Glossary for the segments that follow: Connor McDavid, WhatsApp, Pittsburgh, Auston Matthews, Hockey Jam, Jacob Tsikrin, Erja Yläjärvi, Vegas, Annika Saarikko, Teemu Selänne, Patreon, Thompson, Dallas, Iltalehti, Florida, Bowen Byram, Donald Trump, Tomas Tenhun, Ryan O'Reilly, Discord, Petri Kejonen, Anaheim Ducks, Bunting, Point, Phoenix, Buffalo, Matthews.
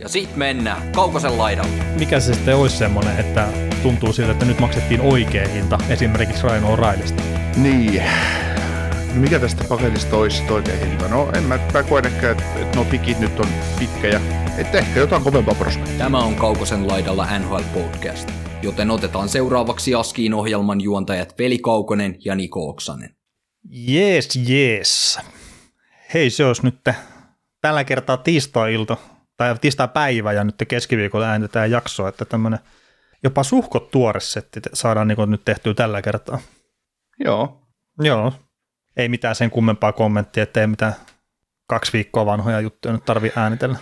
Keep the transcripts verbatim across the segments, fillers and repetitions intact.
Ja sit mennään Kaukosen laidalle. Mikä se sitten olisi semmoinen, että tuntuu siltä, että nyt maksettiin oikea hinta, esimerkiksi Ryan O'Reillysta? Niin, mikä tästä paketista olisi oikea hinta? No en mä koen ehkä, että no pikit nyt on pitkäjä, että ehkä jotain kovempaa prospektia. Tämä on Kaukosen laidalla N H L-podcast, joten otetaan seuraavaksi Askiin ohjelman juontajat Veli Kaukonen ja Niko Oksanen. Jees, jees. Hei, se olisi nyt tällä kertaa tiistai-ilta. Tai tiistai-päivä ja nyt keskiviikolla äänitetään jaksoa, että tämmöinen jopa suhkot tuore setti saadaan niin nyt tehtyä tällä kertaa. Joo. Joo. Ei mitään sen kummempaa kommenttia, ettei mitään kaksi viikkoa vanhoja juttuja nyt tarvitse äänitellä.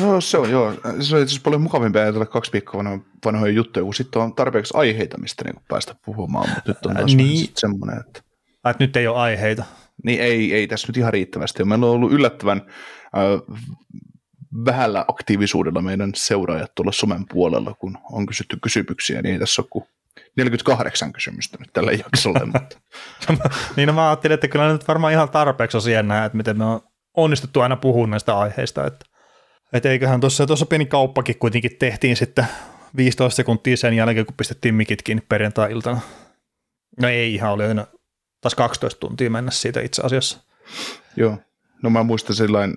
No se on joo. Se on itse paljon mukavampi äänitellä kaksi viikkoa vanhoja juttuja, kun sitten on tarpeeksi aiheita, mistä niin päästä puhumaan, mutta nyt on taas niin semmoinen, että... Ai, että nyt ei ole aiheita. Niin ei, ei tässä nyt ihan riittävästi. Meillä on ollut yllättävän... Äh, vähällä aktiivisuudella meidän seuraajat tuolla somen puolella, kun on kysytty kysymyksiä, niin ei tässä ole kuin neljäkymmentäkahdeksan kysymystä nyt tällä jaksolla. Niin no, mä ajattelin, että kyllä nyt varmaan ihan tarpeeksi on siihen nähdä, että miten me on onnistuttu aina puhumaan näistä aiheista. Että, et eiköhän tuossa pieni kauppakin kuitenkin tehtiin sitten viisitoista sekuntia sen jälkeen, kun pistettiin mikit kiinni perjantai-iltana. No ei ihan, oli aina taas kaksitoista tuntia mennä siitä itse asiassa. Joo, no mä muistan sellainen,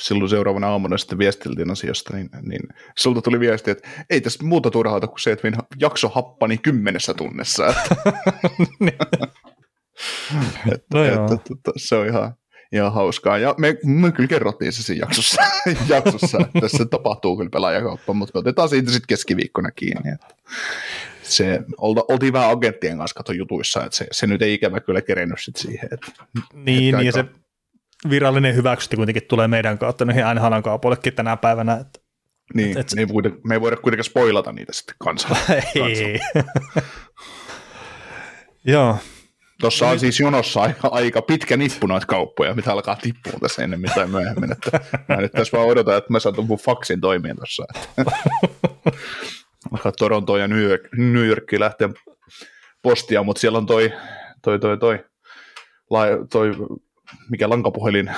silloin seuraavana aamuna sitten viestiltiin asiasta, niin, niin sulta tuli viesti, että ei tässä muuta turhaata kuin se, että minä jakso happani kymmenessä tunnessa. No joo. Se on ihan, ihan hauskaa. Ja me, me kyllä kerrottiin se siinä jaksossa, jaksossa että se tapahtuu kyllä pelaajakauppa, mutta me otetaan siitä sitten keskiviikkona kiinni. Että se, oltiin vähän agenttien kanssa kato jutuissa, että se, se nyt ei ikävä kyllä kerennyt sitten siihen. Että, niin, että ja aika... se... Virallinen hyväksytty kuitenkin tulee meidän kautta noihin N H L:n kaupoillekin tänä päivänä. Että, niin, et, me, ei voida, me ei voida kuitenkaan spoilata niitä sitten kansalle. Ei. Joo. Tuossa on siis jonossa aika, aika pitkä nippu noita kauppoja, mitä alkaa tippua tässä ennen tai myöhemmin. Että mä nyt tässä vaan odotan, että mä saan tuon faksin toimiin tuossa. Torontoon ja New, York, New Yorkiin lähtee postia, mutta siellä on toi, toi, toi, toi, toi, toi mikä lankapuhelin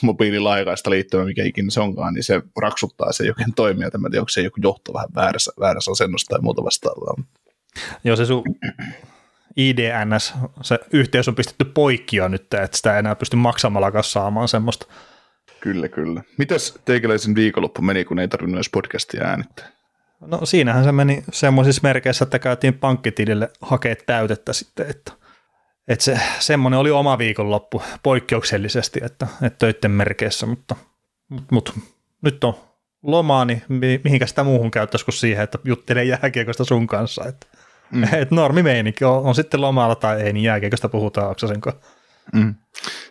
mobiililaikaista liittymä, mikä ikinä se onkaan, niin se raksuttaa se jokin toimija. Tämä onko se joku johto vähän väärässä, väärässä asennossa tai muuta vastaavaa. Joo, se sun I D N S, se yhteys on pistetty poikkia nyt, että sitä ei enää pysty maksamallakaan saamaan semmoista. Kyllä, kyllä. Mitäs teikäläisen viikonloppu meni, kun ei tarvinnut edes podcastia äänittää? No siinähän se meni semmoisissa merkeissä, että käytiin pankkitilille hakea täytettä sitten, että Että se, semmoinen oli oma viikonloppu poikkeuksellisesti, että, että töitten merkeissä, mutta, mutta nyt on lomaa, niin mihinkä sitä muuhun käyttäisi kuin siihen, että juttelee jääkiekosta sun kanssa. Että mm. et normimeininki on, on sitten lomalla tai ei, niin jääkiekosta puhutaan Oksasenko. Mm.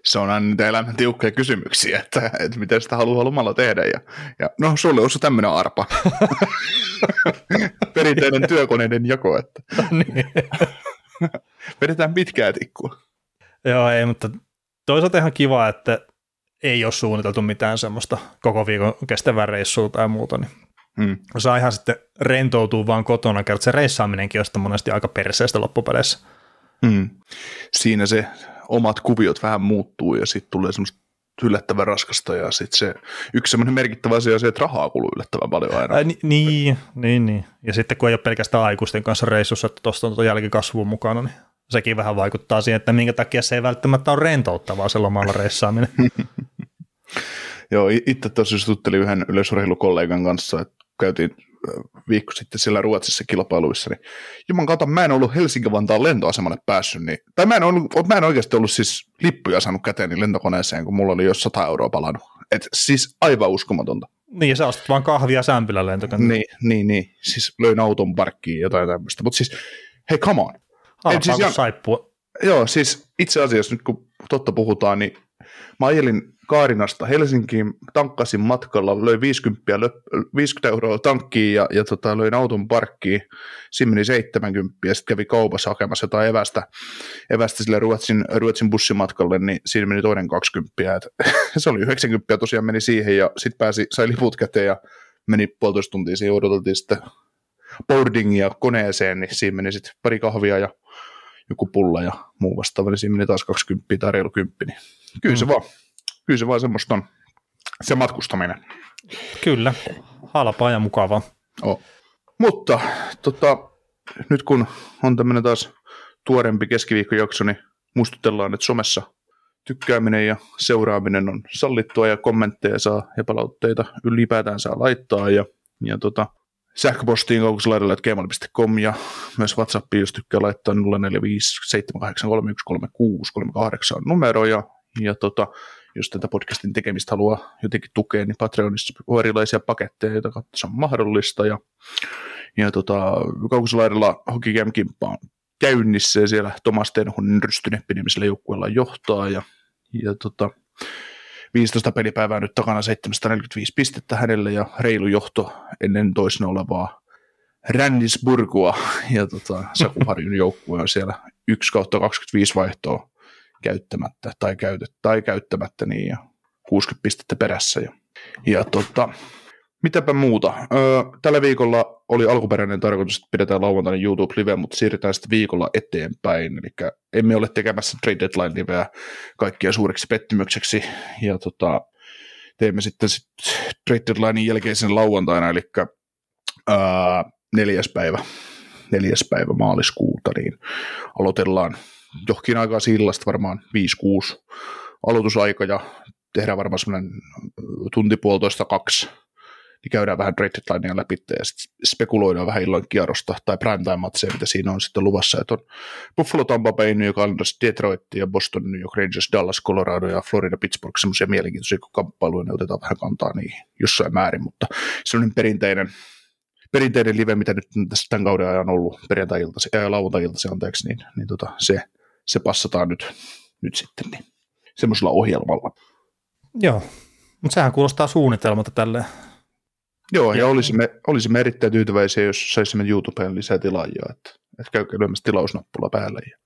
Se on aina niitä elämän tiukkoja kysymyksiä, että, että miten sitä haluaa lomalla tehdä. Ja, ja, no, sulle on tämmöinen arpa. Perinteinen työkoneiden jako. Että. Niin. Vedetään pitkää tikkua. Joo, ei, mutta toisaalta ihan kiva, että ei ole suunniteltu mitään semmoista koko viikon kestävää reissua tai muuta. Niin hmm. Saa ihan sitten rentoutua vaan kotona, kertaa se reissaaminenkin on monesti aika perseestä loppupeleissä. Hmm. Siinä se omat kuviot vähän muuttuu ja sitten tulee semmoista yllättävän raskasta ja sitten se yksi semmoinen merkittävä asia on se, että rahaa kuluu yllättävän paljon aina. Ää, ni, niin, niin, niin. Ja sitten kun ei ole pelkästään aikuisten kanssa reissussa, että tuosta on tuo jälkikasvu mukana, niin sekin vähän vaikuttaa siihen, että minkä takia se ei välttämättä ole rentouttavaa se lomalla reissaaminen. Joo, itse tosiaan tuttelin yhden yleisurheilukollegan kanssa, että käytiin viikko sitten siellä Ruotsissa kilpailuissa, niin juman kautta mä en ollut Helsinki-Vantaan lentoasemalle päässyt, niin, tai mä en, ollut, mä en oikeasti ollut siis lippuja saanut käteen niin lentokoneeseen, kun mulla oli jo sata euroa palannut. Et siis aivan uskomatonta. Niin, ja sä ostat vaan kahvia sämpylän lentokoneeseen. Niin, niin, niin, siis löin auton parkkiin jotain tämmöistä, mutta siis hei, come on. Alpaa siis, saippua. Joo, siis itse asiassa nyt kun totta puhutaan, niin mä ajelin Kaarinasta Helsinkiin, tankkasin matkalla, löi viisikymmentä euroa tankkiin ja, ja tota, löin auton parkkiin, siinä meni seitsemänkymmentä ja sitten kävi kaupassa hakemassa jotain evästä, evästä sille Ruotsin, Ruotsin bussimatkalle, niin siinä meni toinen kaksikymmentä, et, se oli yhdeksänkymmentä tosiaan meni siihen ja sitten pääsi, sai liput käteen ja meni puolitoista tuntia, siihen odoteltiin sitten boardingia koneeseen, niin siinä meni sitten pari kahvia ja joku pulla ja muu vastaava, niin siinä meni taas kaksikymmentä tai reilu kymppi, niin kyllä se mm. vaan. Kyllä se vaan semmoista on, se matkustaminen. Kyllä, halpaa ja mukavaa. Oh. Mutta tota, nyt kun on tämmöinen taas tuorempi keskiviikkojakso, niin muistutellaan, että somessa tykkääminen ja seuraaminen on sallittua ja kommentteja saa ja palautteita ylipäätään saa laittaa ja, ja tota, sähköpostiin kaukosen laidalla ät gmail piste com ja myös WhatsAppiin, jos tykkää laittaa nolla neljä viisi seitsemän kahdeksan kolme yksi kolme kuusi kolme kahdeksan numero ja, ja tota, jos tätä podcastin tekemistä haluaa jotenkin tukea, niin Patreonissa on erilaisia paketteja, joita katsotaan mahdollista. Ja, ja tota, Kaukosen laidalla Hockey Jam -kimppa on käynnissä ja siellä Tomas Tenhun Rystyneppi-nimisellä joukkueella johtaa. Ja, ja tota, viisitoista pelipäivää nyt takana, seitsemänsataaneljäkymmentäviisi pistettä hänelle ja reilu johto ennen toisena olevaa Randisburgua. Ja tota, Sakuharjun joukkue on siellä yksi kaksikymmentäviisi vaihtoa käyttämättä tai, käytet, tai käyttämättä, niin ja kuusikymmentä pistettä perässä. Ja, ja tota, mitäpä muuta. Öö, tällä viikolla oli alkuperäinen tarkoitus, että pidetään lauantaina YouTube-live, mutta siirretään sitten viikolla eteenpäin. Eli emme ole tekemässä trade deadline-liveä kaikkia suureksi pettymykseksi, ja tota, teemme sitten sit trade deadlinein jälkeisen lauantaina, eli öö, neljäs päivä, neljäs päivä maaliskuuta, niin aloitellaan johonkin aikaa sillasta, varmaan viisi kuusi aloitusaika, ja tehdään varmaan semmoinen tunti puolitoista kaksi, niin käydään vähän trade deadlinea läpi, ja sitten spekuloidaan vähän illan kierrosta, tai primetime-matseja, mitä siinä on sitten luvassa, että on Buffalo, Tampa Bay, New York Islanders, Detroit, ja Boston, New York Rangers, Dallas, Colorado, ja Florida, Pittsburgh, semmoisia mielenkiintoisia kamppailuja, ne otetaan vähän kantaa niihin jossain määrin, mutta semmoinen perinteinen, perinteinen live, mitä nyt tässä tämän kauden ajan on ollut perjantai-iltasi, ää, lauantai-iltasi, anteeksi, niin, niin tota, se Se passataan nyt, nyt sitten niin semmoisella ohjelmalla. Joo, mutta sehän kuulostaa suunnitelmalta tälleen. Joo, ja, ja olisimme, olisimme erittäin tyytyväisiä, jos saisimme YouTubeen lisää tilaajia, että, että käykää lyömässä tilausnappula päälle ja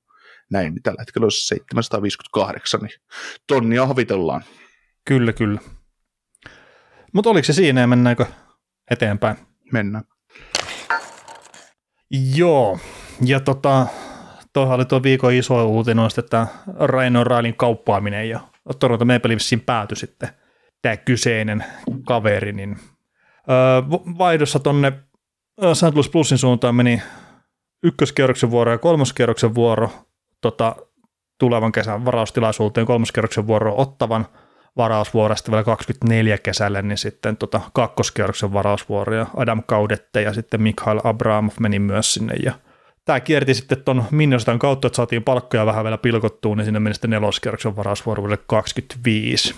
näin. Niin tällä hetkellä olisi seitsemänsataaviisikymmentäkahdeksan, niin tonnia havitellaan. Kyllä, kyllä. Mutta oliko se siinä ja mennäänkö eteenpäin? Mennään. Joo, ja tota... Tuohan oli tuo viikon iso uutinen, että Ryan O'Reillyn kauppaaminen ja Toronto Maple Leafsiin päätyi sitten tämä kyseinen kaveri. Niin, öö, vaihdossa tuonne Saint Louis Plusin suuntaan meni ykköskierroksen vuoro ja kolmoskierroksen vuoro tota, tulevan kesän varaustilaisuuteen, kolmoskierroksen vuoro ottavan varausvuorosta vielä kaksikymmentäneljä kesällä, niin sitten tota, kakkoskierroksen varausvuoro ja Adam Gaudette ja sitten Mikhail Abramov meni myös sinne ja tämä kierti sitten tuon Minnesotan kautta, että saatiin palkkoja vähän vielä pilkottua, niin sinne meni sitten neloskierroksen varausvuorolle kaksikymmentäviisi.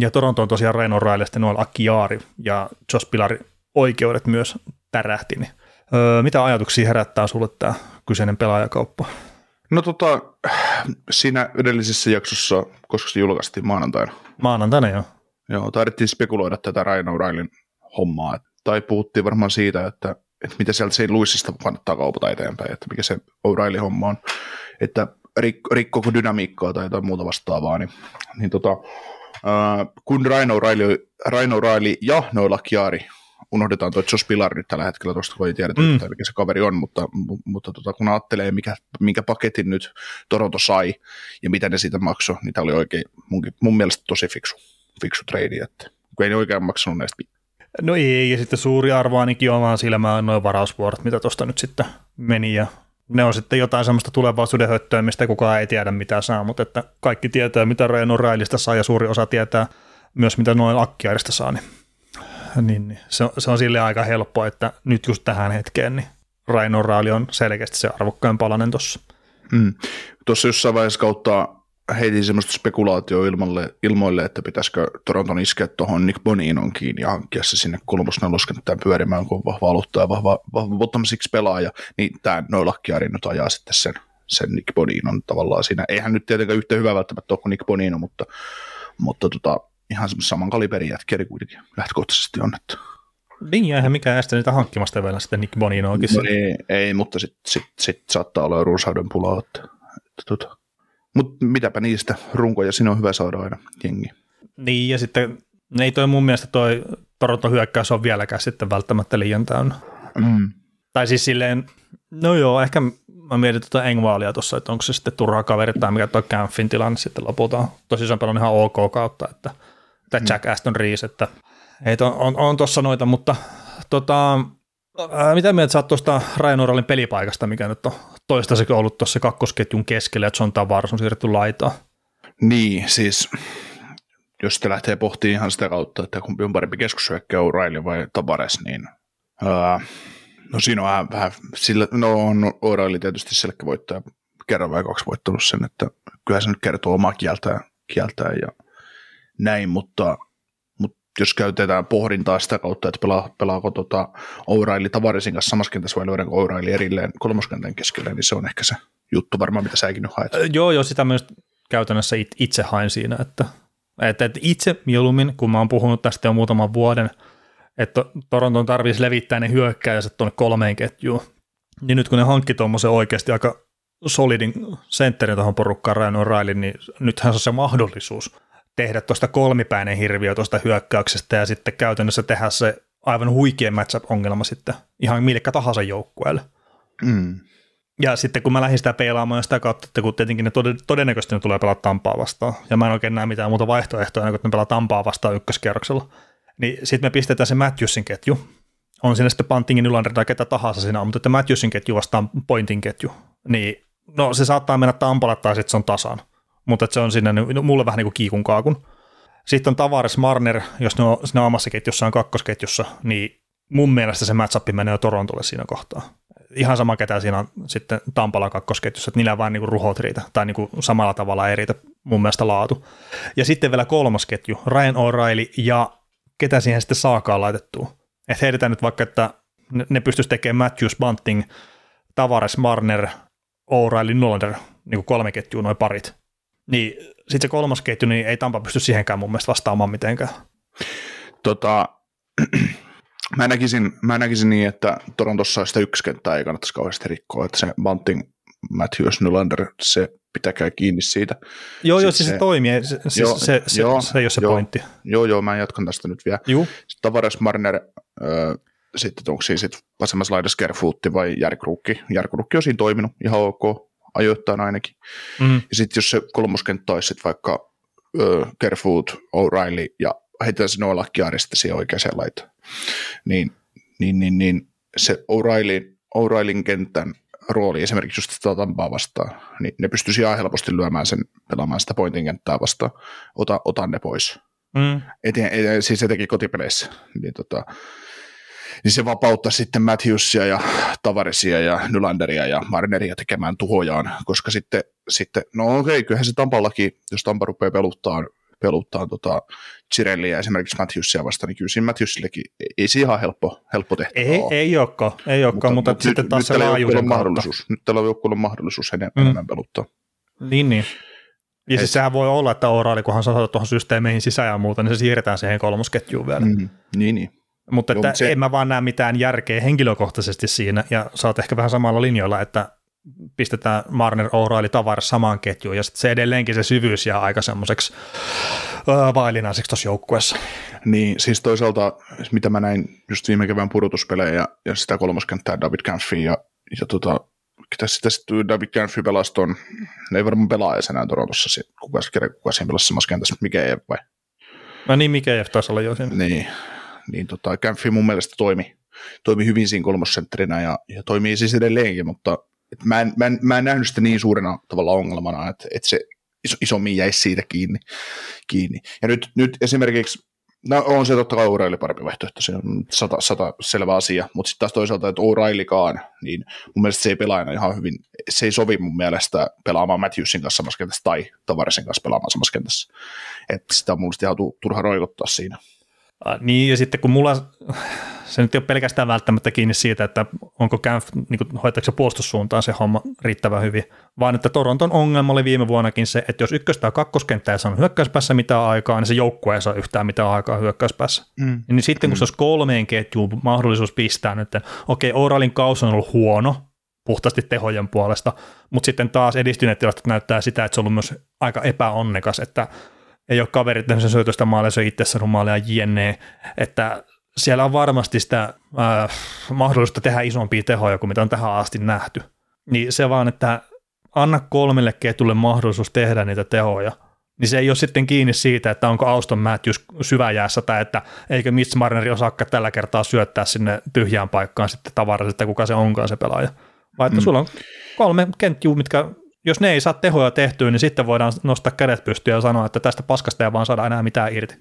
Ja Toronto on tosiaan Ryan O'Reilly, sitten Noel Akiari ja Josh Pilarin oikeudet myös tärähti. Niin. Öö, mitä ajatuksia herättää sulle tämä kyseinen pelaajakauppa? No tota, siinä edellisessä jaksossa, koska se julkaistiin maanantaina. Maanantaina, joo. Joo, taidettiin spekuloida tätä Ryan O'Reillyn hommaa, tai puhuttiin varmaan siitä, että että mitä sieltä Saint Louisista kannattaa kaupata eteenpäin, että mikä se O'Reilly-homma on, että rik- rikkoko dynamiikkaa tai jotain muuta vastaavaa, niin, niin tota, äh, kun Ryan O'Reilly, Ryan O'Reilly ja Noel Akiari, unohdetaan tuo Josh Pilar nyt tällä hetkellä, tuosta kun ei tiedetä, mm. mikä se kaveri on, mutta, mutta tota, kun ajattelee, mikä, minkä paketin nyt Toronto sai ja mitä ne siitä maksoi, niin tämä oli oikein munkin, mun mielestä tosi fiksu, fiksu trade, että kun ei ne oikein maksanut näistä mitään. No ei, ja sitten suuri arvo ainakin omaan silmään nuo varausvuorot, mitä tuosta nyt sitten meni, ja ne on sitten jotain semmoista tulevaisuuden höttöä, mistä kukaan ei tiedä mitä saa, mutta että kaikki tietää, mitä Ryan O'Reillystä saa, ja suuri osa tietää myös, mitä noin Akkiairista saa, niin, niin, niin. Se, se on silleen aika helppo, että nyt just tähän hetkeen, niin Ryan O'Reilly on selkeästi se arvokkain palanen tuossa. Mm. Tuossa jossain vaiheessa kautta heitin semmoista spekulaatioilmoille, ilmoille, että pitäisikö Toronton iskeä tuohon Nick Boninon kiinni ja hankkia se sinne kolmosneloskenttään pyörimään, kun on vahva aloittaa ja vahva, vahva voittamisiksi pelaaja, niin tämä Noel Akiari nyt ajaa sitten sen, sen Nick Boninon tavallaan siinä. Eihän nyt tietenkään yhtä hyvä välttämättä ole kuin Nick Bonino, mutta, mutta tota, ihan saman kaliberin jätkiä kuitenkin lähtökohtaisesti on. Että. Niin, eihän mikään estä niitä hankkimasta vielä sitten Nick Bonino oikein. No, ei, ei, mutta sitten sit, sit saattaa olla runsauden pulaa. Tota. Mutta mitäpä niistä runkoja, siinä on hyvä saada aina jengi. Niin, ja sitten ei toi mun mielestä toi Toronton hyökkäys on vieläkään sitten välttämättä liian täynnä. Mm. Tai siis silleen, no joo, ehkä mä mietin tuota Engvaalia tuossa, että onko se sitten turhaa kaveri tai mikä tuo Kämpfin tilanne sitten lopulta. Tosi se on paljon ihan ok kautta, että, tai Jack mm. Aston Reese, että ei, on, on, on tuossa noita, mutta tota, ää, mitä mieltä sä oot tuosta Ryan O'Reillyn pelipaikasta, mikä nyt on toistaiseksi ollut tuossa kakkosketjun keskellä, että se on Tavares on siirretty laitaan? Niin, siis jos sitten lähtee pohtimaan ihan sitä kautta, että kumpi on parempi keskushyökkäjä, O'Reilly vai Tavares, niin ää, no siinä on vähän, sillä, no O'Reilly tietysti selkkävoittaja kerran vai kaksi voittanut sen, että kyllähän se nyt kertoo omaa kieltään, kieltään ja näin, mutta jos käytetään pohdintaa sitä kautta, että pelaa, pelaako tota O'Reilly Tavaresin kanssa samassa kentässä vai löydäänkö O'Reilly erilleen kolmoskentän keskelle, niin se on ehkä se juttu varmaan, mitä säkin nyt haet. Joo, joo, sitä myös käytännössä itse hain siinä, että, että, että itse mieluummin, kun mä oon puhunut tästä jo muutaman vuoden, että Toronton tarvitsisi levittää ne hyökkäjäiset tuonne kolmeen ketjuun, niin nyt kun ne hankki tuommoisen oikeasti aika solidin sentterin tuohon porukkaan Ryan O'Reilly, niin nythän se on se mahdollisuus tehdä tuosta kolmipäinen hirviö tuosta hyökkäyksestä ja sitten käytännössä tehdä se aivan huikea matchup-ongelma sitten ihan millekä tahansa joukkueelle. Mm. Ja sitten kun mä lähdin sitä peilaamaan sitä kautta, että kun tietenkin ne todennäköisesti ne tulee pelaa Tampaa vastaan, ja mä en oikein näe mitään muuta vaihtoehtoja, kun ne pelaa Tampaa vastaan ykköskierroksella, niin sitten me pistetään se Matthewsin ketju. On siinä sitten Buntingin yländer tai ketä tahansa siinä on, mutta että Matthewsin ketju vastaan Pointin ketju. Niin, no se saattaa mennä Tampalla tai sitten se on tasan. Mutta se on siinä no, mulle vähän niin kuin kiikun kaakun. Sitten on Tavares Marner, jos ne on siinä omassa ketjussa on kakkosketjussa, niin mun mielestä se match-up menee jo Torontolle siinä kohtaa. Ihan sama ketään siinä on sitten Tampala kakkosketjussa, että niillä vaan niin kuin ruhot riitä, tai niin kuin samalla tavalla ei riitä mun mielestä laatu. Ja sitten vielä kolmas ketju, Ryan O'Reilly ja ketä siihen sitten saakaan laitettua. Että heitetään nyt vaikka, että ne pystyisi tekemään Matthews, Bunting, Tavares, Marner, O'Reilly, Nylander, niin kuin kolme ketjua, noin parit. Niin sitten se kolmas ketju, niin ei Tampa pysty siihenkään mun mielestä vastaamaan mitenkään. Tota, mä, näkisin, mä näkisin niin, että Torontossa sitä yksi kenttää ei kannattaisi kauheasti rikkoa, että se Bunting, Matthews, Nylander, se pitääkää kiinni siitä. Joo, sitten joo, siis se, se toimii, se, joo, se, se, joo, se ei ole se joo, pointti. Joo, joo, mä jatkan tästä nyt vielä. Juu. Sitten Tavares, Marner, äh, sitten onko siinä sitten vasemmassa laidassa Kerfuutti vai Järkruukki? Järkruukki on siinä toiminut, ihan ok. Ajoittain ainakin. Mm. Ja sitten jos se kolmoskenttä olisi vaikka ö, Kerfoot, O'Reilly ja heitään se noilla kiarista siihen oikeaan laitaan, niin, niin, niin, niin se O'Reillyn, O'Reillyn kentän rooli esimerkiksi just sitä Tampaa vastaan, niin ne pystyisi ihan helposti lyömään sen, pelaamaan sitä Pointin kenttää vastaan. Ota, ota ne pois. Mm. Eteen, eteen, siis etenkin kotipeleissä. Niin tota... niin se vapauttaa sitten Matthewsia ja Tavaresia ja Nylanderia ja Marneria tekemään tuhojaan, koska sitten, sitten no okei, kyllähän se Tampallakin, jos Tampa rupeaa peluttaa, peluttaa tota Cirelliä esimerkiksi Matthewsia vastaan, niin kyllä siinä Matthewsillekin ei se ihan helppo, helppo tehtävä ei, ole. Ei olekaan, ei olekaan, mutta, mutta, mutta sitten nyt, taas nyt se laajuuden kautta. Nyt tällä joukkueella on mahdollisuus enemmän mm. peluttaa. Niin, niin. Ja siis sehän voi olla, että O'Reilly, kunhan sä otat tuohon systeemeihin sisään ja muuta, niin se siirretään siihen kolmosketjuun vielä. Mm. Niin, niin. Mutta että joo, se... en mä vaan näe mitään järkeä henkilökohtaisesti siinä, ja sä oot ehkä vähän samalla linjoilla, että pistetään Marner, O'Reilly, Tavares samaan ketjuun, ja sitten se edelleenkin se syvyys jää aika semmoiseksi öö, vailinaiseksi tuossa joukkueessa. Niin, siis toisaalta, mitä mä näin just viime kevään pudotuspelejä, ja, ja sitä kolmoskenttää David Camphia, ja, ja tota, mitä sitä sitten David Camphia pelasi tuon, ei varmaan pelaaja senään Torontossa, kuka siinä pelasi samassa kentässä, Mikheyev vai? No niin, Mikheyev taisi olla jo siinä. Niin. Niin tota, Kämpfi mun mielestä toimi, toimi hyvin siinä kolmossentterinä ja, ja toimii siis edelleenkin, mutta et mä, en, mä, en, mä en nähnyt sitä niin suurena tavalla ongelmana, että et se iso, isommin jäisi siitä kiinni. kiinni. Ja nyt, nyt esimerkiksi, no on se totta kai O'Reilly parempi vaihtoehto, se on sata, sata selvä asia, mutta sitten taas toisaalta, että O'Reillykaan, niin mun mielestä se ei pelaa aina ihan hyvin, se ei sovi mun mielestä pelaamaan Matthewsin kanssa samassa kentässä tai Tavaresen kanssa pelaamaan samassa kentässä, että sitä on mun mielestä ihan turha roikottaa siinä. Niin, ja sitten kun mulla, se nyt ei ole pelkästään välttämättä kiinni siitä, että onko Kämp, niin hoitaako se puolustussuuntaan se homma riittävän hyvin, vaan että Toronton ongelma oli viime vuonnakin se, että jos ykkös- tai kakkoskenttää ei saanut hyökkäyspäässä mitään aikaa, niin se joukkue ei saa yhtään mitään aikaa hyökkäyspäässä. Mm. Niin sitten kun se olisi kolmeen ketjuun mahdollisuus pistää nyt, että okei, okay, O'Reillyn kausi on ollut huono, puhtaasti tehojen puolesta, mutta sitten taas edistyneet tilastot näyttää sitä, että se on ollut myös aika epäonnekas, että ei ole kaverit tämmöisen syötöstä maalia, se on itse saanut maalia jne. Että siellä on varmasti sitä äh, mahdollisuutta tehdä isompia tehoja kuin mitä on tähän asti nähty. Niin se vaan, että anna kolmelle ketulle mahdollisuus tehdä niitä tehoja, niin se ei ole sitten kiinni siitä, että onko Auston Matthews syväjäässä tai että eikö Mitch Marneri osakka tällä kertaa syöttää sinne tyhjään paikkaan sitten Tavares, että kuka se onkaan se pelaaja. Vai että mm. sulla on kolme kenttiä, mitkä... Jos ne ei saa tehoja tehtyä, niin sitten voidaan nostaa kädet pystyyn ja sanoa, että tästä paskasta ei vaan saada enää mitään irti.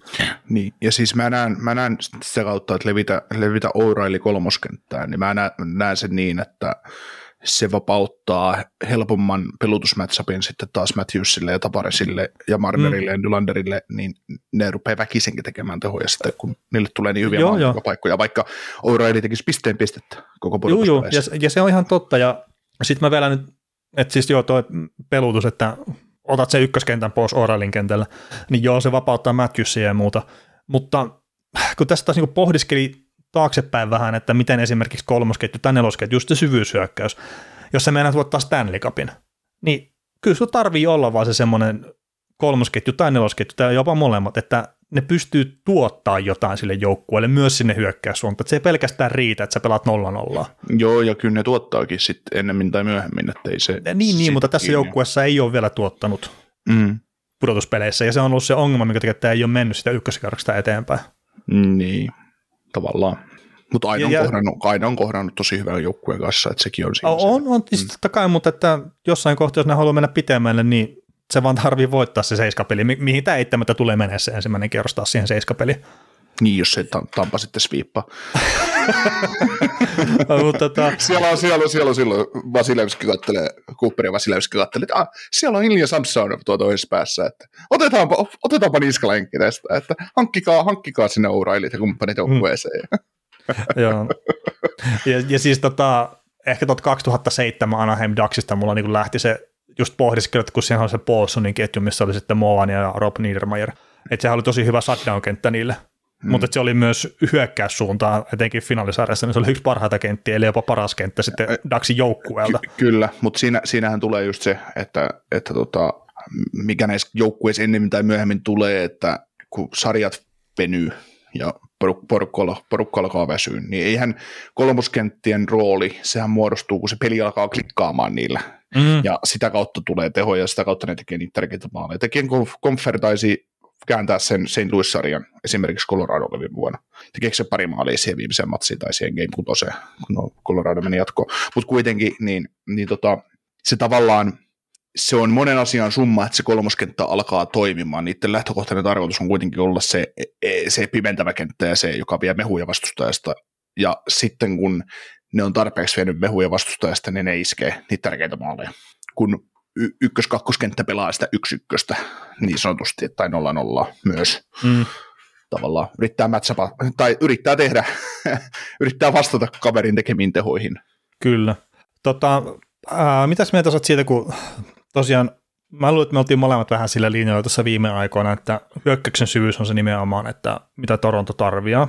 Niin, ja siis mä näen, mä näen sitä kautta, että levitä, levitä O'Reilly kolmoskenttään, niin mä näen, näen sen niin, että se vapauttaa helpomman pelutusmatchupin sitten taas Matthewsille ja Tavaresille ja Marnerille mm. ja Nylanderille, niin ne rupeaa väkisinkin tekemään tehoja sitten, kun niille tulee niin hyviä paikkoja, vaikka O'Reilly tekisi pisteen pistettä koko pudotusta. Joo, ja, ja se on ihan totta, ja sitten mä vielä nyt että siis joo, tuo pelutus, että otat se ykköskentän pois O'Reillyn kentällä, niin joo, se vapauttaa Matthewsia ja muuta. Mutta kun tässä taas niinku pohdiskeli taaksepäin vähän, että miten esimerkiksi kolmosketju tai nelosketju, just se syvyyshyökkäys, jos sä meinaat voittaa Stanley Cupin, niin kyllä se tarvii olla vaan se semmoinen kolmosketju tai nelosketju, tai jopa molemmat, että ne pystyy tuottaa jotain sille joukkueelle myös sinne hyökkäyssuuntaan, että se ei pelkästään riitä, että sä pelaat nolla nollaa. Joo, ja kyllä ne tuottaakin sitten ennemmin tai myöhemmin, että ei se... Ja niin, niin mutta tässä joukkueessa ei ole vielä tuottanut mm. pudotuspeleissä, ja se on ollut se ongelma, minkä takia tämä ei ole mennyt sitä ykköskarkasta eteenpäin. Niin, tavallaan. Mutta aina, aina on kohdannut tosi hyvän joukkueen kanssa, että sekin on siinä. On, on mm. totta kai, mutta että jossain kohtaa, jos ne haluaa mennä pitemmälle, niin se vaan tarvii voittaa se seiskapeli. Mihin tämä eittämättä tulee mennä se ensimmäinen kierros taas siihen seiskapeliin? Niin, jos se Tampa sitten sviippaa. tota... Siellä on, siellä on, siellä on silloin Vasilevski kattelee, Cooper ja Vasilevski kattelee, että ah, siellä on Ilja Samsonov tuo toisessa päässä, että otetaanpa, otetaanpa niskalenkki tästä, että hankkikaa, hankkikaa sinne O'Reillyt ja kumppanit joukkueeseen. Joo, ja, ja siis tota, ehkä tuolta kaksituhattaseitsemän Anaheim Ducksista mulla niin lähti se just pohdiskellut, että kun siellä on se Paulsonin ketju, missä oli sitten Moan ja Rob Niedermayer, että sehän oli tosi hyvä shutdown-kenttä niille, mm. mutta se oli myös hyökkäyssuuntaan, etenkin finaalisarjassa, niin se oli yksi parhaita kenttiä, eli jopa paras kenttä sitten Daxin joukkueelta. Ky- kyllä, mutta siinä, siinähän tulee just se, että, että tota, mikä näissä joukkueissa ennemmin tai myöhemmin tulee, että kun sarjat venyy ja porukka, porukka alkaa väsyä, niin eihän kolmoskenttien rooli, sehän muodostuu, kun se peli alkaa klikkaamaan niillä, mm. ja sitä kautta tulee tehoja, ja sitä kautta ne tekee niitä tärkeitä maaleja. Tekijän Comfer taisi kääntää sen Saint Louis-sarjan esimerkiksi Coloradolle viime vuonna. Tekeekö se pari maalia siihen viimeiseen matsiin tai siihen game kutoseen, kun Colorado meni jatkoon. Mutta kuitenkin niin, niin tota, se tavallaan, se on monen asian summa, että se kolmoskenttä alkaa toimimaan. Niiden lähtökohtainen tarkoitus on kuitenkin olla se, se pimentävä kenttä ja se, joka vie mehuja vastustajasta. Ja sitten kun ne on tarpeeksi vienyt mehuja vastustajasta, niin ne iskee niitä tärkeitä maaleja. Kun y- ykkös-kakkoskenttä pelaa sitä yksi-ykköstä niin sanotusti, tai nolla nolla myös mm. tavallaan yrittää mätsäpä, tai yrittää tehdä, yrittää vastata kaverin tekemiin tehoihin. Kyllä. Tota, ää, mitäs mieltä olet siitä, kun tosiaan mä luulen, että me oltiin molemmat vähän sillä linjalla tuossa viime aikoina, että hyökkäyksen syvyys on se nimenomaan, että mitä Toronto tarvitsee.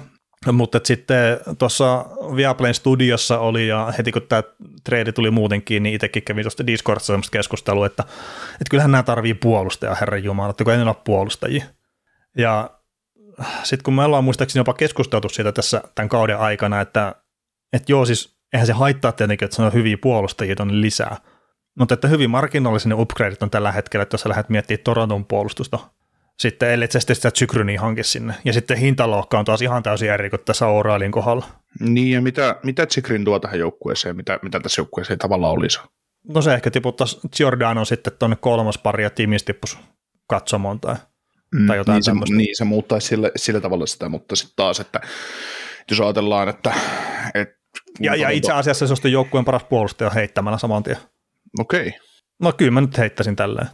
Mutta sitten tuossa Viaplayn studiossa oli, ja heti kun tämä trade tuli muutenkin, niin itsekin kävin tuosta Discordissa sellaista keskustelua, että, että kyllähän nämä tarvii puolustajaa, herranjumala, että kun ei ne ole puolustajia. Ja sitten kun me ollaan muistaakseni jopa keskusteltu siitä tässä tämän kauden aikana, että, että joo siis eihän se haittaa tietenkin, että se on hyviä puolustajia tuonne lisää, mutta että hyvin marginaalisen upgradeit on tällä hetkellä, että jos sä lähdet miettimään Toronton puolustusta, sitten ellei se sitten sitä Tsikryniä hankin sinne. Ja sitten hintalohka on taas ihan täysin eri kuin tässä O'Reillyn kohdalla. Niin, ja mitä, mitä Tsikrin tuo tähän joukkueeseen, mitä, mitä tässä joukkueeseen tavallaan olisi? No se ehkä tiputtaisi Giordano sitten tuonne kolmas pari ja Timis tippuisi katsomaan tai, mm, tai jotain niin tämmöistä. Se, niin, se muuttaisi sillä, sillä tavalla sitä, mutta sitten taas, että jos ajatellaan, että... että ja, ja itse asiassa se on joukkueen paras puolustaja heittämällä saman tien. Okei. Okay. No kyllä mä nyt heittäisin tälleen.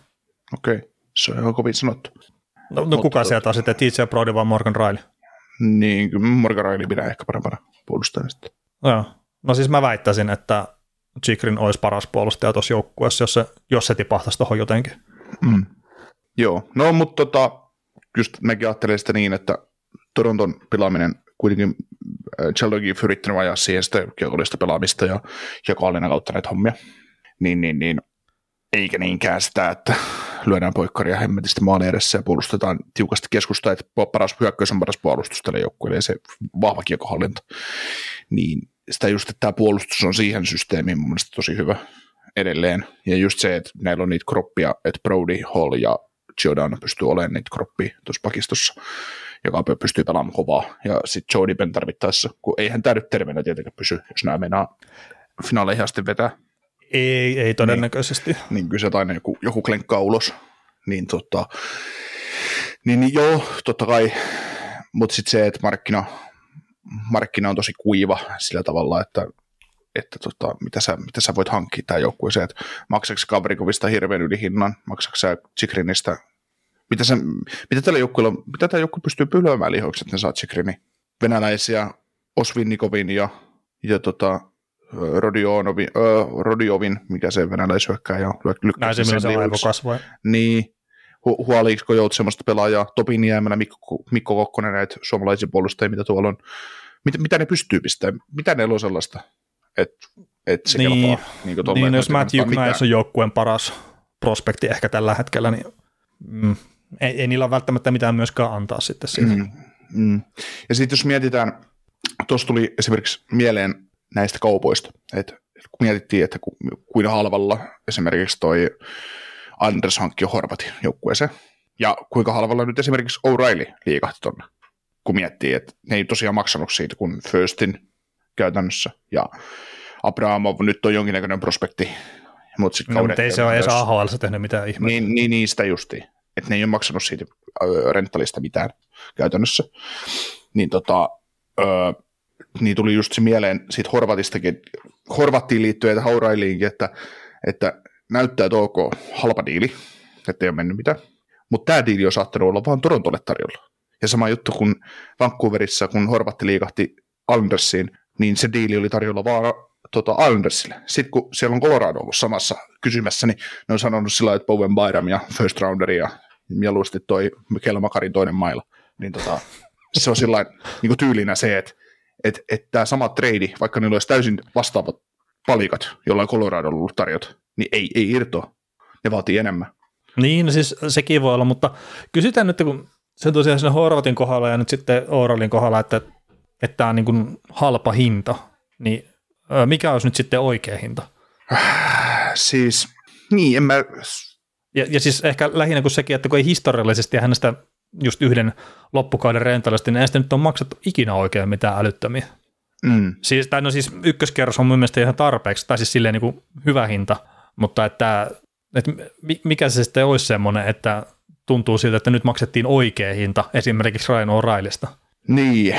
Okei, okay. Se on kovin sanottu. No, no kuka sieltä on sitten, T J Brody vai Morgan Riley? niin Morgan Riley pidän ehkä parempana puolustajana sitten. Joo. No siis mä väittäisin, että Tsikrin olisi paras puolustaja tuossa joukkueessa, jos se, jos se tipahtaisi tuohon jotenkin. Mm. Joo, no mutta tota, just mäkin ajattelin sitä niin, että Toronton pelaaminen kuitenkin Sheldon Giff yrittänyt ajaa siihen sitä kiekollista pelaamista ja jakoallinen kautta näitä hommia, niin, niin, niin eikä niinkään sitä, että lyödään poikkaria hemmetisti maalin edessä ja puolustetaan tiukasti keskustaa, että paras hyökkäys on paras puolustus tälle joukkueelle ja se vahva kiekohallinta, niin sitä just, että tämä puolustus on siihen systeemiin mun mielestä tosi hyvä edelleen. Ja just se, että näillä on niitä kroppia, että Brody, Hall ja Giordano pystyy olemaan niitä kroppia tuossa pakistossa, joka pystyy pelaamaan kovaa. Ja sitten Joe Dippen tarvittaessa, kun eihän tämä nyt terveenä tietenkään pysy, jos nämä meinaa finaaleihin asti vetää. Ei, ei todennäköisesti. Niin, niin kyllä se aina joku, joku klenkkaa ulos. Niin, tota, niin, niin joo, totta kai. Mutta sitten se, että markkina... markkina on tosi kuiva sillä tavalla, että, että tota, mitä, sä, mitä sä voit hankkia tämän joukkueeseen, että maksatko Kabrikovista hirveän ylihinnan, maksatko sä Tsikrinistä, mitä, sä, mitä tällä joukkueella, mitä tämä joukkue pystyy pylöämään lihoiksi, että ne saa Tsikrini, venäläisiä, Osvinnikovin ja, ja tota, äh, Rodiovin, mikä se venäläishyökkää ja lykkäsi sen lihoiksi. Niin. Huoliikko jout semmoista pelaajaa, Topi Niemelä, Mikko, Mikko Kokkonen, näitä suomalaisia puolustajia, mitä tuolla on, mitä, mitä ne pystyy pistämään, mitä ne on sellaista, että et se niin, kelpaa. Niin, niin, niin jos Matthew Knight on joukkueen paras prospekti ehkä tällä hetkellä, niin mm, ei, ei niillä ole välttämättä mitään myöskään antaa sitten siitä. Mm, mm. Ja sitten jos mietitään, tuossa tuli esimerkiksi mieleen näistä kaupoista, että kun mietittiin, että ku, kuinka halvalla esimerkiksi toi Anders hankki jo Horvatin joukkueeseen. Ja kuinka halvalla nyt esimerkiksi O'Reilly liikahti tuonne, kun miettii, että ne ei tosiaan maksanut siitä kuin Firstin käytännössä. Ja Abramov nyt on jonkinnäköinen prospekti. Mutta no, mut ei se ole edes A H L:ssä tehnyt mitään ihmettä. Niin, niin, niin sitä justiin. Että ne ei ole maksanut siitä rentalista mitään käytännössä. Niin, tota, öö, niin tuli just se mieleen siitä Horvatistakin, Horvattiin liittyen ja O'Reillyinkin, että, että näyttää, että ok, halpa diili, ettei ole mennyt mitään, mutta tämä diili on saattanut olla vaan Torontolle tarjolla. Ja sama juttu kuin Vancouverissa, kun Horvatti liikahti Islandersiin, niin se diili oli tarjolla vaan tota, Islandersille. Sitten kun siellä on Colorado ollut samassa kysymässä, niin ne on sanonut sillä lailla, että Bowen Byram ja First Rounderi ja mieluusti toi Mikhail Makarin toinen maila. Niin tota, se on sillä lailla niin tyylinä se, että et, et tämä sama treidi, vaikka niillä olisi täysin vastaavat palikat, jollain Colorado on ollut tarjota, niin ei, ei irtoa. Ne vaatii enemmän. Niin, siis sekin voi olla, mutta kysytään nyt, kun se tosiaan siinä Horvatin kohdalla ja nyt sitten O'Reillyn kohdalla, että tämä on niin kuin halpa hinta, niin mikä olisi nyt sitten oikea hinta? Siis, niin en mä... Ja, ja siis ehkä lähinnä kuin sekin, että kun ei historiallisesti hänestä just yhden loppukauden rentalista, niin näistä nyt on maksettu ikinä oikein mitään älyttömiä. Mm. Siis, tai no siis ykköskerros on mun mielestä ihan tarpeeksi, tai siis silleen niin kuin hyvä hinta, mutta että, että mikä se sitten olisi semmoinen, että tuntuu siltä, että nyt maksettiin oikea hinta esimerkiksi Ryan O'Reillysta. Niin,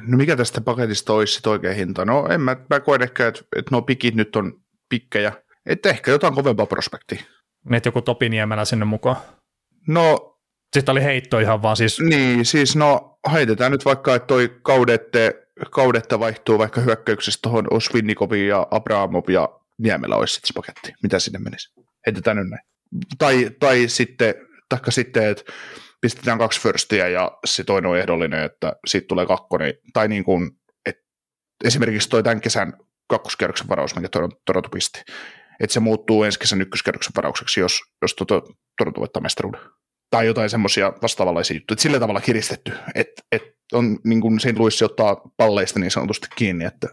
no mikä tästä paketista olisi sitten oikea hinta? No en mä, mä koen ehkä, että, että no pikit nyt on pikkejä, että ehkä jotain kovempaa prospektia. Että joku Topi Niemelä sinne mukaan? No. Sitten oli heitto ihan vaan siis. Niin, siis no heitetään nyt vaikka, että toi kaudette... kaudetta vaihtuu vaikka hyökkäyksessä tuohon Osvinnikoviin ja Abramov ja Niemelä olisi sitten se paketti. Mitä sinne menisi? Heitetään nyt näin. Tai, tai sitten, taikka sitten, että pistetään kaksi firstia ja se toinen on ehdollinen, että siitä tulee kakkonen. Tai niin kuin, että esimerkiksi toi tämän kesän kakkoskierroksen varaus, minkä Toronto pisti. Että se muuttuu ensi kesän ykköskierroksen varaukseksi, jos, jos Toronto voittaa mestaruuden. Tai jotain semmoisia vastaavanlaisia juttuja. Että sillä tavalla kiristetty, että et, on niin kuin Saint Louis ottaa palleista niin sanotusti kiinni, että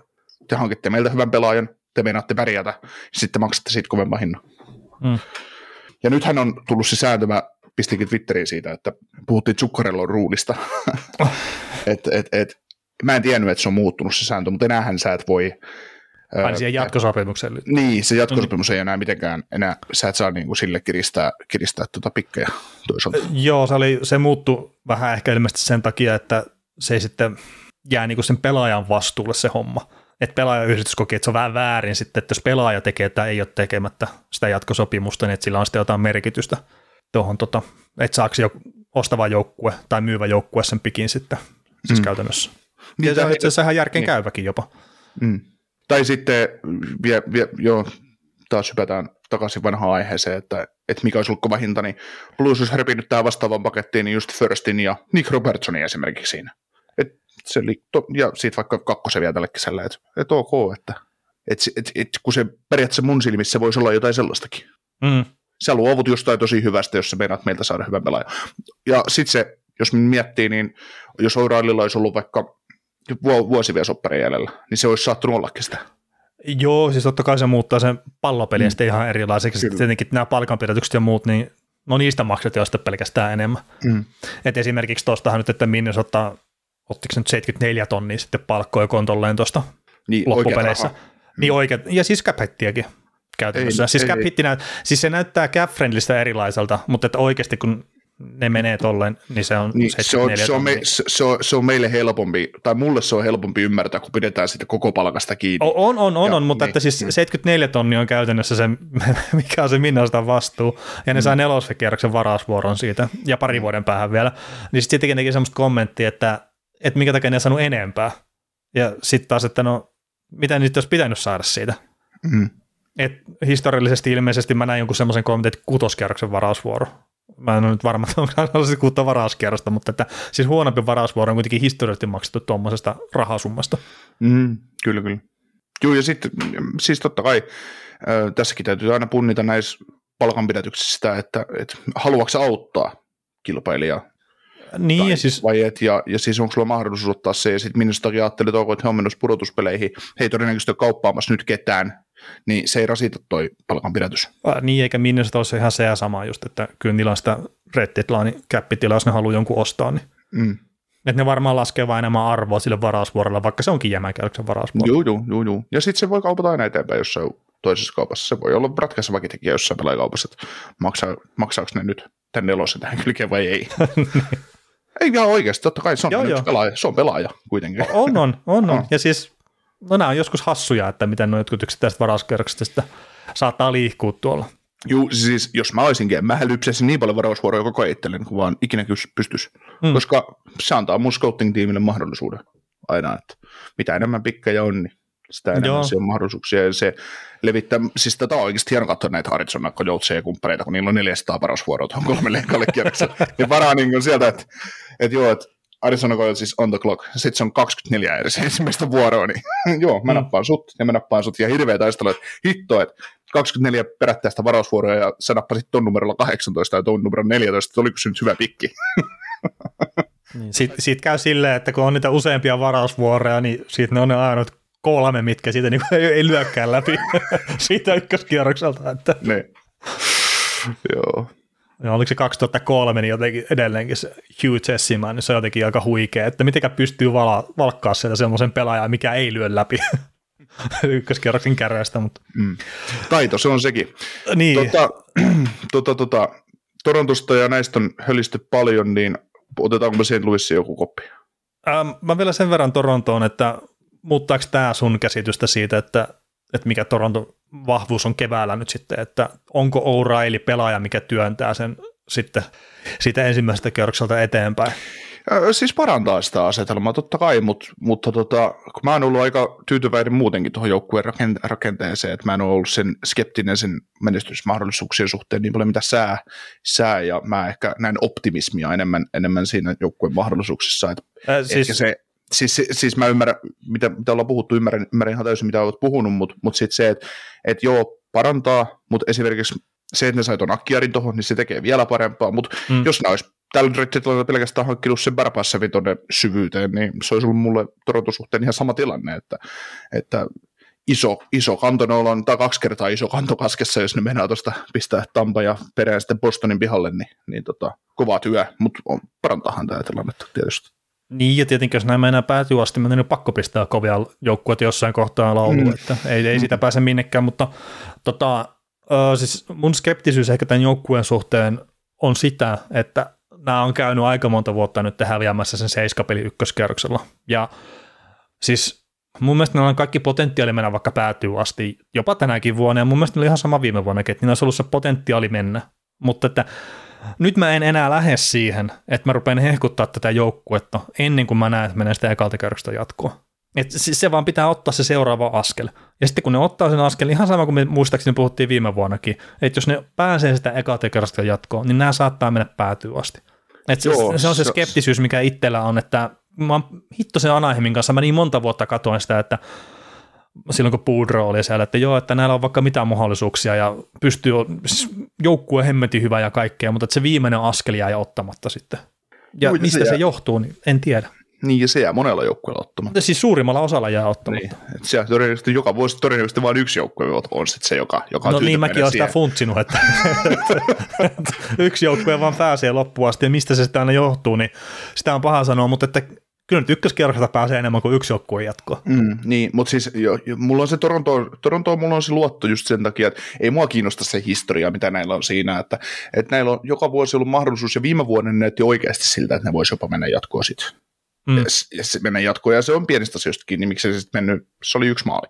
te hankitte meiltä hyvän pelaajan, te meinaatte pärjätä, ja sitten maksatte siitä kovemman hinnan. Mm. Ja nythän on tullut se sääntö, mä pistinkin Twitteriin siitä, että puhuttiin Zuccarellon ruudista. Oh. et, et, et, mä en tiennyt, että se on muuttunut se sääntö, mutta enäähän sä et voi... Aina siihen jatkosopimukseen. Niin, se jatkosopimus ei enää mitenkään, enää, sä et saa niin kuin sille kiristää, kiristää tuota pikkejä toisaalta. Joo, se, oli, se muuttui vähän ehkä ilmeisesti sen takia, että se ei sitten jää niinku sen pelaajan vastuulle se homma. Että pelaajayhdistys koki, että se on vähän väärin sitten, että jos pelaaja tekee tai ei ole tekemättä sitä jatkosopimusta, niin että sillä on sitten jotain merkitystä tuohon, tota, että saako ostava joukkue tai myyvä joukkue sen pikin sitten siis mm. käytännössä. Niin, ja itse asiassa ihan järkeen niin. käyväkin jopa. Mm. Tai sitten, vie, vie, joo, taas hypätään takaisin vanhaan aiheeseen, että, että mikä olisi ollut kova hinta, niin Blues olisi repinyt tähän vastaavaan pakettiin, niin just Thirstin ja Nick Robertsonin esimerkiksi siinä. Et se li, to, ja siitä vaikka kakkosen vielä tällä kesällä, että et ok, että et, et, et, kun se periaatteessa mun silmissä voisi olla jotain sellaistakin. Mm. Sä luovut jostain tosi hyvästä, jos sä meinaat meiltä saada hyvän pelaajan. Ja sitten se, jos miettii, niin jos O'Reillilla olisi ollut vaikka vuosi vielä sopparin jäljellä, niin se olisi saattunut ollakin sitä. Joo, siis totta kai se muuttaa sen pallopeliä mm. sitten ihan erilaiseksi. Tietenkin nämä palkanpidätykset ja muut, niin no niistä maksetaan sitten pelkästään enemmän. Mm. Et esimerkiksi tuostahan nyt, että Minnesota ottiko nyt seitsemänkymmentäneljä tonnia sitten palkkoja kontolleen tuosta niin, loppupeleissä. Niin oikein, ja siis cap-hittiäkin käytännössä. Ei, siis, ei, cap-hitti näyt, siis se näyttää cap-friendlistä erilaiselta, mutta että oikeasti kun ne menee tolleen, niin se on niin, seitsemänkymmentäneljä. Se on, se, on me, se, on, se on meille helpompi, tai mulle se on helpompi ymmärtää, kun pidetään sitä koko palkasta kiinni. On, on, on, ja, on mutta niin, että siis niin. seitsemänkymmentäneljä tonnia on käytännössä se, mikä on se Minnastan vastuu, ja ne mm. saa nelosvekierroksen varausvuoron siitä, ja pari vuoden päähän vielä. Niin sitten tietenkin teki semmoista kommenttia, että, että minkä takia ne ei saanut enempää. Ja sitten taas, että no, mitä niitä olisi pitänyt saada siitä. Mm. Et historiallisesti ilmeisesti mä näin jonkun semmoisen kommentin, että kutoskierroksen varausvuoro. Mä en ole nyt varma, että onko aina kuutta varauskierrosta, mutta että, siis huonompi varausvuoro on kuitenkin historiallisesti maksettu tuommoisesta rahasummasta. Mm, kyllä, kyllä. Joo, ja sitten siis totta kai äh, tässäkin täytyy aina punnita näissä palkanpidätyksissä sitä, että et, haluatko sä auttaa kilpailijaa? Niin, tai, ja siis... Vai et, ja, ja siis onko sulla mahdollisuus ottaa se, ja sitten minusta takia ajattelin, että onko, että he on menossa pudotuspeleihin, he ei todennäköisesti ole kauppaamassa nyt ketään, niin se ei rasita toi palkanpidätys. Ah, niin, eikä minne se olisi ihan se ja sama just, että kyllä niillä on sitä red deadline-käppitilaa, jos ne haluaa jonkun ostaa, niin mm. että ne varmaan laskee vain enemmän arvoa sille varausvuorolla, vaikka se onkin jämäkäyksen varausvuorolla. Joo, joo, joo, ja sitten se voi kaupata aina eteenpäin jossain toisessa kaupassa, se voi olla ratkaisemakin tekijä jossain pelakaupassa, että maksaa, maksaako ne nyt tämän nelosen tähän kylkeen vai ei. Ei ihan oikeasti, totta kai se on, joo, joo. Pelaaja, se on pelaaja kuitenkin. On, on, on, on. Ja siis no nämä on joskus hassuja, että miten nuo jotkut yksittäiset varauskerroksista saattaa liikkua tuolla. Juu, siis jos mä olisinkin, mä lypsäisin niin paljon varausvuoroja koko ajan itselleni, kun vaan ikinä pystyisi, mm. koska se antaa mun scouting-tiimille mahdollisuuden aina, että mitä enemmän pikkejä on, niin sitä enemmän joo. Siellä on mahdollisuuksia, ja se levittää, siis tätä on oikeasti hieno katsoa näitä Arizona-joutseja ja kumppareita, kun niillä on neljäsataa varausvuoroa tuohon kolmelle ekalle kierrokselle, ja varaa niin kuin sieltä, että, että joo, että Arizona-koilla siis on the clock, sitten se on kaksikymmentäneljä eri ensimmäistä vuoroa, niin joo, mä mm. nappaan sut, ja mä nappaan sut, ja hirveä taistelu, että hitto, että kaksikymmentäneljä perättäistä varausvuoroa, ja sä nappasit ton numerolla kahdeksantoista ja ton numerolla neljätoista, että oliko se nyt hyvä pikki? Niin, sit, siitä käy silleen, että kun on niitä useampia varausvuoroja, niin siitä ne on ne ainut kolme, mitkä siitä niin ei, ei lyökkään läpi siitä ykköskierrokselta. Että. Ne. Joo. Ja oliko se kaksituhattakolme, niin jotenkin edelleenkin se Hugh Chessiman, niin se on jotenkin aika huikea, että mitenkä pystyy vala, valkkaa sieltä semmoisen pelaajan, mikä ei lyö läpi ykköskierroksen kärjestä. Mutta. Mm. Taito, se on sekin. Niin. Tota, tota, tota, Torontosta ja näistä on hölisty paljon, niin otetaanko me siihen Luissi joku koppi? Ähm, mä vielä sen verran Torontoon, että muuttaako tämä sun käsitystä siitä, että, että mikä Toronton vahvuus on keväällä nyt sitten, että onko O'Reilly pelaaja, mikä työntää sen sitten siitä ensimmäisestä kierrokselta eteenpäin? Siis parantaa sitä asetelmaa totta kai, mutta, mutta tota, kun mä oon ollut aika tyytyväinen muutenkin tuohon joukkueen rakenteeseen, että mä en ole ollut sen skeptinen sen menestysmahdollisuuksien suhteen niin paljon mitä sää, sää ja mä ehkä näin optimismia enemmän, enemmän siinä joukkueen mahdollisuuksissa, että äh, siis... ehkä se Siis, siis mä ymmärrän, mitä, mitä ollaan puhuttu, ymmärrän, ymmärrän ihan täysin, mitä olet puhunut, mutta mut sitten se, että et joo, parantaa, mutta esimerkiksi se, että ne sai tuon Akkiarin tuohon, niin se tekee vielä parempaa, mutta mm. jos ne olisi tällä reittitilalla pelkästään hankkinut sen Barbassavin tuonne syvyyteen, niin se olisi ollut mulle Toronton suhteen ihan sama tilanne, että, että iso, iso kanto, ne ollaan, tai kaksi kertaa iso kanto kaskessa, jos ne mennään tuosta pistää Tampa ja perään sitten Bostonin pihalle, niin, niin tota, kova työ, mutta parantaahan tämä tilannetta tietysti. Niin, ja tietenkin jos nämä enää päätyy asti, niin on pakko pistää kovia joukkueita jossain kohtaa lauluun, mm. että ei, ei sitä pääse minnekään, mutta tota, siis mun skeptisyys ehkä tämän joukkueen suhteen on sitä, että nämä on käynyt aika monta vuotta nyt häviämässä sen seiskapeli ykköskierroksella, ja siis mun mielestä ne on kaikki potentiaali mennä vaikka päätyy asti, jopa tänäkin vuonna, ja mun mielestä ne oli ihan sama viime vuonna, että niillä olisi ollut se potentiaali mennä, mutta että nyt mä en enää lähde siihen, että mä rupean hehkuttaa tätä joukkuetta ennen kuin mä näen, että menen sitä ekalta kerrosta jatkoa. Et siis se vaan pitää ottaa se seuraava askel. Ja sitten kun ne ottaa sen askel, ihan sama kuin me muistaakseni puhuttiin viime vuonnakin, että jos ne pääsee sitä ekalta kerrosta jatkoon, niin nämä saattaa mennä päätyyn asti. Et se, Joo, se on se skeptisyys, mikä itsellä on, että mä oon hitto sen Anaheimin kanssa, mä niin monta vuotta katsoin sitä, että silloin kun Boudreau oli siellä, että joo, että näillä on vaikka mitään mahdollisuuksia ja pystyy, siis joukkue hemmetin hyvä ja kaikkea, mutta että se viimeinen askel jää ja ottamatta sitten. Ja Muita mistä se, se johtuu, niin en tiedä. Niin, ja se jää monella joukkueella ottamatta. Siis suurimmalla osalla jää ottamatta. Niin, se todennäköisesti joka vuosi todennäköisesti vain yksi joukkue on sitten se, joka, joka on no niin, mäkin olen sitä funtsinut, että yksi joukkue vaan pääsee loppuun asti, ja mistä se sitä aina johtuu, niin sitä on paha sanoa, mutta että kyllä nyt ykköskerroksesta pääsee enemmän kuin yksi joukkue jatkoa. Mm, niin, mutta siis jo, mulla on se Toronto, Toronto, mulla on se luotto just sen takia, että ei mua kiinnosta se historia, mitä näillä on siinä, että, että näillä on joka vuosi ollut mahdollisuus, ja viime vuonna ne näytti oikeasti siltä, että ne voisi jopa mennä jatkoa sitten. Mm. Ja se mennä jatkoon, ja se on pienistä asioistakin, niin miksi se sitten mennyt, se oli yksi maali.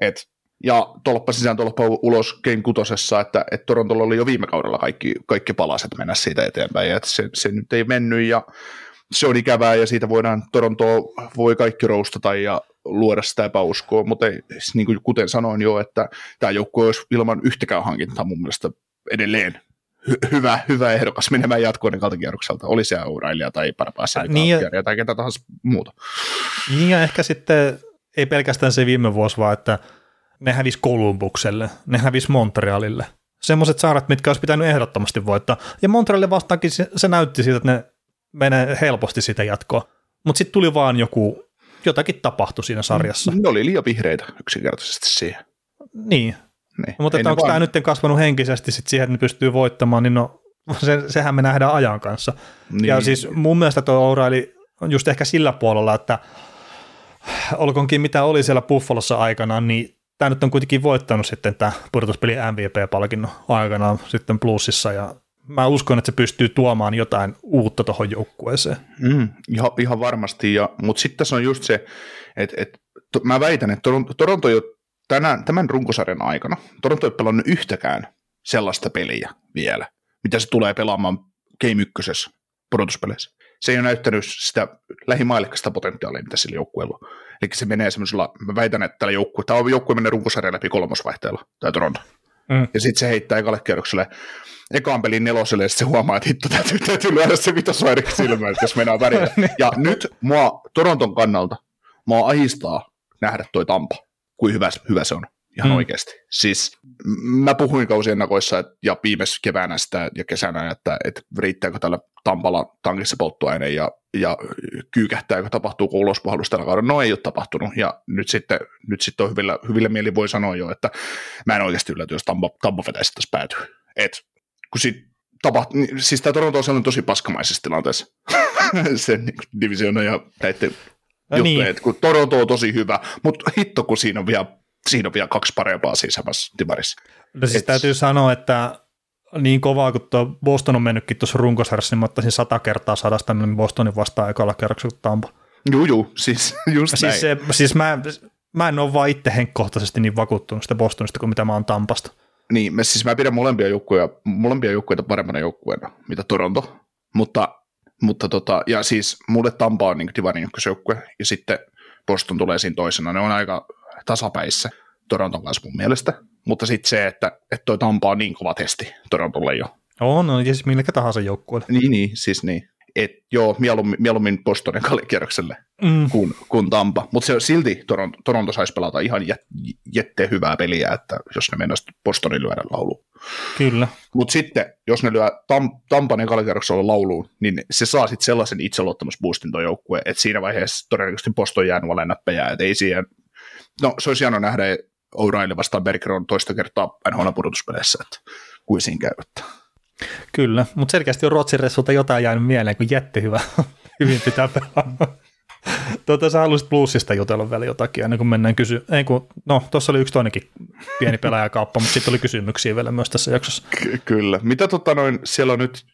Et, ja tolppa sisään, tolppa ulos game kutosessa, että et Torontolla oli jo viime kaudella kaikki, kaikki palaset mennä siitä eteenpäin, ja et se, se nyt ei mennyt, ja se on ikävää, ja siitä voidaan, Torontoa voi kaikki roustata ja luoda sitä epäuskoa, mutta ei, niin kuin kuten sanoin jo, että tämä joukkue olisi ilman yhtäkään hankintaa mun mielestä edelleen. Hy- hyvä, hyvä ehdokas menemään jatkoon ekalta kierrokselta, oli se O'Reillyä tai Parapaasia niin tai ketä tahansa muuta. Niin ja ehkä sitten ei pelkästään se viime vuosi, vaan että ne hävisi Columbukselle, ne hävisi Montrealille. Semmoiset saaret, mitkä olisi pitänyt ehdottomasti voittaa. Ja Montrealille vastaankin se, se näytti siitä, että ne menee helposti sitä jatkoa. Mutta sitten tuli vaan joku, jotakin tapahtui siinä sarjassa. Ne oli liian vihreitä yksinkertaisesti siihen. Niin. Niin. Mutta että onko vaan... tämä nyt kasvanut henkisesti sit siihen, että ne pystyy voittamaan, niin no, se, sehän me nähdään ajan kanssa. Niin. Ja siis mun mielestä tuo O'Reilly on just ehkä sillä puolella, että olkoonkin mitä oli siellä Buffalossa aikana, niin tämä nyt on kuitenkin voittanut sitten tämä pudotuspeli M V P-palkinnon aikana sitten plussissa ja mä uskon, että se pystyy tuomaan jotain uutta tuohon joukkueeseen. Mm, ihan, ihan varmasti, ja, mutta sitten se on just se, että et, to, mä väitän, että Toronto, Toronto jo Tänään, tämän runkosarjan aikana Toronto ei pelannut yhtäkään sellaista peliä vielä, mitä se tulee pelaamaan game ykkösessä pudotuspeleissä. Se ei ole näyttänyt sitä lähimaillikasta potentiaalia, mitä sillä joukkueella on. Eli se menee semmoisella, mä väitän, että tällä joukkue, tämä joukkue menee runkosarjan läpi kolmosvaihteella, tämä Toronto. Mm. Ja sitten se heittää ekalle kierrokselle ekaan pelin neloselle, ja sitten se huomaa, että hitto, täytyy, täytyy lyödä se vitosvairiksi silmään, jos mennään välillä. Ja nyt mua Toronton kannalta, mua ahistaa nähdä toi Tampa. Kuin hyvä, hyvä se on, ihan mm. oikeasti. Siis mä puhuin kausiennakoissa ja viimeis keväänä sitä ja kesänä, että, että riittääkö tällä Tampalla tankissa polttoaine ja, ja kyykähtääkö, tapahtuuko ulospuhallus tällä kaudella. No ei ole tapahtunut ja nyt sitten, nyt sitten on hyvillä, hyvillä mieli voi sanoa jo, että mä en oikeasti ylläty, jos Tampa, Tampa vetäisi tässä päätyy. Et kun siitä tapahtuu, niin, siis tämä Toronto on sellainen tosi paskamaisessa tilanteessa, sen niin divisioona ja näiden... Juttu, niin. Että kun Toronto on tosi hyvä, mutta hitto, kun siinä on vielä, siinä on vielä kaksi parempaa siinä samassa divarissa. No siis et... täytyy sanoa, että niin kovaa kuin tuo Boston on mennytkin tuossa runkosarjassa, niin mä ottaisin sata kertaa sadasta Bostonin vastaan ekalla kerroksella kuin Tampa. Juu, juu, siis just siis näin. Se, siis mä, mä en ole vaan itse henkkohtaisesti niin vakuuttunut sitä Bostonista kuin mitä mä oon Tampasta. Niin, mä, siis mä pidän molempia joukkuja, molempia joukkuja paremmana joukkueena, mitä Toronto, mutta... Mutta tota, ja siis mulle Tampa on niin divarin ykkösjoukkue, ja sitten Boston tulee siinä toisena. Ne on aika tasapäissä Toronton kanssa mun mielestä, mutta sitten se, että, että toi Tampa on niin kova testi Torontolle jo. On, no, ja siis millekä tahansa joukkueelle. Niin, niin, siis niin. Et joo, mieluummin, mieluummin Bostonin kallikierrokselle mm. kuin, kuin Tampa, mutta silti Toronto, Toronto saisi pelata ihan jät, jätteen hyvää peliä, että jos ne mennäisi Bostonin lyödä lauluun. Kyllä. Mutta sitten, jos ne lyö Tam, Tampanen kallikierrokselle lauluun, niin se saa sitten sellaisen itseluottamusboostin tuo joukkue, että siinä vaiheessa todennäköisesti Boston jää nuoleen näppejä, että ei siihen, no se olisi hienoa nähdä O'Reilly vastaan Bergeron toista kertaa N H L-pudotuspeleissä, että kuin siinä käyttää. Kyllä, mutta selkeästi on Ruotsin ressulta jotain jäänyt mieleen, kun jättihyvä hyvin pitää pelaa. Tuota, sä haluaisit plussista jutella vielä jotakin, ennen kuin mennään kysy... Ei kun, no, tuossa oli yksi toinenkin pieni pelaajakauppa, mutta sitten oli kysymyksiä vielä myös tässä jaksossa. Ky- kyllä. Mitä tota noin, siellä on nyt,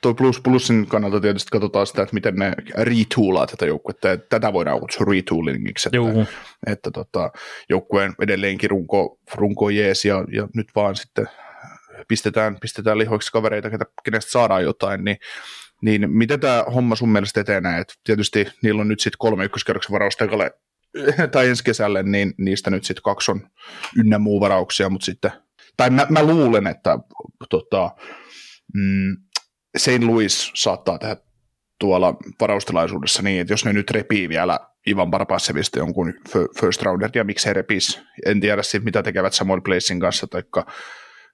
tuo plus, plussin kannalta tietysti katsotaan sitä, että miten ne retoolaa tätä joukkuetta. Tätä voidaan kutsua retoolingiksi, että, että tota, joukkueen edelleenkin runko, runko jees ja, ja nyt vaan sitten... pistetään, pistetään lihoiksi kavereita, kenestä saadaan jotain, niin, niin miten tämä homma sun mielestä etenee? Et tietysti niillä on nyt sitten kolme ykköskerroksen varausta tai ensi kesälle, niin niistä nyt sitten kaksi on ynnä muu varauksia, mutta sitten, tai mä, mä luulen, että tota, mm, Saint Louis saattaa tehdä tuolla varaustilaisuudessa niin, että jos ne nyt repii vielä Ivan Barbassevista jonkun first rounder, ja miksei repisi, en tiedä sitten mitä tekevät Samuel Placein kanssa, taikka,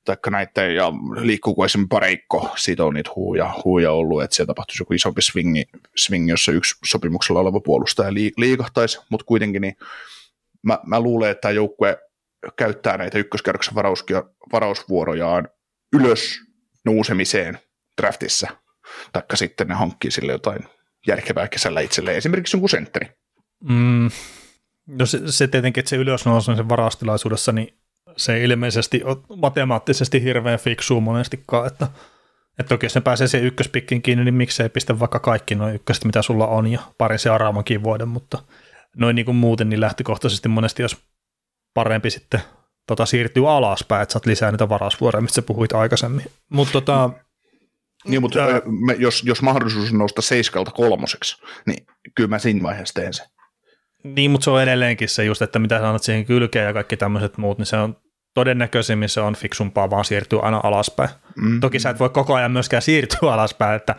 taikka näiden, ja liikkuuko esimerkiksi Pareikko, siitä on niitä huuja, huuja ollut, että siellä tapahtuisi joku isompi swingi, swing, jossa yksi sopimuksella oleva puolustaja liikahtaisi, mutta kuitenkin niin mä, mä luulen, että tämä joukkue käyttää näitä ykköskerroksen varausvuorojaan ylös nousemiseen draftissa, taikka sitten ne hankkii sille jotain järkevää kesällä itselleen, esimerkiksi joku sentteri. Mm, no se, se tietenkin, että se ylösnousemisen varaustilaisuudessa, niin se ei ilmeisesti ole matemaattisesti hirveän fiksua monestikaan, että, että toki jos ne pääsee siihen ykköspikkiin kiinni, niin miksei pistä vaikka kaikki nuo ykköset, mitä sulla on, ja pari seuraavankin vuoden, mutta noin niin kuin muuten, niin lähtökohtaisesti monesti, jos parempi sitten tota, siirtyy alaspäin, että saat lisää niitä varausvuoroja, mistä sä puhuit aikaisemmin, mutta tota, niin, mutta Tää... me, jos, jos mahdollisuus on nousta seiskalta kolmoseksi, niin kyllä mä siinä vaiheessa teen sen. Niin, mutta se on edelleenkin se just, että mitä sä annat siihen kylkeen ja kaikki tämmöiset muut, niin se on todennäköisemmin se on fiksumpaa, vaan siirtyy aina alaspäin. Mm-hmm. Toki sä et voi koko ajan myöskään siirtyä alaspäin, että,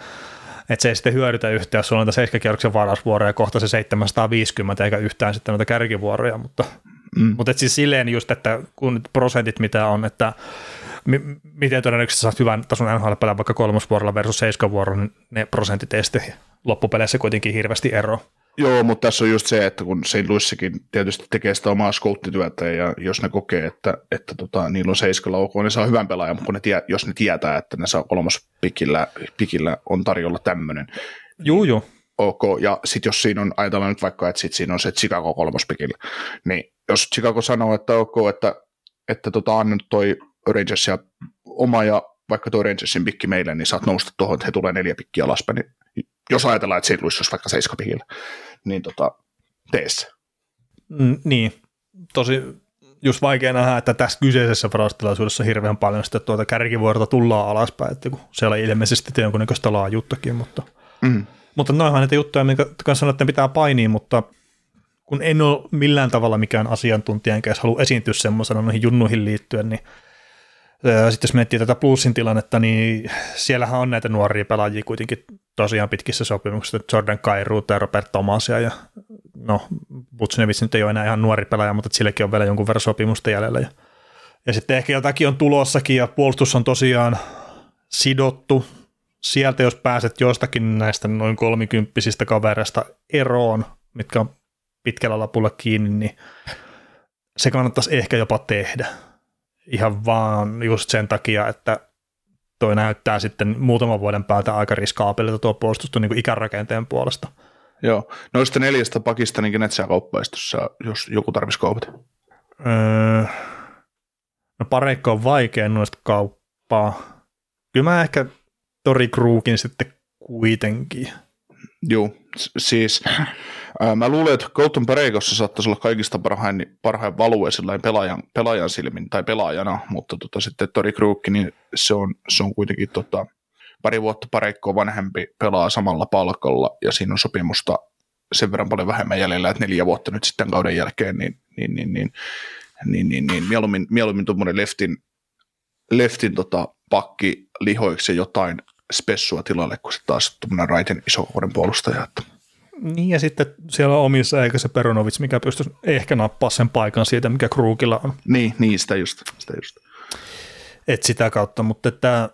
että se ei sitten hyödytä yhtään, jos sulla on näitä seitsemänkierroksen varausvuoroja ja kohta se seitsemänsataaviisikymmentä eikä yhtään sitten noita kärkivuoroja, mutta, mm-hmm. mutta et siis silleen just, että kun prosentit mitä on, että M- miten todennäköisesti saat hyvän tason N H L-pelän vaikka kolmosvuorolla versus seiskavuorolla, niin ne prosentit ei sitten loppupeleissä kuitenkin hirveästi ero. Joo, mutta tässä on just se, että kun Saint Louiskin tietysti tekee sitä omaa skouttityötä, ja jos ne kokee, että, että tota, niillä on seiskalla ok, niin saa hyvän pelaajan, mutta kun ne tie, jos ne tietää, että ne saa kolmospikillä pikillä on tarjolla tämmöinen. Joo, joo. Ok, ja sitten jos siinä on, ajatellaan nyt vaikka, että sit siinä on se Chicago kolmospikillä, niin jos Chicago sanoo, että ok, että, että tota, anna nyt toi Rangersia oma ja vaikka tuo Rangersin pikki meille, niin saat nousta tuohon, että he tulee neljä pikkiä alaspäin. Niin jos ajatellaan, että Saint Louis olisi vaikka seiska pikillä, niin tota, tee se. Mm, niin, tosi just vaikea nähdä, että tässä kyseisessä varastilaisuudessa hirveän paljon sitä tuota kärkivuorta tullaan alaspäin, että kun siellä ei ilmeisesti jonkunnäköistä laajuuttakin, mutta, mm. mutta noinhan niitä juttuja, minkä kanssa sanoa, että pitää painia, mutta kun en ole millään tavalla mikään asiantuntija, enkä edes halua esiintyä semmoisena noihin junnuihin liittyen, niin sitten jos miettii tätä plussin tilannetta, niin siellähän on näitä nuoria pelaajia kuitenkin tosiaan pitkissä sopimuksissa, Jordan Kairuuta ja Robert Thomasia, ja no Butsinevits nyt ei ole enää ihan nuori pelaaja, mutta silläkin on vielä jonkun verran sopimusta jäljellä. Ja, ja sitten ehkä jotakin on tulossakin, ja puolustus on tosiaan sidottu. Sieltä jos pääset jostakin näistä noin kolmikymppisistä kavereista eroon, mitkä on pitkällä lapulla kiinni, niin se kannattaisi ehkä jopa tehdä. Ihan vaan just sen takia, että toi näyttää sitten muutaman vuoden päältä aika riskaapelilta tuo puolustustu niin kuin ikärakenteen puolesta. Joo. Noista neljästä pakista, niin kenet sä kauppaistussa, jos joku tarvitsisi kaupata? Öö, no Pareikko on vaikea noista kauppaa. Kyllä mä ehkä Tori Kruukin sitten kuitenkin. Joo, siis mä luulen, että Colton Pareikossa saattaisi olla kaikista parhain, parhain value pelaajan, pelaajan silmin tai pelaajana, mutta tota, sitten Tori Krug, niin se on, se on kuitenkin tota, pari vuotta Pareikkoa vanhempi, pelaa samalla palkalla ja siinä on sopimusta sen verran paljon vähemmän jäljellä, että neljä vuotta nyt sitten kauden jälkeen, niin, niin, niin, niin, niin, niin, niin mieluummin, mieluummin tuommoinen leftin, leftin tota, pakki lihoiksi jotain spessua tilalle, kun se taas tuommoinen Raiten isokokoinen puolustaja. Niin, ja sitten siellä on omissa, eikä se Perunovic, mikä pystyisi ehkä nappaa sen paikan siitä, mikä Krugilla on. Niin, niin sitä just. Sitä just. Et sitä kautta, mutta tämä,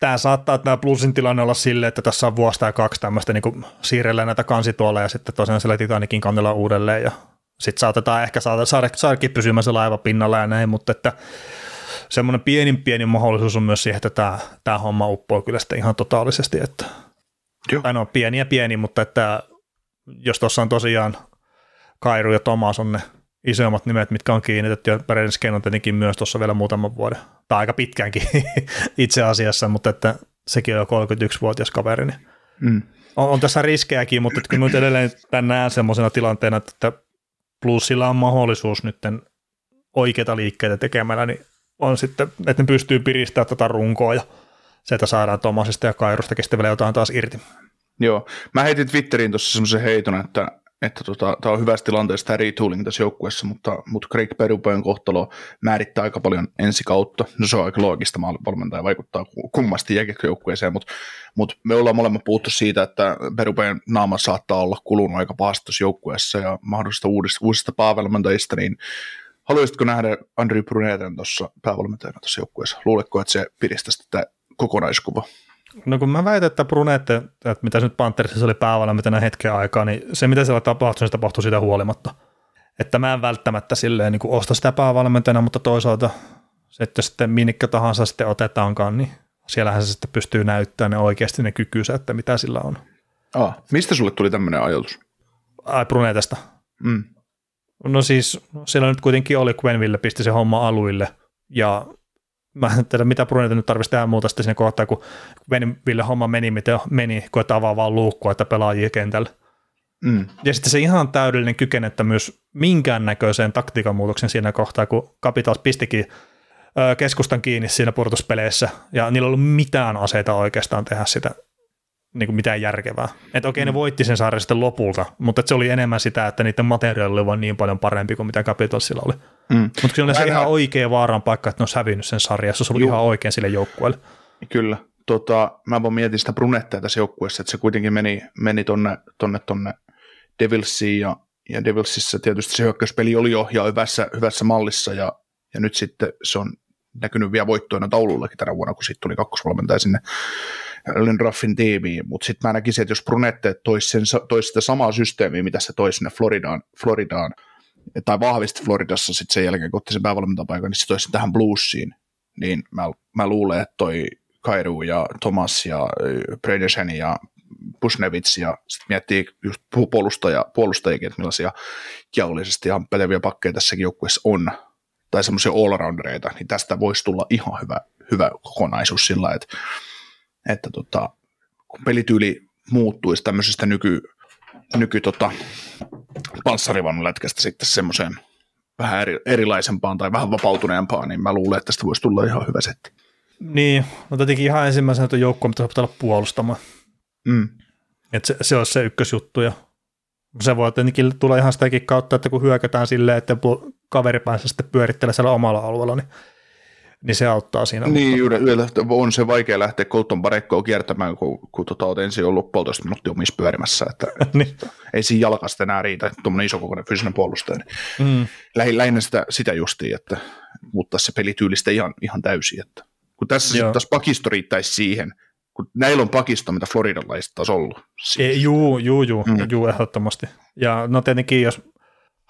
tämä saattaa tämä plussin tilanne olla silleen, että tässä on vuosi tai kaksi tämmöistä, niin kuin siirrellään näitä kansituoleja, ja sitten tosiaan siellä Titanikin kannella uudelleen, ja sitten saatetaan ehkä saada, saada, saadakin pysymään se laiva pinnalla ja näin, mutta että semmoinen pienin pieni mahdollisuus on myös siihen, että tämä, tämä homma uppoo kyllä sitten ihan totaalisesti, että Joo. tai no pieni ja pieni, mutta että jos tuossa on tosiaan Kairu ja Tomas on ne isoimmat nimet, mitkä on kiinnitetty, ja Berensken on tietenkin myös tuossa vielä muutaman vuoden, tai aika pitkäänkin itse asiassa, mutta että sekin on jo kolmekymmentäyksivuotias kaveri, niin mm. on, on tässä riskejäkin, mutta kyllä minä nyt edelleen tämän näen semmoisena tilanteena, että plussilla on mahdollisuus nyt oikeita liikkeitä tekemällä, niin on sitten, että ne pystyy piristämään tätä runkoa ja sieltä saadaan Tomasista ja Kairustakin sitten vielä jotain taas irti. Joo, mä heitin Twitteriin tuossa semmoisen heiton, että että tota, tämä on hyvässä tilanteessa tämä retooling tässä joukkueessa, mutta, mutta Craig Berube kohtalo määrittää aika paljon ensi kautta. No se on aika loogista, valmentaja vaikuttaa kummasti jääkiekkojoukkueeseen, mutta, mutta me ollaan molemmat puhuttu siitä, että Berubeen naama saattaa olla kulunut aika pahasti joukkueessa ja mahdollisista uudista, uusista päävalmentajista, niin haluaisitko nähdä Andri Bruneten tuossa päävalmentajana tuossa joukkueessa? Luuletko, että se piristäisi tätä kokonaiskuvaa? No kun mä väitän, että Brunette, että mitä se nyt Panthersissa oli päävalmentajana hetken aikaa, niin se mitä siellä tapahtui, se tapahtui siitä huolimatta. Että mä en välttämättä silleen niin kuin osta sitä päävalmentajana, mutta toisaalta sitten, sitten minkä tahansa sitten otetaankaan, niin siellähän se sitten pystyy näyttämään ne oikeasti ne kykynsä, että mitä sillä on. Ah, mistä sulle tuli tämmöinen ajatus? Ai Brunetesta. Mm. No siis siellä nyt kuitenkin oli, kun Gwenville pisti se homma aluille ja mä en tiedä, mitä Brunetta nyt tarvitsisi tehdä muuta sitten siinä kohtaa, kun Ville homma meni, miten meni, koetaan vaan vaan luukkua, että pelaajia kentällä. Mm. Ja sitten se ihan täydellinen kykenettä myös minkäännäköiseen taktiikan muutoksen siinä kohtaa, kun Capitals pistikin keskustan kiinni siinä purtuspeleissä, ja niillä ei ollut mitään aseita oikeastaan tehdä sitä, niin kuin mitään järkevää. Että okei, mm. ne voitti sen saaren sitten lopulta, mutta se oli enemmän sitä, että niiden materiaali oli vaan niin paljon parempi kuin mitä Capitalsilla oli. Mm. Mutta kyllä se ihan oikea vaaran paikka, että ne olisi hävinnyt sen sarjan, se olisi ollut Juh. ihan oikein sille joukkueelle. Kyllä. Tota, mä vaan mietin sitä Brunettea tässä joukkueessa, että se kuitenkin meni, meni tonne, tonne, tonne Devilsiin, ja, ja Devilsissä tietysti se hyökkäyspeli oli jo ja hyvässä, hyvässä mallissa, ja, ja nyt sitten se on näkynyt vielä voittoina taulullakin tänä vuonna, kun siitä tuli kakkosvalmentaja sinne Lindruffin tiimiin, mutta sitten mä näkisin, että jos Brunette toisi tois sitä samaa systeemiä, mitä se toi sinne Floridaan, Floridaan tai vahvisti Floridassa sitten sen jälkeen, kun otti sen päävalmentapaikan, niin se toisi tähän Bluesiin, niin mä, mä luulen, että toi Kairu ja Tomas ja Bredesen ja Butsinevits ja sitten miettii just puolustaja, puolustajikin, että millaisia kiaullisesti ihan päteviä pakkeja tässäkin joukkueessa on, tai semmoisia all-roundereita, niin tästä voisi tulla ihan hyvä, hyvä kokonaisuus sillä, että että tota, kun pelityyli muuttuisi tämmöisestä nyky, nyky tota, panssarivaunun lätkästä sitten semmoiseen vähän eri, erilaisempaan tai vähän vapautuneempaan, niin mä luulen, että tästä voisi tulla ihan hyvä setti. Niin, no tietenkin ihan ensimmäisenä tuon joukkoon pitäisi pitää olla puolustamaan. Mm. Että se, se olisi se ykkösjuttu, ja se voi tietenkin tulla ihan sitäkin kautta, että kun hyökätään silleen, että kaveri päänsä sitten pyörittelee siellä omalla alueella, niin niin se auttaa siinä. Niin, yhdellä on se vaikea lähteä Colton Barekkoa kiertämään, kun, kun tota, olet ensin ollut puolitoista minuuttia omissa pyörimässä. Että niin. Ei siinä jalkasta enää riitä, että tuommoinen isokokoinen fyysinen puolustaja. Mm. Lähinnä sitä, sitä justiin, että muuttaa se pelityylistä ihan, ihan täysin. Että. Kun tässä sitten taas pakisto riittäisi siihen, kun näillä on pakisto, mitä floridalaiset taas ollut. Siis. E, juu, juu, juu, mm. juu, ehdottomasti. Ja no tietenkin, jos...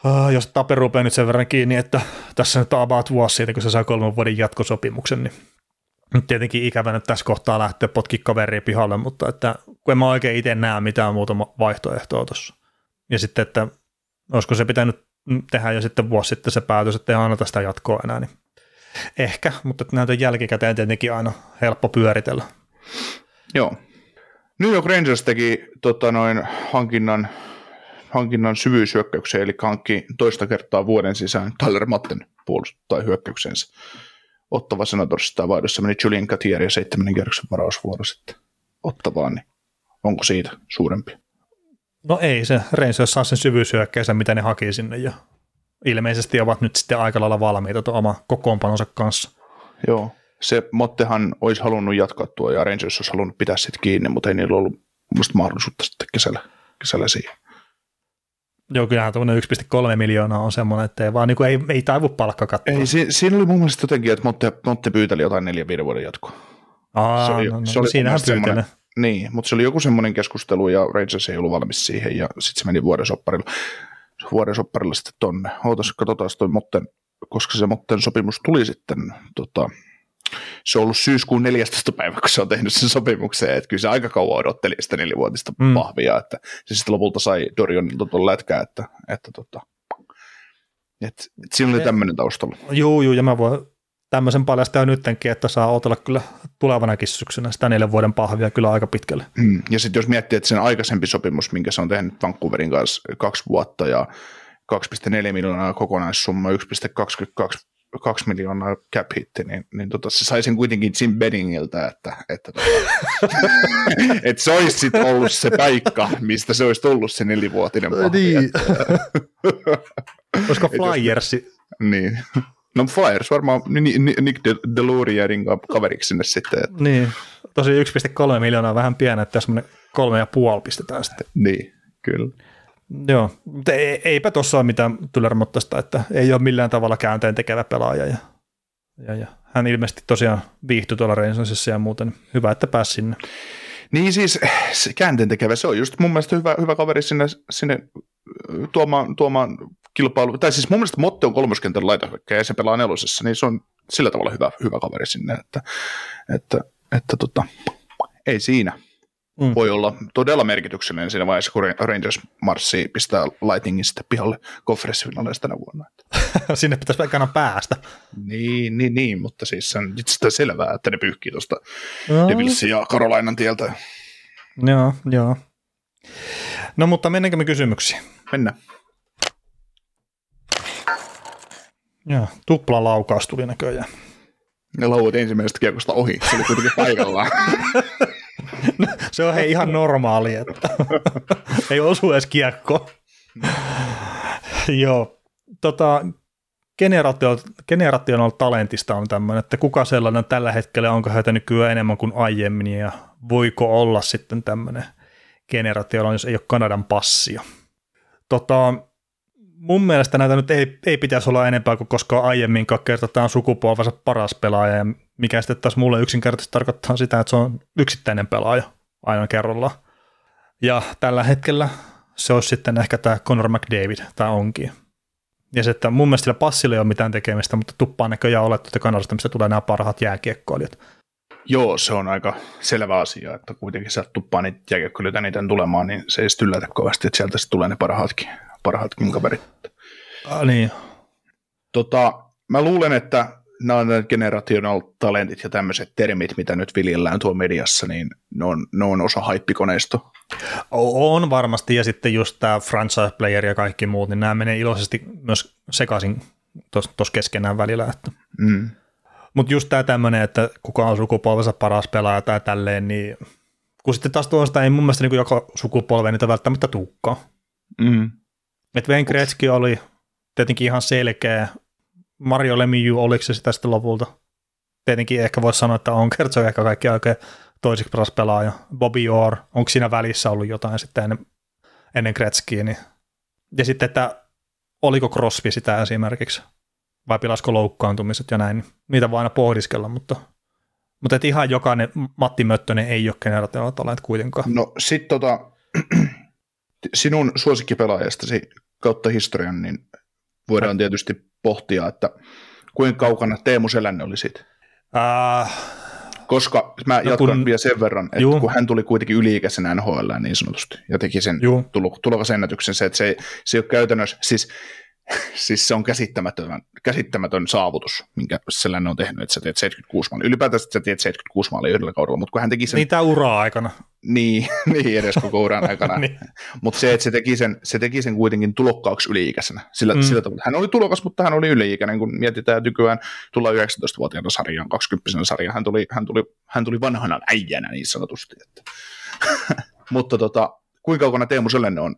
Uh, jos Tape rupeaa nyt sen verran kiinni, että tässä nyt on about vuosi siitä, kun se saa kolmen vuoden jatkosopimuksen, niin nyt tietenkin ikävänä tässä kohtaa lähteä potki kaveria pihalle, mutta että, kun en mä oikein itse näe mitään muuta vaihtoehtoa tuossa. Ja sitten, että olisiko se pitänyt tehdä jo sitten vuosi sitten se päätös, että ei anneta sitä jatkoa enää, niin ehkä, mutta näitä jälkikäteen tietenkin aina helppo pyöritellä. Joo. New York Rangers teki tota, noin, hankinnan hankinnan syvyyshyökkäykseen, eli hankki toista kertaa vuoden sisään Tyler Matten puolustaa hyökkäyksensä. Ottava Senatorsista vaihdossa meni Julien Gauthier ja seitsemännen kierroksen varausvuoro sitten Ottavaan, niin onko siitä suurempi? No ei, se Rangers saa sen syvyyshyökkäynsä, mitä ne haki sinne, ja ilmeisesti ovat nyt sitten aika lailla valmiita tuon oman kokoonpanonsa kanssa. Joo, se Mattehan olisi halunnut jatkaa tuo, ja Rangers olisi halunnut pitää siitä kiinni, mutta ei niillä ollut musta mahdollisuutta sitten kesällä, kesällä siihen. Joo, kyllähän tuommoinen yksi pilkku kolme miljoonaa on semmoinen, että ei vaan niin kuin ei, ei taivu palkkakattoa. Ei, si- siinä oli mun mielestä jotenkin, että Montte, Montte pyyteli jotain neljä viiden vuoden jatkoa. Aa, se oli, no, no, se oli siinähän pyytelee. Niin, mutta se oli joku semmoinen keskustelu ja Rangers ei ollut valmis siihen ja sitten se meni vuoden sopparilla, vuoden sopparilla sitten tonne. Ootas, katsotaan toi Motten, koska se Motten sopimus tuli sitten, tota, se on ollut syyskuun neljästoista päivä, kun se on tehnyt sen sopimukseen, että kyllä se aika kauan odotteli sitä nelivuotista mm. pahvia, että se sitten lopulta sai Dorionilta tuon lätkää, että, että, että, että siinä oli tämmöinen taustalla. Joo, joo, ja mä voin tämmöisen paljastaa nyttenkin, että saa odotella kyllä tulevanakin syksynä sitä neljän vuoden pahvia kyllä aika pitkälle. Mm. Ja sitten jos miettii, että sen aikaisempi sopimus, minkä se on tehnyt Vancouverin kanssa kaksi vuotta ja kaksi pilkku neljä miljoonaa kokonaissumma, yksi pilkku kaksikymmentäkaksi kaksi miljoonaa cap hitti, niin, niin tota, se sai sen kuitenkin Jim Benningiltä, että, että, tota, että se olisi sit ollut se paikka, mistä se olisi tullut se nelivuotinen pahvi. Olisiko Flyersi? Niin. No Flyers varmaan Nick Delurierin kaveriksi sinne sitten. Että. Niin, tosi yksi pilkku kolme miljoonaa vähän pienä, että semmoinen kolme pilkku viisi pistetään sitten. Niin, kyllä. Joo, mutta ei, eipä tuossa ole mitään tyllermottaista, että ei ole millään tavalla käänteen tekevä pelaaja. Ja, ja, ja. Hän ilmeisesti tosiaan viihtyi tuolla Rangersissa ja muuten. Hyvä, että pääsi sinne. Niin siis se käänteen tekevä, se on just mun mielestä hyvä, hyvä kaveri sinne, sinne tuomaan, tuomaan kilpailu. Tai siis mun mielestä Motte on kolmoskentän laitahyökkääjä ja se pelaa nelosessa, niin se on sillä tavalla hyvä, hyvä kaveri sinne, että, että, että tota, ei siinä. Mm. Voi olla todella merkityksellinen siinä vaiheessa, kun Rangers marssi pistää Lightningin sitten pihalle konferenssifinaaleissa tänä vuonna. Sinne pitäisi aikana päästä. Niin, niin, niin, mutta siis se on itse selvää, että ne pyyhkii tuosta no. Devilsin ja Carolinan tieltä. Joo, joo. No mutta mennäänkö me kysymyksiin? Mennään. Joo, tupla laukaus tuli näköjään. Ne lauvat ensimmäisestä kiekosta ohi, se oli kuitenkin paikallaan. No, se on hei ihan normaali, että ei osu edes kiekko. Joo, tota, generaatio, generaation talentista on tämmöinen, että kuka sellainen tällä hetkellä, onko heitä nykyään enemmän kuin aiemmin ja voiko olla sitten tämmöinen generaatio, jos ei ole Kanadan passia. Tota, mun mielestä näitä nyt ei, ei pitäisi olla enempää kuin koskaan aiemminkaan kertataan sukupolvensa paras pelaaja ja mikä sitten taas mulle yksinkertaisesti tarkoittaa sitä, että se on yksittäinen pelaaja aina kerrallaan. Ja tällä hetkellä se olisi sitten ehkä tämä Connor McDavid, tämä onkin. Ja se, että mun mielestä sillä passilla ei ole mitään tekemistä, mutta tuppaa näköjään olettu, että Kanadasta, mistä tulee nämä parhaat jääkiekkoilijat. Joo, se on aika selvä asia, että kuitenkin sieltä tuppaa niitä jääkiekkoilijoita niitä tulemaan, niin se ei sitten yllätä kovasti, että sieltä tulee ne parhaatkin, parhaatkin kaverit. Ah, niin. Tota, mä luulen, että nämä on nämä generational talentit ja tämmöiset termit, mitä nyt viljellään tuolla mediassa, niin ne on, ne on osa haippikoneisto. On varmasti, ja sitten just tämä franchise player ja kaikki muut, niin nämä menee iloisesti myös sekaisin tuossa keskenään välillä. Mm. Mutta just tämä tämmöinen, että kuka on sukupolvensa paras pelaaja tai tälleen, niin kun sitten taas tuosta ei mun mielestä niin joka sukupolven niitä välttämättä tuukkaa. Mm. Että Wayne Gretzky oli tietenkin ihan selkeä, Mario Lemieux, oliko se sitä sitten lopulta? Tietenkin ehkä voisi sanoa, että on kertoo ehkä kaikki oikein toiseksi paras pelaaja. Bobby Orr, onko siinä välissä ollut jotain sitten ennen, ennen Gretzkyä? Niin. Ja sitten, että oliko Crosby sitä esimerkiksi? Vai pilasko loukkaantumiset ja näin? Niitä voi aina pohdiskella, mutta, mutta et ihan jokainen Matti Möttönen ei ole generaatiolla talent kuitenkaan. No sit tota, sinun suosikkipelaajastasi kautta historian, niin voidaan tietysti pohtia, että kuinka kaukana Teemu Selänne oli siitä. Uh, Koska mä no jatkan kun, vielä sen verran, että juu. kun hän tuli kuitenkin yli-ikäisenä N H L niin sanotusti, ja teki sen tulokasennätyksen, se, että se ei, se ei ole käytännössä, siis, siis se on käsittämätön, käsittämätön saavutus, minkä Selänne on tehnyt, että sä teet seitsemänkymmentäkuusi maalia. Ylipäätään sä teet seitsemänkymmentäkuusi maalia yhdellä kaudella, mutta kun hän teki sen... Niitä uraa aikana. Niin, niin edes koko uran aikana. Niin. Mutta se, että se teki sen, se teki sen kuitenkin tulokkaaksi yli-ikäisenä. Sillä, mm. sillä tavalla. Hän oli tulokas, mutta hän oli yli-ikäinen. Kun mietitään nykyään, tullaan yhdeksäntoistavuotiaana sarjaan, kaksikymmentävuotiaana sarjaan. Hän tuli, hän, tuli, hän tuli vanhana äijänä niin sanotusti. Että. Mutta tota, kuinka kaukana Teemu Selänne on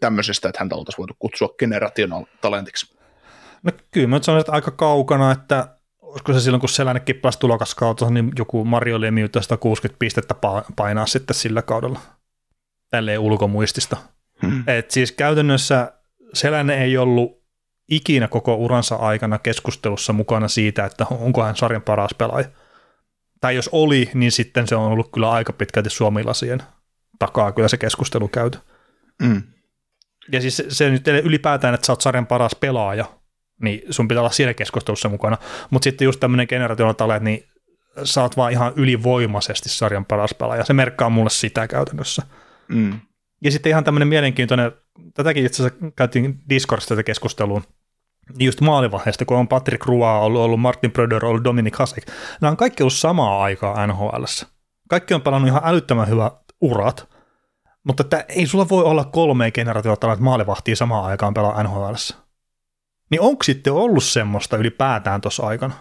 tämmöisestä, että häntä oltaisiin voitu kutsua generational talentiksi? No kyllä, mä sanoisin, että aika kaukana, että olisiko se silloin, kun Selänne kippasi tulokaskautta, niin joku Mario Lemieux sata kuusikymmentä pistettä painaa sitten sillä kaudella. Tälleen ulkomuistista. Hmm. Et siis käytännössä Selänne ei ollut ikinä koko uransa aikana keskustelussa mukana siitä, että onko hän sarjan paras pelaaja. Tai jos oli, niin sitten se on ollut kyllä aika pitkälti suomilasien takaa kyllä se keskustelu käyty. Hmm. Ja siis se nyt ylipäätään, että sä oot sarjan paras pelaaja, niin sun pitää olla siellä keskustelussa mukana. Mutta sitten just tämmöinen generaation talent, niin sä oot vaan ihan ylivoimaisesti sarjan paras pelaaja. Se merkkaa mulle sitä käytännössä. Mm. Ja sitten ihan tämmöinen mielenkiintoinen, tätäkin itse asiassa käytiin Discordista tätä keskusteluun, just maalivaiheesta, kun on Patrick Roy ollut, ollut Martin Brodeur, ollut Dominik Hasek. Nämä on kaikki ollut samaa aikaa N H L:ssä. Kaikki on pelannut ihan älyttömän hyvät urat, mutta ei sulla voi olla kolme generaation talent maalivahtia samaan aikaan pelaa N H L:ssä. Niin onko sitten ollut semmoista ylipäätään tuossa aikana?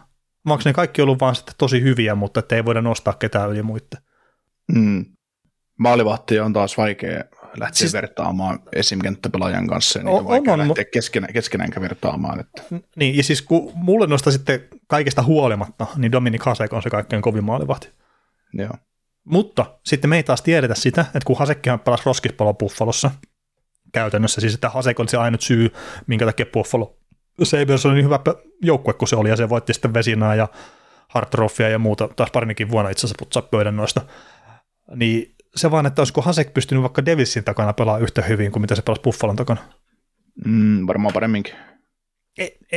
Onko ne kaikki ollut vaan sitten tosi hyviä, mutta ei voida nostaa ketään yli muiden? Mm. Maalivahtia on taas vaikea lähteä siis vertaamaan esim. Kenttäpelaajan kanssa, niin on vaikea on, lähteä keskenään, keskenään vertaamaan. Että. Niin, ja siis kun mulle noista sitten kaikesta huolimatta, niin Dominik Hasek on se kaikkein kovin maalivahti. Joo. Mutta sitten me ei taas tiedetä sitä, että kun Hasekkihan pelasi roskispalloa Buffalossa käytännössä, siis että Hasek oli se ainut syy, minkä takia Buffalo Sabres oli niin hyvä joukkue kuin se oli, ja se voitti sitten Vesinaa ja Hartroffia ja muuta, taas parinikin vuonna itse asiassa putsaa pöydän noista, niin se vaan, että olisiko Hasek pystynyt vaikka Davisin takana pelaamaan yhtä hyvin kuin mitä se pelasi Buffalon takana? Mm, varmaan paremminkin.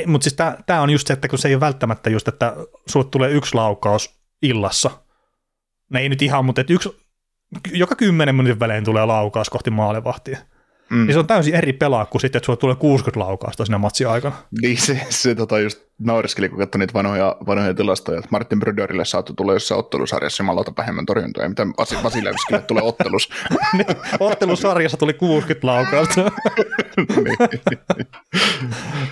Mutta siis tämä on just se, että kun se ei ole välttämättä just, että sulle tulee yksi laukaus illassa. Ne ei nyt ihan, mutta että yksi, joka kymmenen minuutin välein tulee laukaus kohti maalivahtia. Mm. Niin se on täysin eri pelaa kuin sitten, että sulla tulee kuusikymmentä laukausta siinä matsin aikana. Niin se, se tota just nauriskeli, kun katsoi niitä vanhoja, vanhoja tilastoja. Martin Brodörille saattoi tulla jossain ottelusarjassa jumalauta vähemmän torjuntoja, mitä Vasilevskille tulee ottelussa. Ottelusarjassa tuli kuusikymmentä laukausta.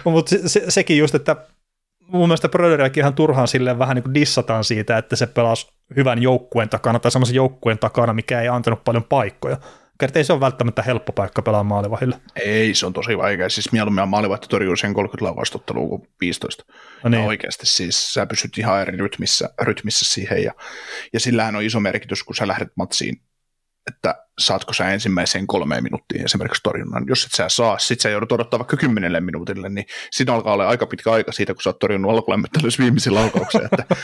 Mutta se, se, sekin just, että mun mielestä Brodörilläkin ihan turhaan silleen vähän niin kuin dissataan siitä, että se pelasi hyvän joukkueen takana tai semmoisen joukkueen takana, mikä ei antanut paljon paikkoja. Kerti ei se ole välttämättä helppo paikka pelaa maalivahille. Ei, se on tosi vaikea. Siis mieluummin maalivahti torjuu sen kolmekymmentä laukastottelua kuin viisitoista. No niin. Oikeasti siis sä pysyt ihan eri rytmissä, rytmissä siihen. Ja, ja sillähän on iso merkitys, kun sä lähdet matsiin, että saatko sä ensimmäiseen kolmeen minuuttiin esimerkiksi torjunnan. Jos et sä saa, sit sä joudut odottaa vaikka kymmenelle minuutille, niin siinä alkaa olla aika pitkä aika siitä, kun sä oot torjunnut alkulämmittelyssä viimeisiin laukaukseen. että,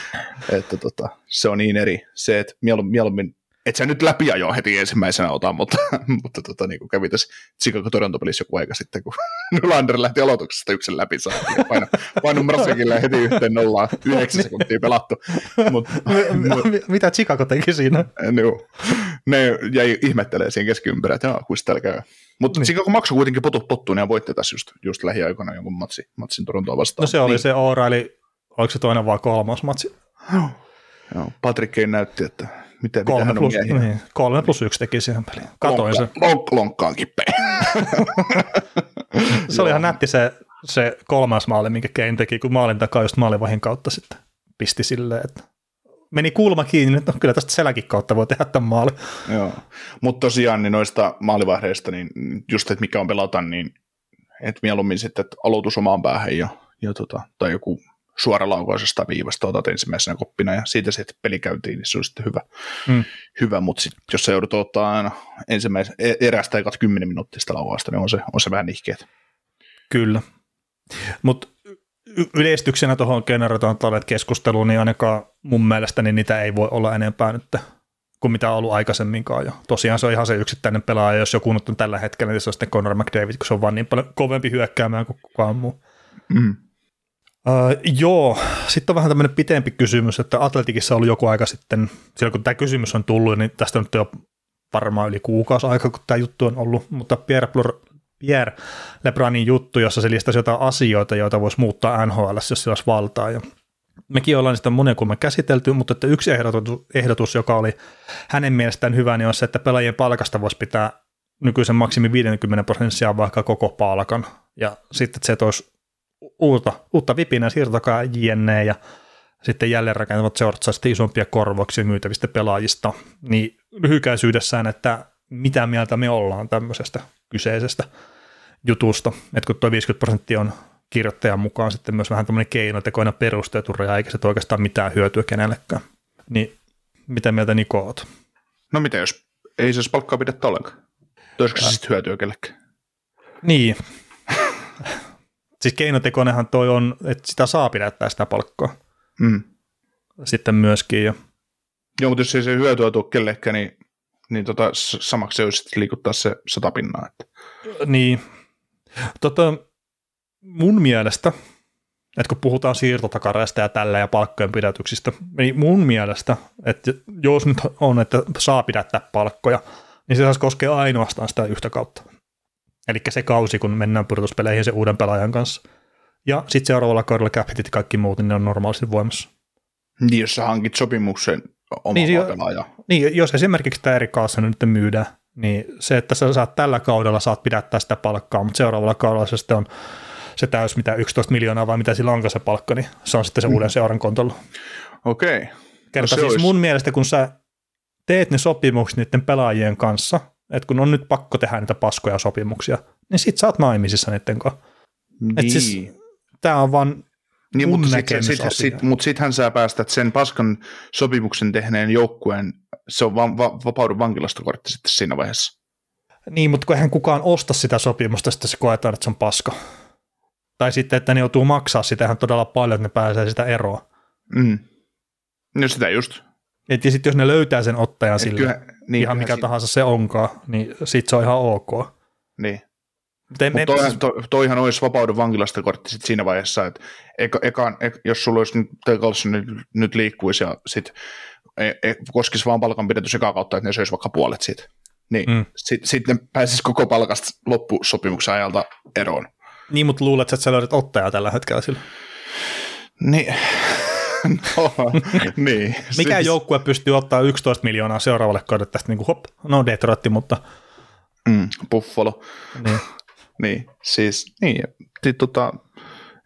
että tota, se on niin eri. Se, että mieluummin et sä nyt läpiajoa heti ensimmäisenä ota, mutta, mutta tota, niin kuin kävi tässä Chicago Toronto-pelissä joku aika sitten, kun Nylander lähti aloituksesta yksin läpi saatiin ja paino, paino Marsekille heti yhteen nollaan, yhdeksän sekuntia pelattu. Mut, mut, mitä Chicago teki siinä? Juu, ne jäi ihmettelemään siihen keskiympärään, että joo, kuinka täällä käy. Mutta niin. Chicago maksoi kuitenkin potut pottuun ja voitti tässä just, just lähiaikana jonkun matsi, matsin Torontoa vastaan. No se oli niin. Se O'Reilly, oliko se toinen vai kolmas matsi? Joo, joo. Patrick ei näytti, että Mitä, kolme, mitä plus, niin, kolme plus yksi teki siihen peliin. Katoin sen. Lonkka, lonkkaan kippeen. Se oli ihan nätti se, se kolmas maali, minkä Kane teki, kun maalin takaa just maalivahin kautta sitten pisti silleen, että meni kulma kiinni, että no, kyllä tästä selänkin kautta voi tehdä tämän maali. Joo, mutta tosiaan niin noista maalivahdeista, niin just että mikä on pelata, niin et mieluummin sitten, että aloitus omaan päähän ja, ja tota, tai joku suoralaukaisesta viivasta otat ensimmäisenä koppina ja siitä se, että peli käytiin, niin se on sitten hyvä, mm. hyvä mutta sit, jos sä joudut ottaa aina ensimmäisen erästä ekat kymmenen minuuttista laukausta, niin on se, on se vähän nihkeet. Kyllä, mutta y- yleistyksenä tuohon generataan talvet keskusteluun, niin ainakaan mun mielestäni niin niitä ei voi olla enempää nyt kuin mitä on ollut aikaisemminkaan. Ja tosiaan se on ihan se yksittäinen pelaaja, jos joku nyt on tällä hetkellä, niin se on sitten Connor McDavid, kun se on vaan niin paljon kovempi hyökkäämään kuin kukaan muu. Mm. Uh, joo, sitten on vähän tämmöinen pitempi kysymys, että Atletikissa on ollut joku aika sitten, silloin kun tämä kysymys on tullut, niin tästä on nyt jo varmaan yli kuukausi aikaa, kun tämä juttu on ollut, mutta Pierre, Plur- Pierre Lebranin juttu, jossa se listasi jotain asioita, joita voisi muuttaa N H L, jos sillä olisi valtaa. Ja mekin ollaan sitä monen kulman käsitelty, mutta että yksi ehdotus, ehdotus, joka oli hänen mielestään hyvä, niin on se, että pelaajien palkasta voisi pitää nykyisen maksimi viisikymmentä prosenttia vaikka koko palkan, ja sitten se toisi Uutta, uutta vipinää, siirtokaa jne. Ja sitten jälleen rakentavat seurat saa sitten isompia korvauksia myytävistä pelaajista. Niin lyhykäisyydessään, että mitä mieltä me ollaan tämmöisestä kyseisestä jutusta. Että kun tuo viisikymmentä prosenttia on kirjoittajan mukaan sitten myös vähän tämmöinen keinotekoina perusteeturja, eikä se oikeastaan mitään hyötyä kenellekään. Niin mitä mieltä Niko oot? No mitä jos ei se palkkaa pidettä ollenkaan? Toisiko se sitten hyötyä kellekään? Niin. Siis keinotekoinenhan toi on, että sitä saa pidättää sitä palkkaa mm. sitten myöskin. Ja. Joo, mutta jos ei se hyötyä tule kellekään, niin, niin tota, samaksi se olisi liikuttaa se satapinnaa. Niin. Tota, mun mielestä, että kun puhutaan siirtotakareista ja tällä ja palkkojen pidätyksistä, niin mun mielestä, että jos nyt on, että saa pidättää palkkoja, niin se saisi koskea ainoastaan sitä yhtä kautta. Eli se kausi, kun mennään pudotuspeleihin sen uuden pelaajan kanssa. Ja sitten seuraavalla kaudella cap-hitit ja kaikki muut, niin ne on normaalisti voimassa. Niin, jos sä hankit sopimuksen omaa niin, pelaajaa. Niin, jos esimerkiksi tämä eri kaassa nyt myydään, niin se, että sä saat tällä kaudella saat pidättää sitä palkkaa, mutta seuraavalla kaudella se sitten on se täys, mitä yksitoista miljoonaa vai mitä sillä onko se palkka, niin se on sitten se uuden seuran kontolla. Okei. Okay. Kerta no siis olisi. Mun mielestä, kun sä teet ne sopimukset niiden pelaajien kanssa, että kun on nyt pakko tehdä niitä paskoja sopimuksia, niin sit sä oot naimisissa niiden kanssa. Niin. Et siis, tää on vaan niin, mun näkemysasia. Sit, sit, mutta sittenhän sä päästät sen paskan sopimuksen tehneen joukkueen, se on va- va- vapaudun vankilastokortti sitten siinä vaiheessa. Niin, mutta kun eihän kukaan osta sitä sopimusta, sitten se koetaan, että se on paska. Tai sitten, että ne joutuu maksaa sitä ihan todella paljon, että ne pääsee sitä eroon. Mm. No sitä just. Et ja sitten jos ne löytää sen ottajan sille, kyllähän, niin, ihan mikä si- tahansa se onkaan, niin sitten se on ihan ok. Niin. Mutta toihan, to, toihan olisi vapaudun vankilastokortti sit siinä vaiheessa, että eka, eka, eka, jos sulla olisi nyt, nyt, nyt liikkuisi ja sitten e, e, koskisi vaan palkanpidetys ekaa kautta, että ne söisi vaikka puolet siitä. Niin, mm. sitten sit pääsisi koko palkasta loppusopimuksen ajalta eroon. Niin, mutta luulet, että sä löydät ottajaa tällä hetkellä sillä? Niin. No, niin. Mikä siis... joukkue pystyy ottaa yksitoista miljoonaa seuraavalle kaudelle tästä, niin kuin hop, no Detroit, mutta... Mm, Buffalo. Niin. Niin, siis, niin, tota,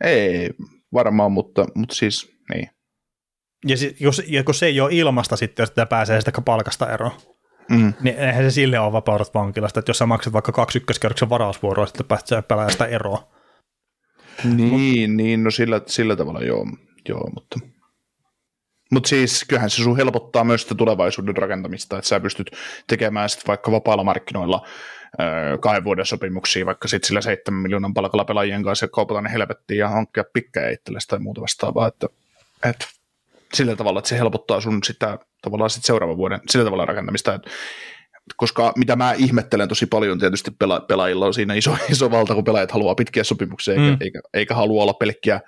ei varmaan, mutta, mutta siis, niin. Ja, si- jos, ja kun se ei ole ilmasta sitten, jos sitä pääsee sitä palkasta eroon. Mm. Niin eihän se sille ole vapaudet vankilasta, että jos sä maksat vaikka kaksi ykköskerroksen varausvuoroa, sitten päästät pelaajasta eroon. Niin, Mut, niin, no sillä, sillä tavalla joo, joo mutta... Mutta siis kyllähän se sun helpottaa myös sitä tulevaisuuden rakentamista, että sä pystyt tekemään sitten vaikka vapailla markkinoilla öö, kahden vuoden sopimuksia, vaikka sitten sillä seitsemän miljoonan palkalla pelaajien kanssa ja kaupataan ne helvettiin ja hankkia pikkää itsellesi tai muuta vastaavaa, että... Et, sillä tavalla, että se helpottaa sun sitä tavallaan sit seuraavan vuoden sillä tavalla rakentamista, että, koska mitä mä ihmettelen tosi paljon tietysti pela, pelaajilla on siinä iso, iso valta, kun pelaajat haluaa pitkiä sopimuksia, mm. eikä, eikä, eikä halua olla pelkkiä,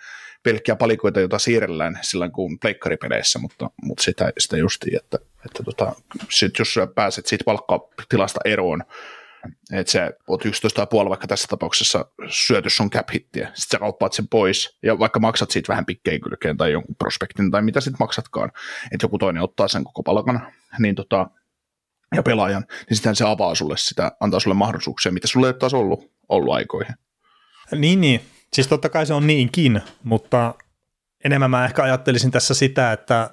pelkkiä palikoita, joita siirrellään silloin kuin pleikkaripeleissä, mutta, mutta sitä, sitä justiin, että, että tota, sit jos sä pääset siitä palkkatilasta eroon, että sä oot yksitoista pilkku viisi vaikka tässä tapauksessa syöty sun cap-hittiä, sit sä kauppaat sen pois, ja vaikka maksat siitä vähän pikkeen kylkeen tai jonkun prospektin tai mitä sit maksatkaan, että joku toinen ottaa sen koko palkan niin tota, ja pelaajan, niin sitten se avaa sulle sitä, antaa sulle mahdollisuuksia, mitä sulle ei taas ollut, ollut aikoihin. Niin, niin, siis totta kai se on niinkin, mutta enemmän mä ehkä ajattelisin tässä sitä, että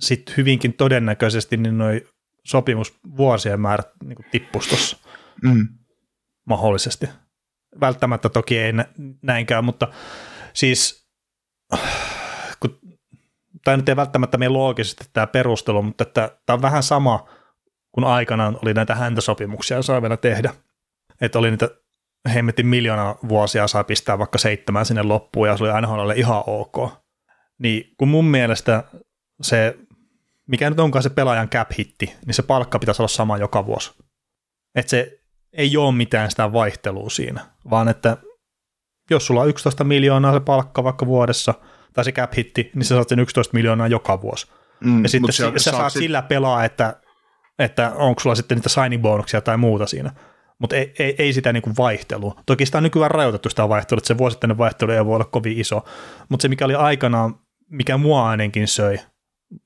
sit hyvinkin todennäköisesti niin noi sopimusvuosien määrät niin kuin tippuisi tuossa. Mm. Mahdollisesti. Välttämättä toki ei näinkään, mutta siis, kun, tai nyt ei välttämättä mene loogisesti tämä perustelu, mutta tämä on vähän sama, kun aikanaan oli näitä häntäsopimuksia, ja saa vielä tehdä. Että oli niitä hemmetin miljoonaa vuosia, saa pistää vaikka seitsemän sinne loppuun, ja se oli N H L:lle ihan ok. Niin kun mun mielestä se, mikä nyt onkaan se pelaajan cap-hitti, niin se palkka pitäisi olla sama joka vuosi. Että se ei ole mitään sitä vaihtelua siinä, vaan että jos sulla on yksitoista miljoonaa se palkka vaikka vuodessa, tai se cap-hitti, niin sä saat sen yksitoista miljoonaa joka vuosi. Mm, ja sitten sä, sä saat sit... sillä pelaa, että, että onko sulla sitten niitä signing-bonuksia tai muuta siinä. Mutta ei, ei, ei sitä niinku vaihtelua. Toki sitä on nykyään rajoitettu sitä vaihtelua, että se vuosittainen vaihtelu ei voi olla kovin iso. Mutta se, mikä oli aikanaan, mikä mua ainakin söi,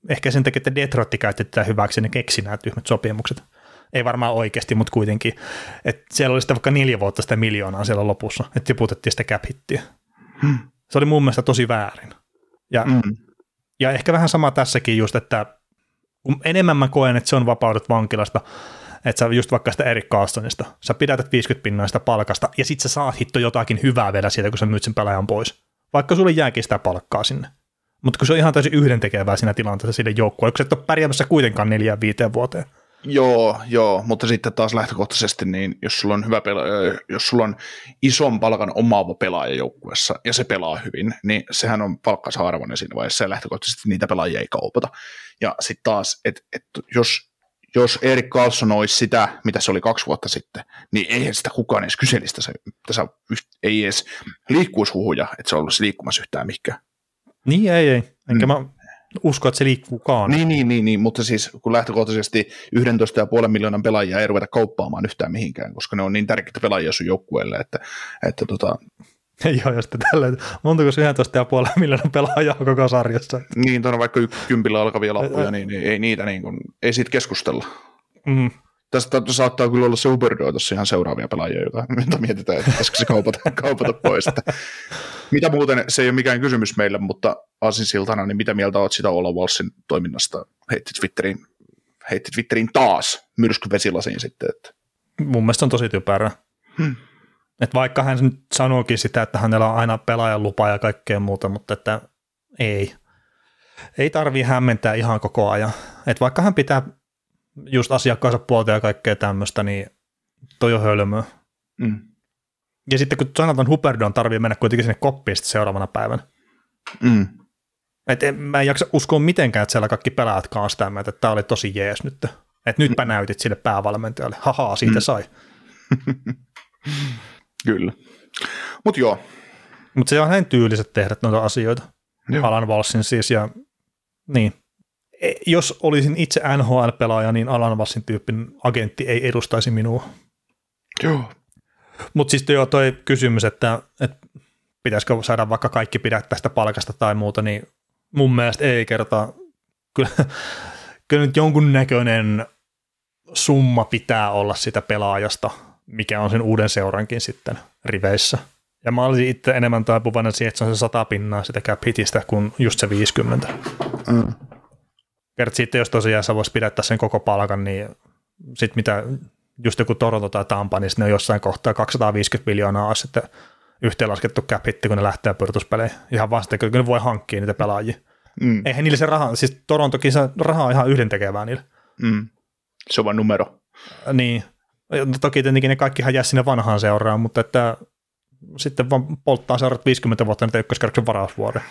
ehkä sen takia, että Detroit käytti tätä hyväksi, ne keksi nämä tyhmät sopimukset. Ei varmaan oikeasti, mutta kuitenkin. Et siellä oli sitä vaikka neljä vuotta sitä miljoonaa siellä lopussa, että tiputettiin sitä cap-hittiä. Hmm. Se oli mun mielestä tosi väärin. Ja, hmm. ja ehkä vähän sama tässäkin just, että enemmän mä koen, että se on vapaudet vankilasta, että sä just vaikka sitä Erik Karlssonista, sä pidätät viisikymmentä pinnaa sitä palkasta, ja sit sä saat hitto jotakin hyvää vielä siitä, kun sä myyt sen pelaajan pois. Vaikka sulle jääkin sitä palkkaa sinne. Mutta kun se on ihan täysin yhdentekevää siinä tilanteessa sille joukkueen, kun sä et ole pärjäämässä kuitenkaan neljään viiteen vuoteen. Joo, joo, mutta sitten taas lähtökohtaisesti, niin jos sulla on hyvä pela- jos sulla on ison palkan omaava pelaaja joukkueessa ja se pelaa hyvin, niin sehän on palkkansa arvoinen siinä vaiheessa ja lähtökohtaisesti niitä pelaajia ei kaupata. Ja sitten taas, että et, jos, jos Erik Karlsson olisi sitä, mitä se oli kaksi vuotta sitten, niin eihän sitä kukaan edes kyselistä, se, tässä ei edes liikkuisi huhuja, että se olisi liikkumassa yhtään mihinkään. Niin ei, ei. Enkä mm. mä... usko, että se liikkuukaan. Niin, niin, niin, niin, mutta siis kun lähtökohtaisesti yksitoista pilkku viisi miljoonan pelaajia ei ruveta kauppaamaan yhtään mihinkään, koska ne on niin tärkeitä pelaajia sun joukkueelle, että, että tota... Joo, ja sitten tälleen, montako se yksitoista pilkku viisi miljoonan pelaajaa koko sarjassa? Niin, tuonne vaikka kympillä alkavia lappuja, niin ei niitä niin kuin, ei siitä keskustella. Mm. Tästä saattaa kyllä olla se Uber-doi tuossa ihan seuraavia pelaajia, joita mietitään, että pitäisikö se kaupata, kaupata pois. Että. Mitä muuten, se ei ole mikään kysymys meille, mutta aasinsiltana, niin mitä mieltä olet sitä Ola Walsin toiminnasta? Heitti Twitteriin, heitti Twitteriin taas myrsky vesilasiin sitten. Että. Mun mielestä on tosi typerä. Hmm. Et vaikka hän nyt sanookin sitä, että hänellä on aina pelaajan lupa ja kaikkea muuta, mutta että ei. Ei tarvitse hämmentää ihan koko ajan. Et vaikka hän pitää just asiakkaansa puolta ja kaikkea tämmöistä, niin toi on hölmöä. Mm. Ja sitten kun sanotaan Huberdon, tarvii mennä kuitenkin sinne koppiin seuraavana päivänä. Mm. Et en, mä en jaksa uskoa mitenkään, että siellä kaikki pelaatkaan sitä, että tämä oli tosi jees nyt. Että nytpä mm. näytit sille päävalmentajalle. Hahaa, siitä mm. sai. Kyllä. Mut joo. Mut se on hänen tyyliset tehdä noita asioita. Joo. Alan Walsin siis ja niin. Jos olisin itse N H L-pelaaja, niin Alan Walsin tyyppinen agentti ei edustaisi minua. Joo. Mutta siis joo, toi kysymys, että, että pitäisikö saada vaikka kaikki pidä tästä palkasta tai muuta, niin mun mielestä ei kertaa. Kyllä, kyllä nyt jonkunnäköinen summa pitää olla sitä pelaajasta, mikä on sen uuden seurankin sitten riveissä. Ja mä olisin itse enemmän taipuvainen siihen, että se on se sata pinnaa sitä cap hitistä kuin just se viisikymmentä. Mm. Kert sitten, jos tosiaan sä vois pidättää sen koko palkan, niin sit mitä just joku Toronto tai Tampa, niin ne on jossain kohtaa kaksisataaviisikymmentä miljoonaa on sitten yhteenlaskettu cap hitti, kun ne lähtee pyörityspeleihin. Ihan vaan sitten, kun ne voi hankkia niitä pelaajia. Mm. Eihän niille se raha, siis Torontokin se raha on ihan yhdentekevää niille. Mm. Se on vaan numero. Niin. Toki tietenkin ne kaikkihan jää sinne vanhaan seuraan, mutta että sitten vaan polttaa seurat viisikymmentä vuotta niitä ykköskerroksen varausvuoden.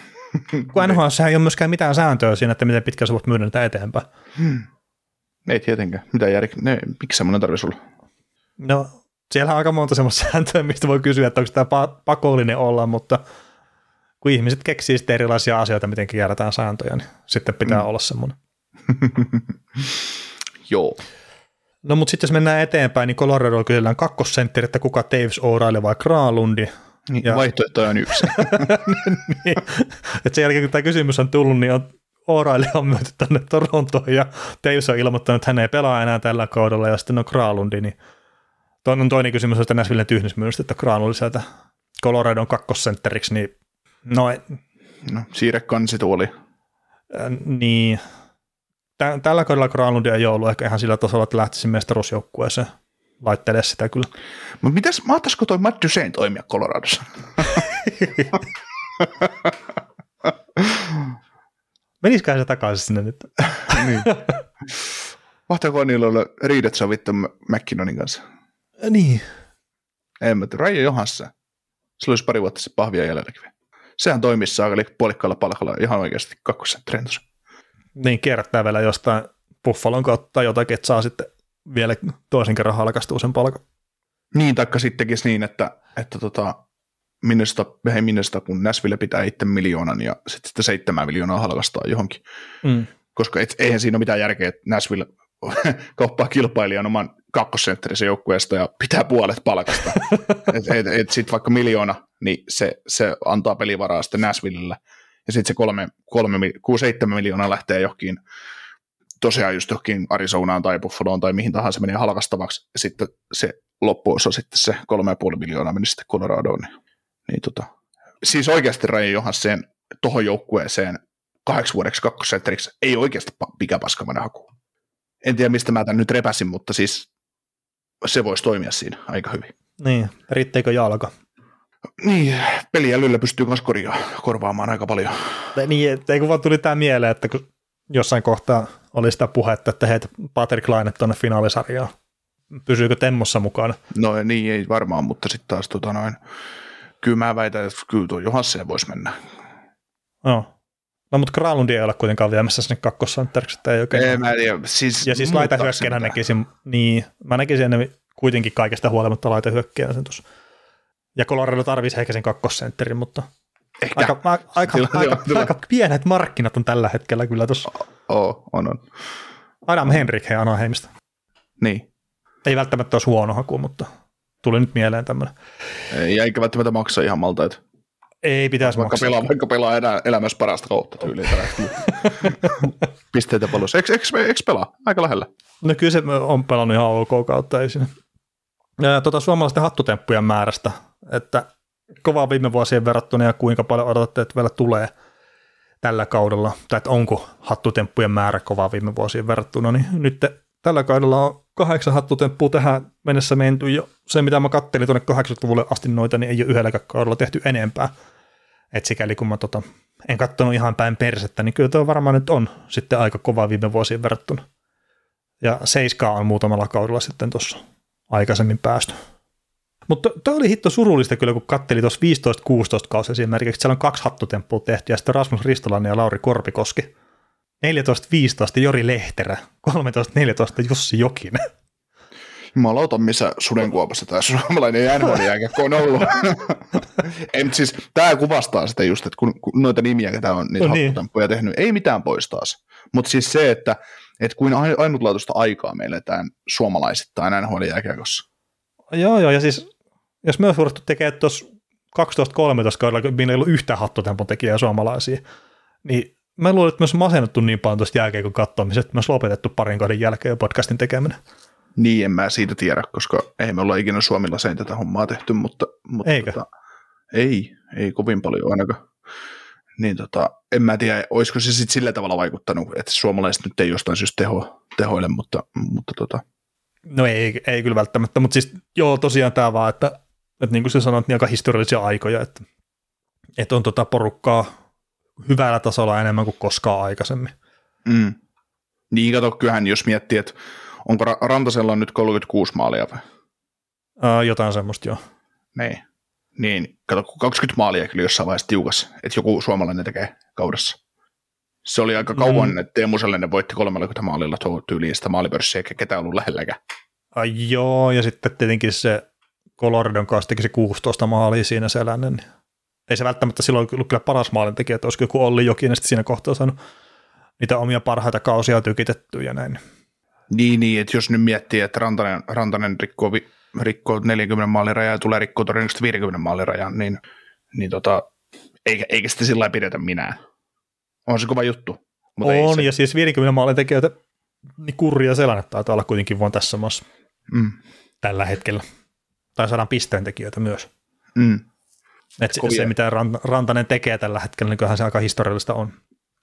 Kun N H L:ssä ei ole myöskään mitään sääntöä siinä, että miten pitkään sä voit myydä niitä eteenpäin. Hmm. Ei tietenkään. Mitä järki? Ne, miksi semmoinen tarvitsisi olla? No, siellä on aika monta semmoista sääntöä, mistä voi kysyä, että onko tämä pakollinen olla, mutta kun ihmiset keksii sitten erilaisia asioita, miten kierretään sääntöjä, niin sitten pitää hmm. olla semmoinen. Joo. No, mutta sitten jos mennään eteenpäin, niin Colorado kysellään kakkosentteri, että kuka Taves, O'Reilly vai Kralundi. Ja vaihtoehtoja on yksi. Niin. Sen jälkeen, kun tämä kysymys on tullut, niin O'Reilly on myöty tänne Torontoon, ja Taves on ilmoittanut, että hän ei pelaa enää tällä kaudella, ja sitten on Kralundi. Niin toinen, toinen kysymys on tänään Ville tyhjennysmyynnistä, että Kralundi sieltä Coloradon kakkosentteriksi, niin no, no siirre kansituoli. Niin. Tällä kaudella Granlundia ei ollut ehkä ihan sillä tasolla, että lähtisi mestaruusjoukkueeseen laittelee sitä kyllä. Mutta mitäs, mahtaisiko toi Matt Duchene toimia Coloradossa? Menisikään se takaisin sinne nyt? Niin. Mahtaako niillä olla riidet sovittu MacKinnonin kanssa? Niin. En mä tiedä, Raija Johansen. Sillä olisi pari vuotta se pahvia jäljelläkin. Sehän toimisi saakeli puolikkaalla palkalla ihan oikeasti kakkosen trendossa. Niin kierrättää vielä jostain Buffalon kautta tai jotakin, että saa sitten vielä toisen kerran halkastua sen palkan. Niin, taikka sittenkin niin, että, että tota, minusta, hei minusta, kun Nashville pitää itse miljoonan ja sitten sitä seitsemän miljoonaa halkastaa johonkin. Mm. Koska et, eihän siinä ole mitään järkeä, että Nashville kauppaa kilpailijan oman kakkosentterisen joukkueesta ja pitää puolet palkasta. Sitten vaikka miljoona, niin se, se antaa pelivaraa sitten Nashvillelle. Ja sitten se kolme, kolme, kuusi, seitsemän miljoonaa lähtee johonkin, tosiaan just johonkin Arizonaan tai Buffaloon tai mihin tahansa menee halkastavaksi. Ja sitten se loppuosa, sitten se kolme ja puoli miljoonaa meni sitten Coloradoon. Niin tota. Siis oikeasti Ryan Johansen tohon joukkueeseen kahdeksi vuodeksi kakkosentteriksi ei oikeasti mikä paskamainen haku. En tiedä, mistä mä tämän nyt repäsin, mutta siis se voisi toimia siinä aika hyvin. Niin, riitteikö jalka? Niin, peliälyllä pystyy myös korjaa, korvaamaan aika paljon. Niin, eikö vaan tuli tämä mieleen, että kun jossain kohtaa oli sitä puhetta, että heitä Patrick Laine tuonne finaalisarjaan. Pysyykö Temmossa mukana? No niin, ei varmaan, mutta sitten taas tota noin, kyllä mä väitän, että kyllä tuo Johansseen voisi mennä. No, no mutta Kralundi ei ole kuitenkaan viemässä sinne kakkosantteriksi. Ei, mä en tiedä. Siis ja siis laita hyökkäänä näkisin, niin mä näkisin enemmän kuitenkin kaikesta huolimatta laita hyökkäänä sen tuossa. Ja Colorado tarvitsee ehkä sen kakkosentterin, mutta ehkä. Aika, a, aika, Sillä, aika, joo, aika pienet markkinat on tällä hetkellä kyllä tuossa. Oh, on, on. Adam Henrik, hei Anaheimista. Niin. Ei välttämättä olisi huono haku, mutta tuli nyt mieleen tämmöinen. Ei, eikä välttämättä maksaa ihan maltaita. Ei pitäisi vaikka maksaa. Pelaa, vaikka pelaa enää elämässä parasta kautta tyyliin. Pisteitä paljon. Eikö, eikö, eikö pelaa? Aika lähellä. No kyllä se on pelannut ihan ok kautta. Ei siinä. Tuota, suomalaisten hattutemppujen määrästä, että kovaa viime vuosien verrattuna ja kuinka paljon odotatte, että vielä tulee tällä kaudella, tai että onko hattutemppujen määrä kovaa viime vuosien verrattuna, niin nyt tällä kaudella on kahdeksan hattutemppua tähän mennessä menty jo. Se, mitä mä kattelin tuonne kahdeksankymmentäluvulle asti noita, niin ei ole yhdelläkään kaudella tehty enempää. Et sikäli kun mä tota, en katsonut ihan päin persettä, niin kyllä tuo varmaan nyt on sitten aika kovaa viime vuosien verrattuna. Ja seiskaa on muutamalla kaudella sitten tuossa aikaisemmin päästy. Mutta toi oli hitto surullista kyllä, kun katteli tuossa viisitoista kuusitoista kausi esimerkiksi, siellä on kaksi hattutemppua tehty, ja sitten Rasmus Ristolainen ja Lauri Korpikoski. neljätoista viisitoista Jori Lehterä, kolmetoista neljätoista Jussi Jokinen. Jumalauta, missä sudenkuopassa tämä suomalainen N H L-jääkiekko on ollut. Siis, tämä kuvastaa sitä just, että kun, kun noita nimiä, ketä on niitä no niin. hattutemppuja tehnyt, ei mitään pois taas. Mutta siis se, että et kuin ainutlaatuista aikaa me eletään suomalaisittain N H L-jääkiekossa. Joo, joo, ja siis jos me olisi ruvettu tekemään tuossa kaksitoista kolmetoista kaudella, kun meillä ei ollut yhtään hattutempun tekijää suomalaisia, niin mä luulen, että myös masennuttu niin paljon tuosta jääkiekon katsomisesta, että myös lopetettu parin kauden jälkeen jo podcastin tekeminen. Niin, en mä siitä tiedä, koska ei me olla ikinä Suomilla sen tätä hommaa tehty, mutta, mutta Eikö? Tota, ei, ei kovin paljon ainakaan. Niin tota, en mä tiedä, olisiko se sitten sillä tavalla vaikuttanut, että suomalaiset nyt ei jostain syystä teho, tehoile, mutta, mutta tota. No ei, ei kyllä välttämättä, mutta siis joo, tosiaan tämä vaan, että, että niin kuin sä sanoit, niin aika historiallisia aikoja, että, että on tota porukkaa hyvällä tasolla enemmän kuin koskaan aikaisemmin. Mm. Niin, kato, kyllähän jos miettii, että onko Rantasella nyt kolmekymmentäkuusi maalia vai? Ää, jotain semmoista, joo. Niin, niin kato, kaksikymmentä maalia kyllä jossain vaiheessa tiukas, että joku suomalainen tekee kaudessa. Se oli aika kauan, mm. että Teemu Selänne voitti kolmekymmentä maalilla tuo tyyliin sitä maalipörssiä, eikä ketään ollut lähelläkään. Ai joo, ja sitten tietenkin se Coloradon kanssa teki se kuusitoista maalia siinä Selänne, niin ei se välttämättä silloin ollut kyllä paras maalintekijä, että olisiko joku Olli Jokinen siinä kohtaa saanut niitä omia parhaita kausia tykitettyä ja näin. Niin, niin, että jos nyt miettii, että Rantanen, Rantanen rikkoo, rikkoo neljäkymmentä maalin rajaa ja tulee rikkoo todennäköisesti viisikymmentä maalin rajaa, niin, niin tota, eikä, eikä sitä sillä lailla pidetä minään. On se kova juttu. Mutta on, ja siis viisikymmentä maalintekijöitä niin kurja Selänne taitaa olla kuitenkin vaan tässä maassa mm. tällä hetkellä. Tai saadaan pisteentekijöitä myös. Mm. Että se, mitä Rantanen tekee tällä hetkellä, niin kyllähän se aika historiallista on.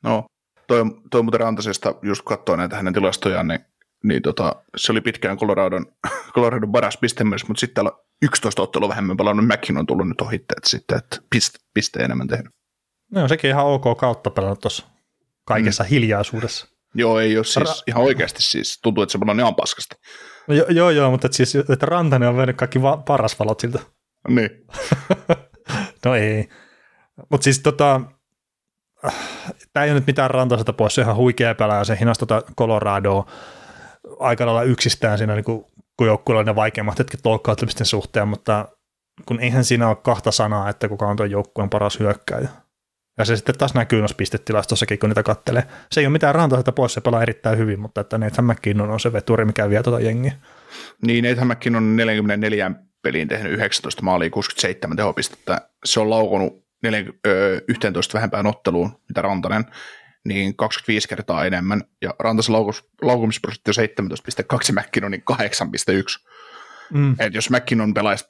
No, toi, toi muuten Rantasesta, just katsoin näitä hänen tilastojaan, niin, niin tota, se oli pitkään Coloradon, Coloradon paras pistemies, mutta sitten täällä yksitoista ottelua vähemmän pelannut, MacKinnon on tullut nyt ohitteet sitten, että piste, piste enemmän tehnyt. No, sekin ihan ok kautta pelannut tuossa kaikessa mm. hiljaisuudessa. Joo, ei ole siis, Ra- ihan oikeasti siis, tuntuu, että se pelannut ihan paskasti. No, jo, joo, joo, mutta et siis, että Rantanen on mennyt kaikki va- paras valot siltä. Niin. No ei, mutta siis tota, tämä ei ole nyt mitään Rantasesta pois, se on ihan huikea pelaaja, se hinasi tota Coloradoa aika lailla yksistään siinä, niin kun, kun joukkueella oli ne vaikeimmat hetket loukkaantumisten suhteen, mutta kun eihän siinä ole kahta sanaa, että kuka on tuon joukkueen paras hyökkääjä. Ja se sitten taas näkyy noissa pistettilastossakin, kun niitä kattelee. Se ei ole mitään Rantasesta pois, se pelaa erittäin hyvin, mutta että Nathan MacKinnon on se veturi, mikä vie tuota jengiä. Niin, Nathan MacKinnon on neljäkymmentäneljä peliin tehnyt yhdeksäntoista maalia, kuusikymmentäseitsemän tehopistettä. Se on laukonut neljä, ö, yksitoista vähempään otteluun, mitä Rantanen, niin kaksikymmentäviisi kertaa enemmän. Ja Rantasen laukus, laukumisprosentti on seitsemäntoista pilkku kaksi, MacKinnonin kahdeksan pilkku yksi. Mm. Et jos MacKinnon pelaisi,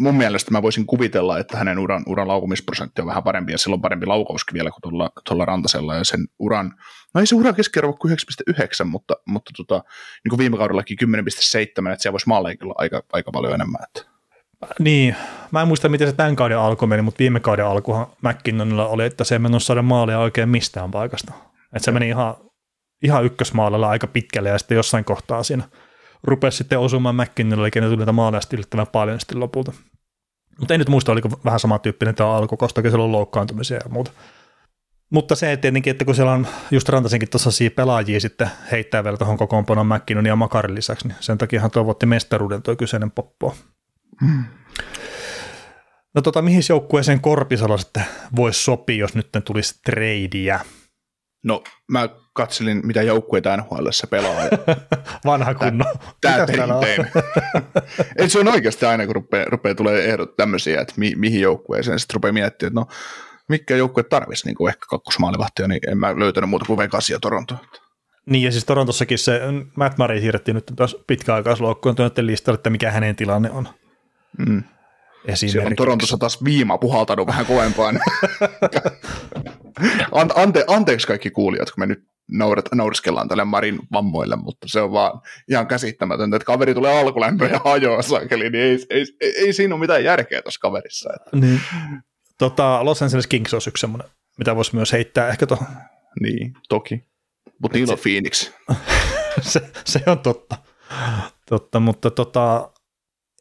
mun mielestä mä voisin kuvitella, että hänen uran, uran laukumisprosentti on vähän parempi, ja sillä on parempi laukauskin vielä kuin tuolla, tuolla Rantasella, ja sen uran, no ei se uran keskiarvo kuin yhdeksän pilkku yhdeksän, mutta, mutta tota, niin kuin viime kaudellakin kymmenen pilkku seitsemän, että siellä voisi maaleikilla aika, aika paljon enemmän. Että. Niin, mä en muista, miten se tämän kauden alku meni, mutta viime kauden alkuhan MacKinnonilla oli, että se ei mennyt saada maalia oikein mistään paikasta. Että se meni ihan, ihan ykkösmaalilla aika pitkälle, ja sitten jossain kohtaa siinä rupesi sitten osumaan MacKinnonilla, eikä ne tuli niitä maaleja sitten yllättävän paljon sitten lopulta. Mutta en nyt muista, oliko vähän samantyyppinen tämä alku, koska siellä on loukkaantumisia ja muuta. Mutta se tietenkin, että kun siellä on just Rantasenkin tuossa pelaajia sitten heittää vielä tuohon kokoonpanon MacKinnonin ja Makarin lisäksi, niin sen takiahan toivotti mestaruuden tuo kyseinen poppo. Hmm. No tota, mihin joukkueeseen Korpisalo sitten voisi sopia, jos nyt tulisi treidiä? No, mä katselin, mitä joukkueita N H L:ssä pelaa. Vanha kunno. Tää tein. Et se on oikeasti aina, kun rupeaa, rupeaa tulee ehdot tämmöisiä, että mi, mihin joukkueeseen sitten rupeaa miettimään, että no, mitkä joukkueet tarvitsisi niin ehkä kakkosmaalivahtia, niin en mä löytänyt muuta kuin Vegas ja Toronto. Niin, ja siis Torontossakin se Matt Murray siirrettiin nyt taas pitkäaikaisloukkoon tuonne listalle, että mikä hänen tilanne on. Mm. Siellä on Torontossa taas viima puhaltanut vähän kovempaan. Ante, anteeksi kaikki kuulijat, kun me nyt naureskellaan tälle Marin vammoille, mutta se on vaan ihan käsittämätöntä, että kaveri tulee alkulämpöön ja hajoaa sakeli, niin ei, ei, ei, ei siinä ole mitään järkeä tuossa kaverissa. Niin. Tota, Los Angeles Kings olisi yksi semmoinen, mitä voisi myös heittää ehkä tuohon. Niin, toki. Mutta niillä on Phoenix. se, se on totta. Totta, mutta tota...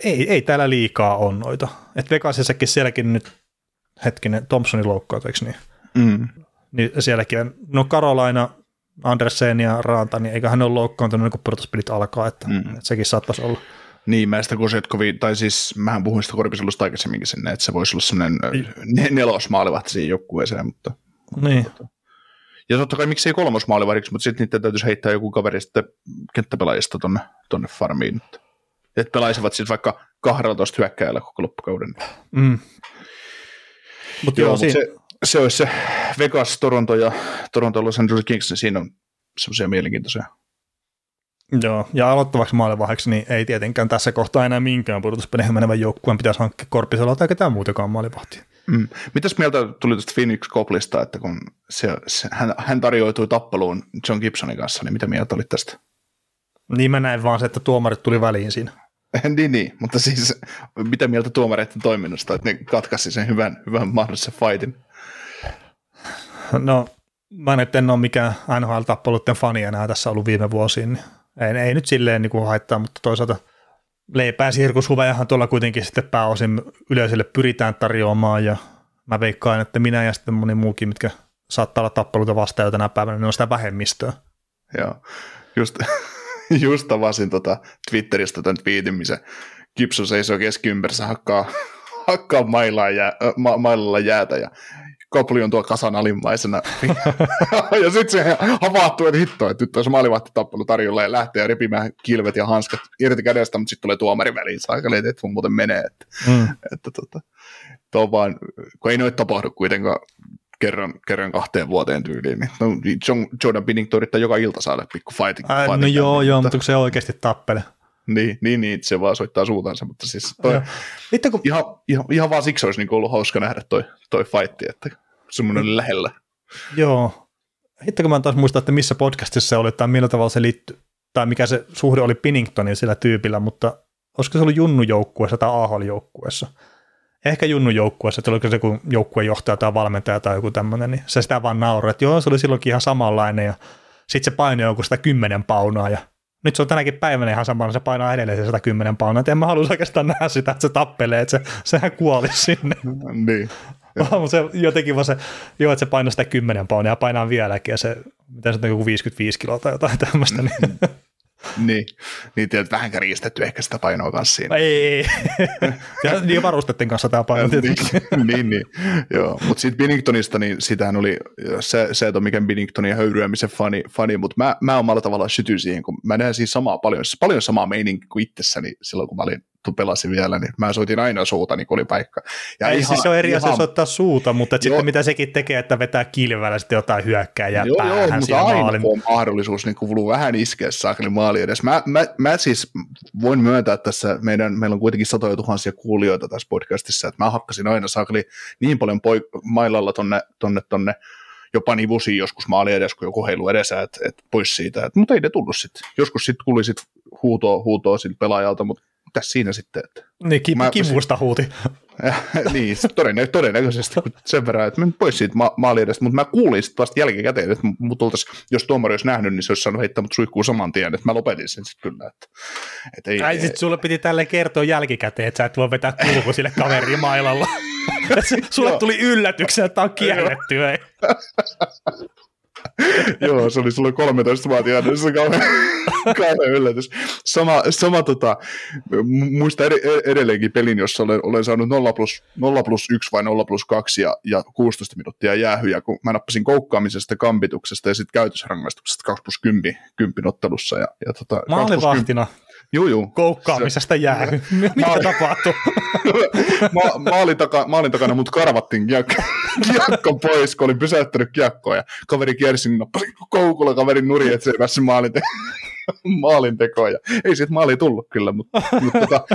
Ei, ei täällä liikaa ole noita. Et Vegasissakin sielläkin nyt, hetkinen, Thompsonin loukkaat, eikö niin? Mm. Niin sielläkin, no Karolaina, Andersen ja Rantanen, niin eiköhän ne ole loukkaantunut, niin kun pudotuspelit alkaa, että mm. et sekin saattaisi olla. Niin, mä sitä Kosetkovi, tai siis mähän puhuin sitä koripisulosta aikaisemminkin sinne, että se voisi olla sellainen nelosmaalivahti siihen joukkueeseen, mutta... Niin. Mutta, ja totta kai miksei kolmosmaalivahdiksi, mutta sitten niitä täytyisi heittää joku kaveri sitten kenttäpelaajista tonne, tonne farmiin. Että pelaisivat sitten vaikka kahdellatoista hyökkääjällä koko loppukauden. Mm. Mut joo, joo, siinä... se, se olisi se Vegas, Toronto ja Toronto Los Angeles Kings, niin siinä on semmoisia mielenkiintoisia. Joo, ja aloittavaksi maalivahdeksi, niin ei tietenkään tässä kohtaa enää minkään pudotuspeleihin menevän joukkueen pitäisi hankkia Korpisella tai ketään muutakaan maalivahtia. Mm. Mitäs mieltä tuli tuosta Phoenix Coplista, että kun se, se, hän, hän tarjoitui tappeluun John Gibsonin kanssa, niin mitä mieltä olit tästä? Niin mä näin vaan se, että tuomarit tuli väliin siinä. niin, niin, mutta siis mitä mieltä tuomareiden toiminnasta, että ne katkaisi sen hyvän, hyvän mahdollisen fightin? No mä nyt en ole mikään N H L-tappeluiden fani enää tässä ollut viime vuosiin, niin ei, ei nyt silleen niin kuin haittaa, mutta toisaalta leipää sirkushuvejahan tuolla kuitenkin sitten pääosin yleisölle pyritään tarjoamaan ja mä veikkaan, että minä ja sitten moni muukin, mitkä saattaa olla tappeluita vastaan jo tänä päivänä, ne on sitä vähemmistöä. Joo, just... Just tavasin tota Twitteristä tämän twiitin, missä Gibson seisoo keskiympärssä, hakkaa, hakkaa maillaan jää, ma, mailalla jäätä ja Kopli on tuo kasan alimmaisena. ja sitten se havahtuu, että hitto, että nyt olisi maalivahtitappelu tarjolla ja lähtee repimään kilvet ja hanskat irti kädestä, mutta sitten tulee tuomari väliin saakeli, että et mun muuten menee. Että, mm. että tota, tuo vaan, kun ei noita tapahdu kuitenkaan kerran, kerran kahteen vuoteen tyyliin. No, Jordan Binnington yrittää joka ilta saada pikku fighting. Ai, fighting no joo, käynnin, joo, mutta kun se oikeasti tappele. Niin, niin, niin se vaan soittaa suutansa, mutta siis toi, Ittä, kun... ihan, ihan, ihan vaan siksi olisi niin ollut hauska nähdä toi, toi fightti, että semmoinen mm. lähellä. Joo. Hitto, kun mä en taas muista, että missä podcastissa se oli, tai millä tavalla se liittyy, tai mikä se suhde oli Binningtonin sillä tyypillä, mutta olisiko se ollut junnujoukkuessa tai A H L-joukkuessa? Ehkä junnun joukkueessa, että oliko se joku joukkuejohtaja tai valmentaja tai joku tämmöinen, niin se sitä vaan nauraa, että joo, se oli silloinkin ihan samanlainen ja sitten se painoi joku sata kymmenen paunaa ja nyt se on tänäkin päivänä ihan samanlainen, se painaa edelleen se sata kymmenen paunaa, että en mä halua oikeastaan nähdä sitä, että se tappelee, että se, sehän kuoli sinne. Niin. Mutta se jotenkin vaan se, joo, että se painoi sitä kymmenen paunaa ja painaa vieläkin ja se, mitä se on, joku viisikymmentäviisi kiloa tai jotain tämmöistä, niin... Niin, niin tietysti vähän kärjistetty ehkä sitä painoa kanssa siinä. Ei, ei, ei. Ja niin varustetten kanssa tämä paino tietysti. niin, niin, joo. Mutta siitä Binningtonista, niin sitähän oli, se, se et ole mikään Binningtonin höyryämisen fani, fani mutta mä, mä omalla tavallaan sytyin siihen, kun mä näen siinä samaa paljon, paljon samaa meininkiä kuin itsessäni silloin, kun mä olin, pelasin vielä, niin mä soitin aina suuta, niin kun oli paikka. Ja ei ihan, siis se on eri asia soittaa suuta, mutta sitten mitä sekin tekee, että vetää kilvällä sitten jotain hyökkääjää joo, päähän. Joo, mutta aina maalin. On mahdollisuus niin kuuluu vähän iskeä saakeli maali edes. Mä, mä, mä siis voin myöntää tässä, meidän, meillä on kuitenkin satoja tuhansia kuulijoita tässä podcastissa, että mä hakkasin aina saakeli niin paljon poik- mailalla tonne, tonne, tonne jopa nivusiin joskus maali edes, kun joku heilu edessä, että et pois siitä. Et, mutta ei ne tullut sitten. Joskus sitten kuuli sit huutoa, huutoa siltä pelaajalta, mutta tässä siinä sitten, että... Niin, ki- kivusta huuti. niin, todennä- todennäköisesti sen verran, että menin pois siitä ma- maali edestä, mutta mä kuulin sitten vasta jälkikäteen, että mut oltais, jos tuomari olisi nähnyt, niin se olisi saanut heittää mut suihkuun saman tien, että mä lopetin sen sitten kyllä. Että, et ei, Ai sitten sulle piti tälleen kertoa jälkikäteen, että sä et voi vetää kulku sille kaverin mailalla. sulle tuli yllätyksenä, että tää on kierretty, ei? Joo, se oli silloin kolmetoistavuotiaana, se on kauhean yllätys. Sama, sama tota, muista edelleenkin pelin, jossa olen, olen saanut nolla plus yksi vai nolla plus kaksi ja, ja kuusitoista minuuttia jäähyjä, kun mä nappasin koukkaamisesta, kampituksesta ja sitten käytösrangaistuksesta kaksi plus kymmenen ottelussa. Ja, ja tota, maalivahtina. Juu, juu. Koukkaamisesta jäähy. Mitä maali tapahtuu? Ma- maalin, taka- maalin takana mut karvattiin kiekko, kiekko pois, kun olin pysäyttänyt kiekkoa ja kaveri kiersi nappasin koukulla kaverin nurin, että se ei päässyt maalin, te- maalin tekoon. Ja ei siitä maali tullut kyllä, mutta mut tota,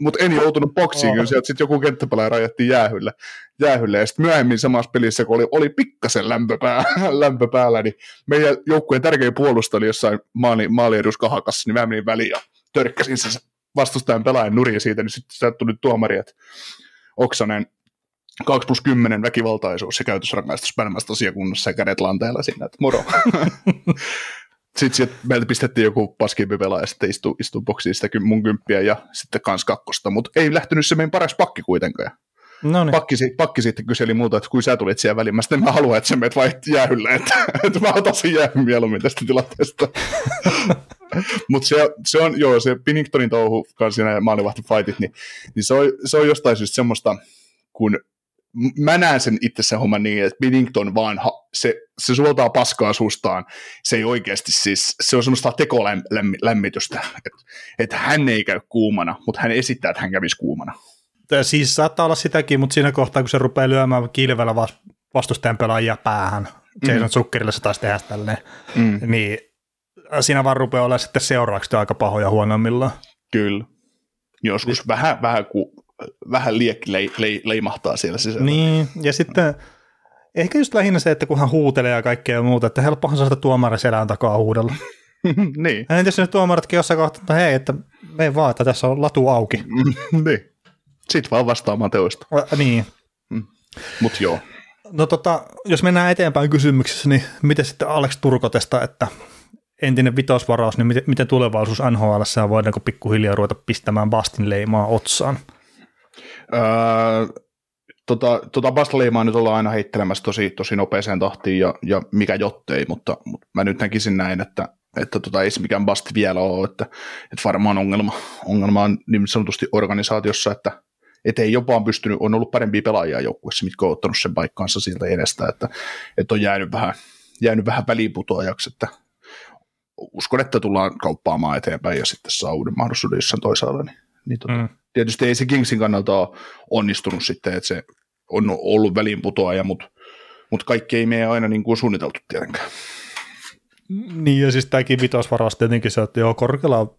mut en joutunut boksiin kyllä. Sieltä sitten joku kenttäpelaaja rajattiin jäähylle. jäähylle. Ja sitten myöhemmin samassa pelissä, kun oli, oli pikkasen lämpöpää, lämpö päällä, niin meidän joukkueen tärkein puolustaja oli jossain maali, maaliedus kahakassa, niin mä menin väliin ja törkkäsin sen vastustajan pelaajan nurin siitä, niin sitten sieltä tuli tuomari, että Oksanen kaksi plus kymmenen väkivaltaisuus ja käytösrangaistus pälmästä asiakunnassa ja kädet lanteella siinä, että moro. Sitten sieltä meiltä pistettiin joku paskimpi pelaaja ja sitten istui, istui boksiin sitä mun kymppiä ja sitten kans kakkosta, mutta ei lähtenyt se meidän paras pakki kuitenkaan. Noniin. Pakki, pakki sitten kyseli muuta, että kun sä tulit siellä väliin, mä sitten mä haluan, että sä meet vai jäähylle, että, että mä otan sen jäähyn mieluummin tästä tilanteesta. Mutta se, se on, joo, se Pinningtonin touhu kanssa ja maalivahtifightit, niin, niin se, on, se on jostain syystä semmoista, kun mä näen sen itse sen homman niin, että Binnington vaan, ha- se, se suoltaa paskaa sustaan, se ei oikeasti siis, se on semmoista tekolämmitystä, että et hän ei käy kuumana, mutta hän esittää, että hän kävisi kuumana. Siis saattaa olla sitäkin, mutta siinä kohtaa, kun se rupeaa lyömään kilvellä vastustajan pelaajia päähän, Jason mm. Zuckerille se taisi tehdä tälleen, mm. niin siinä vaan rupeaa olemaan sitten seuraavaksi aika pahoja huonoimmillaan. Kyllä. Joskus Ni- vähän, vähän ku. vähän liekki le- le- leimahtaa siellä sisällä. Niin, ja sitten ehkä just lähinnä se, että kun hän huutelee ja kaikkea muuta, että helppohan saa sitä tuomaria selän takaa huudella. Niin. Ja entäs ne tuomaritkin jossain kohtaa, että hei, että mene vaan, että tässä on latu auki. Niin. Sitten vaan vastaamaan teoista. Ä, niin. Mm. Mut joo. No tota, jos mennään eteenpäin kysymyksessä, niin miten sitten Alex Turkotesta, että entinen vitosvaraus, niin miten, miten tulevaisuus N H L:ssä ja voidaanko pikkuhiljaa ruveta pistämään Bastin leimaa otsaan? Öö, tota, tota Bastleimaa nyt ollaan aina heittelemässä tosi, tosi nopeeseen tahtiin ja, ja mikä jottei, mutta, mutta mä nyt näkisin näin, että, että tota, ei se mikään Basti vielä ole, että, että varmaan ongelma, ongelma on niin sanotusti organisaatiossa, että et ei jopa on pystynyt, on ollut parempia pelaajia joukkueessa, mitkä on ottanut sen paikkaansa siltä edestä, että, että on jäänyt vähän, jäänyt vähän väliinputoajaksi, että uskon, että tullaan kauppaamaan eteenpäin ja sitten saa uuden mahdollisuuden jossain toisaalla, niin, niin tota. Mm. Tietysti ei se Kingsin kannalta ole onnistunut sitten, että se on ollut väliinputoaja, mutta, mutta kaikki ei mene aina niin kuin suunniteltu tietenkään. Niin ja siis tämäkin vitosvaras tietenkin se, että joo korkealla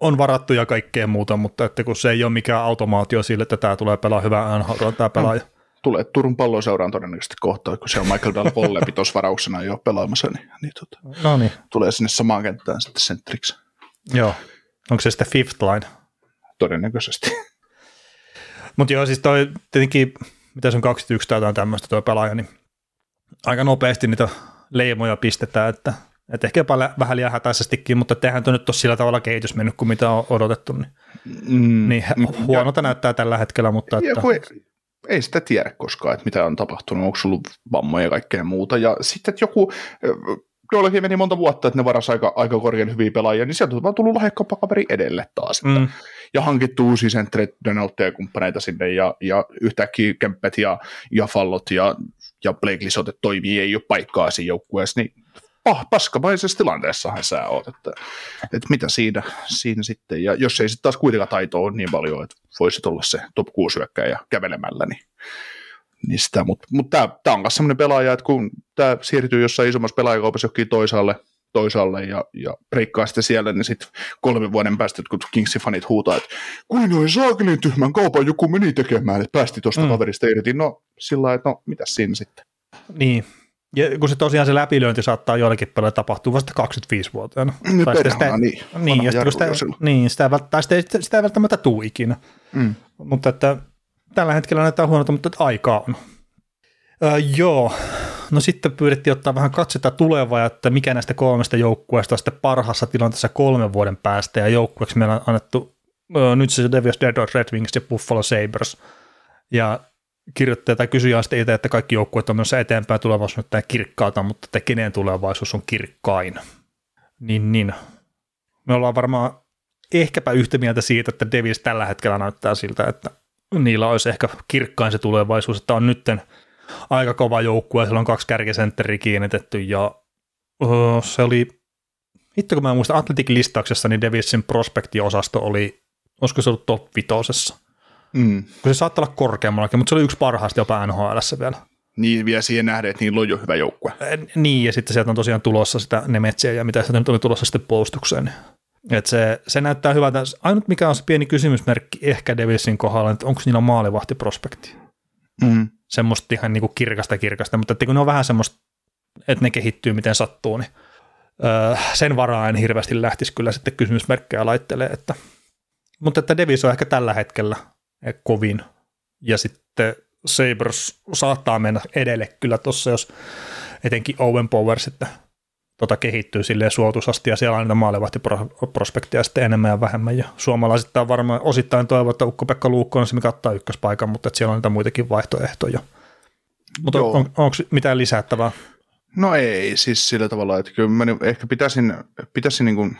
on varattu ja kaikkea muuta, mutta että kun se ei ole mikään automaatio sille, että tämä tulee pelaa hyvään N H L, tämä pelaaja. Tulee Turun palloseuraan todennäköisesti kohtaan, kun se on Michael Del Polle vitosvarauksena jo pelaamassa, niin, niin, tuota, no niin tulee sinne samaan kenttään sitten sentriksi. Joo, onko se sitten fifth line? Todennäköisesti. Mutta joo, siis toi tietenkin, mitä se on kaksikymmentäyksi tai jotain tämmöistä tuo pelaaja, niin aika nopeasti niitä leimoja pistetään, että, että ehkä jopa lä- vähän liian hätäisestikin, mutta eihän tuo nyt ole sillä tavalla kehitys mennyt kuin mitä on odotettu, niin, mm, niin huonolta näyttää tällä hetkellä, mutta että... Ei, ei sitä tiedä koskaan, että mitä on tapahtunut, onko ollut vammoja ja kaikkea muuta, ja sitten että joku... Joillakin meni monta vuotta, että ne varasi aika, aika korkean hyviä pelaajia, niin sieltä on vaan tullut lahjakkaampa kaveri edelle taas. Mm. Ja hankittu uusia senttereitä ja kumppaneita sinne, ja, ja yhtäkkiä Kemppet ja, ja Fallot ja, ja Blake Lisotte toimii, ei ole paikkaa siinä joukkueessa, niin oh, paskamaisessa tilanteessahan sä oot, että, että mitä siinä, siinä sitten. Ja jos ei sitten taas kuitenkaan taitoa ole niin paljon, että voisit olla se top kuusi hyökkääjä kävelemällä, niin... Niistä, mutta mut tämä on myös sellainen pelaaja, että kun tämä siirtyy jossain isommassa pelaajakaupassa johonkin toisaalle, toisaalle ja, ja breikkaa sitten siellä, niin sitten kolmen vuoden päästä kun Kingsin fanit huutaa, että kuin noin saakelin tyhmän kaupan joku meni tekemään, että päästi tuosta mm. kaverista irti. No sillä lailla, että no mitäs siinä sitten. Niin, ja kun se tosiaan se läpilyönti saattaa joillekin pelaajille tapahtua vasta kaksikymmentäviisivuotiaana. Niin perhana, niin. Niin, niin, sitä, sitä, sitä ei välttämättä tule ikinä, mm. mutta että... Tällä hetkellä näyttää huonolta, mutta aikaa on. Öö, joo, no sitten pyydettiin ottaa vähän katsetta tulevaa, että mikä näistä kolmesta joukkueesta on sitten parhaassa tilanteessa kolmen vuoden päästä, ja joukkueeksi meillä on annettu öö, nyt se Devils, Red Wings ja Buffalo Sabres. Ja kirjoittaja tai kysyjä sitten itse, että kaikki joukkueet on menossa eteenpäin, tulevaisuus on kirkkaata, mutta että kenen tulevaisuus on kirkkain. Niin, niin. Me ollaan varmaan ehkäpä yhtä mieltä siitä, että Devils tällä hetkellä näyttää siltä, että niillä olisi ehkä kirkkain se tulevaisuus, että on nytten aika kova joukkue, siellä on kaksi kärkisentteriä kiinnitetty, ja uh, se oli, itse kun mä muistan Athleticin listauksessa, niin Devilsin prospektiosasto oli, olisiko se ollut top vitosessa? Mm. Se saattaa olla korkeammallakin, mutta se oli yksi parhaasti jopa N H L:ssä vielä. Niin, vielä siihen nähden, että niillä on jo hyvä joukkue. Niin, ja sitten sieltä on tosiaan tulossa sitä Nemetsiä, ja mitä sieltä nyt oli tulossa sitten puolustukseen. Että se, se näyttää hyvältä. Ainut mikä on se pieni kysymysmerkki ehkä Devilsin kohdalla, että onko niillä maalivahtiprospekti? Mm. Semmoista ihan niinku kirkasta kirkasta, mutta että kun ne on vähän semmoista, että ne kehittyy miten sattuu, niin öö, sen varaa en hirveästi lähtisi kyllä sitten kysymysmerkkejä laittelee. Että. Mutta että Devils on ehkä tällä hetkellä kovin, ja sitten Sabres saattaa mennä edelle kyllä tuossa, jos etenkin Owen Power sitten tota kehittyy silleen suotuisasti, ja siellä on niitä maalivahtiprospekteja sitten enemmän ja vähemmän, ja suomalaiset on varmaan osittain toivon, että Ukko-Pekka Luukko on se, mikä ottaa ykköspaikan, mutta että siellä on niitä muitakin vaihtoehtoja. Mutta on, on, onko mitään lisättävää? No ei, siis sillä tavalla, että kyllä mä ehkä pitäisin, pitäisin niin kuin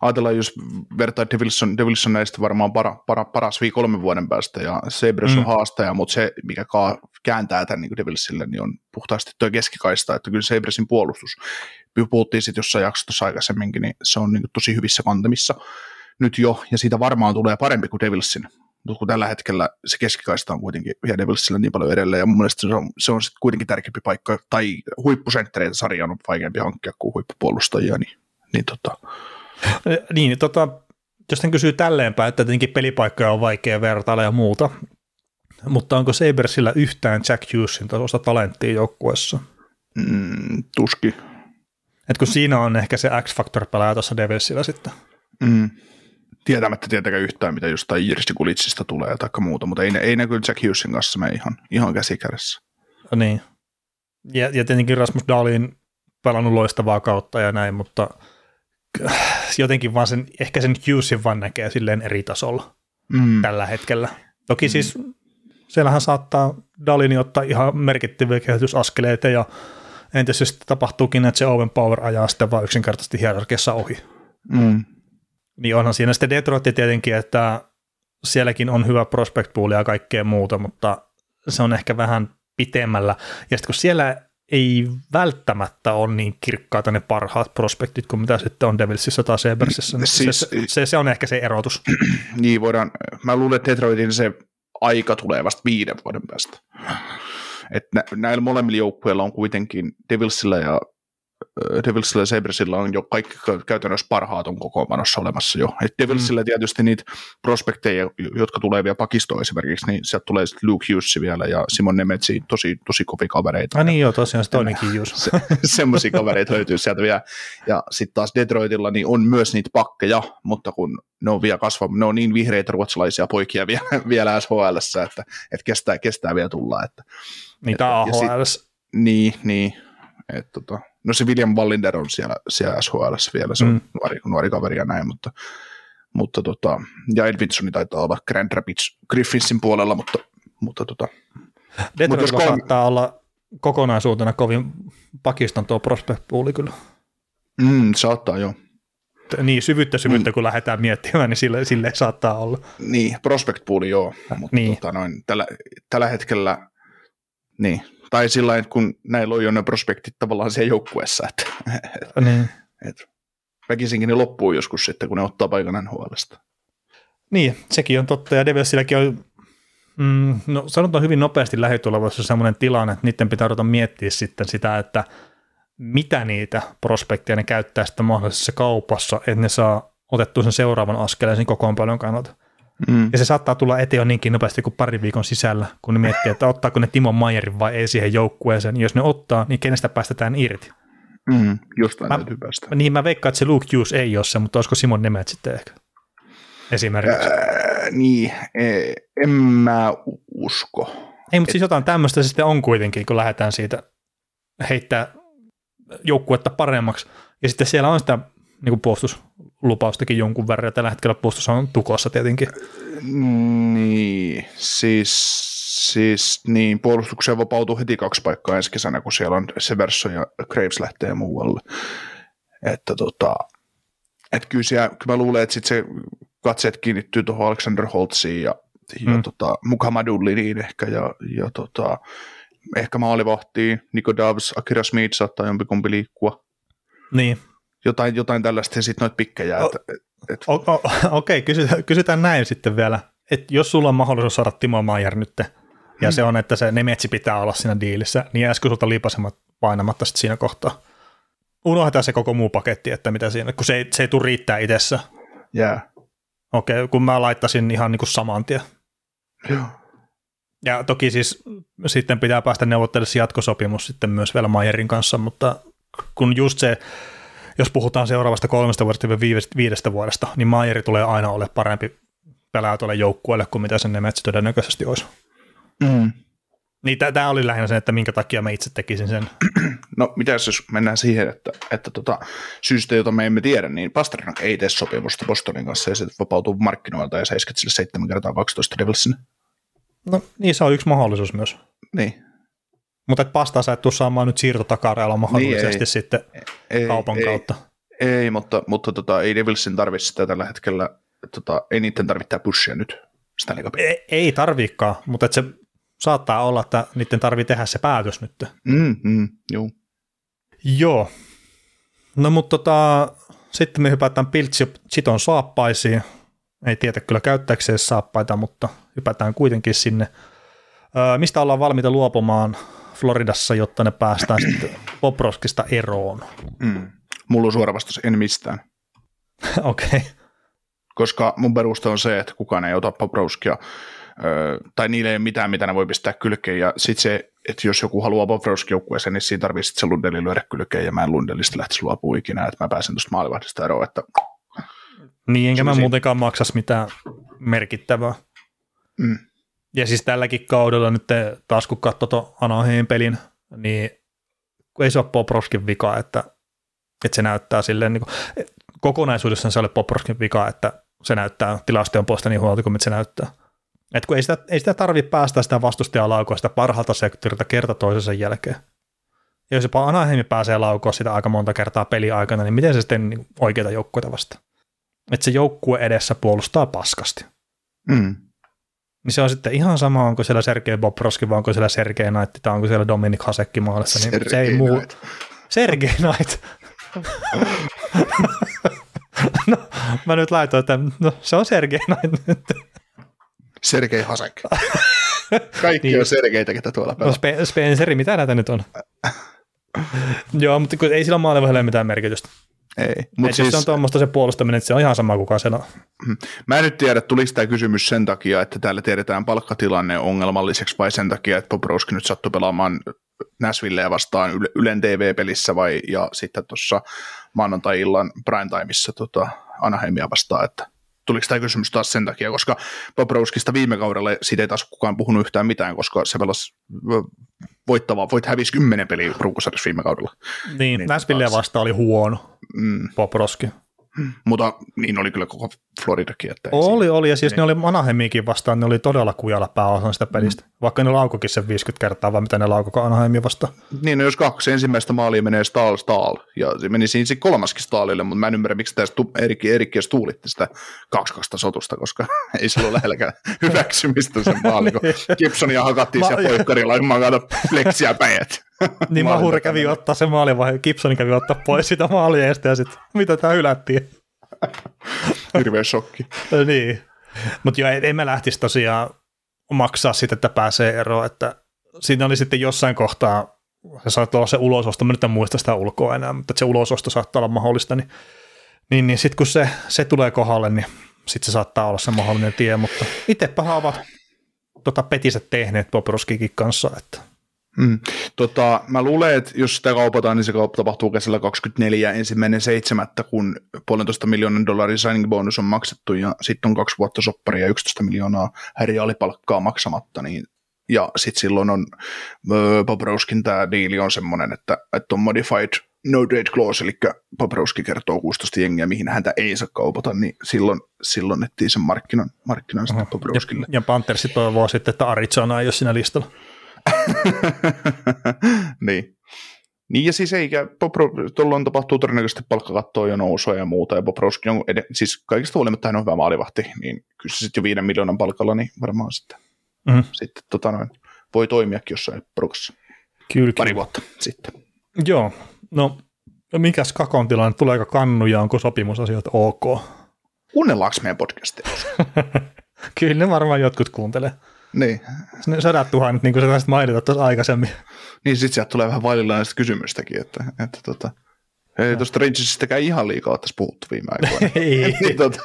ajatellaan, jos vertaa Devilson, Devilson näistä varmaan para, para, paras vii kolmen vuoden päästä, ja Sabres on mm. haastaja, mutta se, mikä ka- kääntää tämän niin Devilsille, niin on puhtaasti tuo keskikaista, että kyllä Sabresin puolustus, puhuttiin sitten jossain jaksossa aikaisemminkin, niin se on niin kuin tosi hyvissä kantamissa nyt jo, ja siitä varmaan tulee parempi kuin Devilsin, mutta kun tällä hetkellä se keskikaista on kuitenkin ja Devilsillä niin paljon edelleen, ja mun mielestä se on, se on sitten kuitenkin tärkeämpi paikka, tai huippusenttereitä sarja on vaikeampi hankkia kuin huippupuolustajia, niin, niin tota... Niin, tota, jos hän kysyy tälleenpäin, että tietenkin pelipaikkoja on vaikea vertailla ja muuta, mutta onko Sabersillä yhtään Jack Hughesin tasosta talenttia joukkueessa? Mm, tuski. Et kun siinä on ehkä se X-Factor-pelaaja tuossa Devilsillä sitten. Mm. Tietämättä tietenkään yhtään, mitä jostain Jirsi Kulitsista tulee tai muuta, mutta ei, ei näkyy Jack Hughesin kanssa mene ihan, ihan käsikädessä. Ja niin. Ja, ja tietenkin Rasmus Dahlin pelannut loistavaa kautta ja näin, mutta... jotenkin vaan sen, ehkä sen Hughesin vaan näkee silleen eri tasolla mm. tällä hetkellä. Toki mm. siis siellähän saattaa Dalini ottaa ihan merkittäviä kehitysaskeleita ja entäisesti tapahtuukin, että se Owen Power ajaa sitten vaan yksinkertaisesti hierarkiassa ohi. Mm. Niin onhan siinä sitten Detroit tietenkin, että sielläkin on hyvä prospect pool ja kaikkea muuta, mutta se on ehkä vähän pitemmällä. Ja sitten kun siellä ei välttämättä ole niin kirkkaita ne parhaat prospektit kuin mitä sitten on Devilsissä tai Sabersissa. Siis, se, se, se on ehkä se erotus. Niin voidaan, mä luulen, että Detroitin se aika tulee vasta viiden vuoden päästä. Et nä, näillä molemmilla joukkueilla on kuitenkin, Devilsillä ja, Devilsillä ja Sabersilla on jo kaikki käytännössä parhaat on kokoonpanossa olemassa jo. Et Devilsillä mm. tietysti niitä prospekteja, jotka tulee vielä pakistoon esimerkiksi, niin sieltä tulee Luke Hughes vielä ja Simon Nemetsi, tosi, tosi kovia kavereita. Ah niin joo, tosiaan se toinenkin Hughes. Se, semmoisia kavereita löytyy sieltä vielä. Ja sitten taas Detroitilla niin on myös niitä pakkeja, mutta kun ne on vielä kasvava, ne on niin vihreitä ruotsalaisia poikia vielä, vielä S H L:ssä, että, että kestää, kestää vielä tulla. Että, niitä A H L:ssä. Niin, niin. Et, tota, no se William Wallinder on siellä, siellä S H L:ssä vielä, se on mm. nuori, nuori kaveri ja näin, mutta, mutta tota, ja Edvinsoni taitaa olla Grand Rapids Griffinsin puolella, mutta, mutta tota. Detroitilla kolme... saattaa olla kokonaisuutena kovin pakistan tuo prospect pooli kyllä. Mm, saattaa joo. Niin, syvyyttä syvyyttä, mm. kun lähdetään miettimään, niin sille, sille saattaa olla. Niin, prospect pooli joo, mutta niin. tota, noin, tällä, tällä hetkellä, niin. Tai sillä tavalla, kun näillä on jo ne prospektit tavallaan siellä joukkueessa, että niin. et, väkisinkin ne loppuu joskus sitten, kun ne ottaa paikan N H L:stä. Niin, sekin on totta, ja Devilsilläkin on, mm, no sanotaan hyvin nopeasti lähitulevaisuudessa sellainen tilanne, että niiden pitää ruveta miettiä sitten sitä, että mitä niitä prospekteja ne käyttää sitten mahdollisessa kaupassa, että ne saa otettua sen seuraavan askeleen sen kokoonpanon kannalta. Mm. Ja se saattaa tulla eteen niinkin nopeasti kuin pari viikon sisällä, kun ne miettii, että ottaako ne Timo Maierin vai ei siihen joukkueeseen. Jos ne ottaa, niin kenestä päästetään irti? Mm, jostain mä, täytyy päästä. Niin mä veikkaan, että se Luke Hughes ei ole se, mutta olisiko Simon Nemeth sitten ehkä esimerkiksi? Äh, niin, en mä usko. Ei, mutta Et... siis jotain tämmöistä sitten on kuitenkin, kun lähdetään siitä heittää joukkuetta paremmaksi. Ja sitten siellä on sitä niin kuin puolustuslupaustakin jonkun verran, ja tällä hetkellä puolustus on tukossa tietenkin. Niin, siis Siis niin, puolustukseen vapautuu heti kaksi paikkaa ensi kesänä, kun siellä on Severson ja Graves lähtee muualle. Että tota, et kyllä, siellä, kyllä mä luulen, että sit se katseet kiinnittyy tuohon Alexander Holtziin ja, ja mm. tota, Mukhamaduliniin ehkä ja, ja tota, ehkä maalivahtiin, Nico Doves, Akira Smith saattaa jompikumpi liikkua. Niin. Jotain, jotain tällaista ja sitten noita pikkejä. O- o- o- Okei, kysytään, kysytään näin sitten vielä. Et jos sulla on mahdollisuus saada Timo Maier nyt, ja mm. se on, että se Nemetsi pitää olla siinä diilissä, niin jääskö sulta liipasemat painamatta sitten siinä kohtaa? Unohdetaan se koko muu paketti, että mitä siinä, kun se ei, se ei tule riittää itsessä. Yeah. Okei, okay, kun mä laittaisin ihan niin kuin saman tien. Joo. Ja toki siis sitten pitää päästä neuvottelemaan jatkosopimus sitten myös vielä Maierin kanssa, mutta kun just se, jos puhutaan seuraavasta kolmesta vuodesta ja viidestä vuodesta, niin Maieri tulee aina ole parempi pelää tuolle joukkueelle kuin mitä sen Nemetsi todennäköisesti olisi. Mm. Niin tämä oli lähinnä sen, että minkä takia mä itse tekisin sen. No mitäs jos mennään siihen, että, että tota, syystä, jota me emme tiedä, niin Pasternak ei tee sopimusta Bostonin kanssa ja se vapautuu markkinoilta ja seitsemänkymmentäseitsemän kertaa kaksitoista Devilsin. No niin, se on yksi mahdollisuus myös. Niin. Mutta et Pastaa sä et tule saamaan nyt siirtotakareella mahdollisesti niin, ei, sitten ei, kaupan ei, kautta. Ei, ei mutta, mutta tota, ei Devilsin tarvitse sitä tällä hetkellä. Tota, ei niiden tarvitse pushia nyt. Ei, ei tarviikaan, mutta se saattaa olla, että niiden tarvitsee tehdä se päätös nyt. Mm, mm, juu. Joo. No mutta tota, sitten me hypätään Piltsiton saappaisiin. Ei tiedä kyllä käyttääkseen saappaita, mutta hypätään kuitenkin sinne. Öö, mistä ollaan valmiita luopumaan Floridassa, jotta ne päästään sitten Bobrovskista eroon? Mm. Mulla on suora vastaus, en mistään. Okei. Okay. Koska mun peruste on se, että kukaan ei ota Bobrovskia, öö, tai niille ei mitään, mitä ne voi pistää kylkeen, ja sitten se, että jos joku haluaa Bobrovski-joukkueeseen, niin siinä tarvii sitten se Lundeli lyödä kylkeen, ja mä en Lundelista lähtisi luopua ikinä, että mä pääsen tuosta maalivahdista eroon, että... Niin, enkä mä muutenkaan maksas mitään merkittävää. Mm. Ja siis tälläkin kaudella nyt taas kun katsoi tuon Anaheimin pelin, niin ei se ole Bobrovskin vika, että, että se näyttää silleen, niin kuin, kokonaisuudessaan se oli Bobrovskin vika, että se näyttää tilastojen puolesta niin huolta kuin mitä se näyttää. Että kun ei sitä, ei sitä tarvitse päästä sitä vastustajan laukoa sitä parhaalta sektorilta kerta toisensa jälkeen. Ja jos jopa Anaheim pääsee laukoa sitä aika monta kertaa peliaikana, niin miten se sitten niin oikeita joukkoita vastaan? Että se joukkue edessä puolustaa paskasti. Mm. Niin se on sitten ihan sama, onko siellä Sergei Bobrovski, vai onko siellä Sergei Knight, tai onko siellä Dominik Hasekki maalissa. Niin Sergei se ei muu... Sergei Knight. No, mä nyt laitoin, että no, se on Sergei Knight nyt. Sergei Hasekki. Kaikki niin. On Sergeitä, ketä tuolla päällä. No Sp- Spenceri, mitä näitä nyt on? Joo, mutta ei sillä maalivahdella mitään merkitystä. Ei, mutta siis, se on tuommoista se puolustaminen, että se on ihan sama kuka siellä on. Mä en nyt tiedä, tuliko tämä kysymys sen takia, että täällä tiedetään palkkatilanne ongelmalliseksi vai sen takia, että Bobrovski nyt sattui pelaamaan Nashvilleä vastaan Ylen T V-pelissä vai ja sitten tuossa maanantai-illan primetimeissa tota Anaheimia vastaan, että tuliko tämä kysymys taas sen takia, koska Bobrovskista viime kaudella siitä ei taas kukaan puhunut yhtään mitään, koska se pelasi voittavaa, voit hävisi kymmenen peliä ruukosarjassa viime kaudella. Niin, niin Nashvilleä vastaan oli huono mm. Bobrovski. Mm. Mutta niin oli kyllä koko Floridakin. Että oli, siinä. Oli, ja siis niin. Ne oli Anaheimiakin vastaan, ne oli todella kujalla pääosan sitä pelistä, mm. vaikka ne laukokin sen viisikymmentä kertaa, vai mitä ne laukoivat Anaheimia vastaan. Niin, no jos kaksi ensimmäistä maalia menee Stahl, Stahl, ja se meni siinä sitten kolmaskin Stahlille, mutta mä en ymmärrä, miksi Erikki edes tuulitti sitä kaksi kaksi sotusta, koska ei se ollut lähelläkään hyväksymistä sen maali, kun Gibsonia hakattiin siellä poikkarilla, ja mä kato fleksiä päijät. Niin Mahuri kävi ottaa sen maalin vai Gibson kävi ottaa pois sitä maaliesta ja sitten mitä tämä hylättiin. Hirveä shokki. Niin, mutta joo, emme lähtisi tosiaan maksaa sitä, että pääsee eroon, että siinä oli sitten jossain kohtaa, se saattaa olla se ulososto, mä nyt en muista sitä ulkoa enää, mutta se ulososto saattaa olla mahdollista, niin, niin, niin sitten kun se, se tulee kohdalle, niin sitten se saattaa olla se mahdollinen tie, mutta itsepä ovat tota petiset tehneet Bobrovskikin kanssa, että Mm. Tota, mä luulen, että jos sitä kaupataan, niin se kauppa tapahtuu kesällä kaksikymmentäneljä ensimmäinen seitsemättä, kun puolentoista miljoonan dollarin signing bonus on maksettu ja sitten on kaksi vuotta sopparia ja yksitoista miljoonaa häiriöalipalkkaa maksamatta. Niin, ja sitten silloin on öö, Bobrovskin tämä diili on semmoinen, että, että on modified no trade clause, eli Paprowski kertoo kuusitoista jengiä, mihin häntä ei saa kaupata, niin silloin, silloin ettiin sen markkinan, markkinan sitten Paprowskille. Ja, ja Panthersi toivoo sitten, että Arizona ei ole siinä listalla. niin. Niin ja siis eikä, tuolloin tapahtuu todennäköisesti palkkakattoa ja nousua ja muuta, ja Paprowski on ed- siis kaikista huolimatta hän on hyvä maalivahti, niin kyllä se sitten jo viiden miljoonan palkalla, niin varmaan sitten, mm-hmm. sitten tota noin, voi toimiakin jossain porukassa. Kyllä. Pari vuotta sitten. Joo. No, mikäs Kakon tilanne? Tuleeko kannu ja onko sopimusasiat ok? Kuunnellaanko meidän podcastia? Kyllä ne varmaan jotkut kuuntelee. Niin. Ne sadat tuhannet, niin kuin sä taisit mainita tuossa aikaisemmin. Niin, sit sieltä tulee vähän vaililaisista kysymystäkin, että, että tota, ei tuosta Rangersistäkään ihan liikaa ottaisi puhuttu viime aikoina. Ei. niin, tota,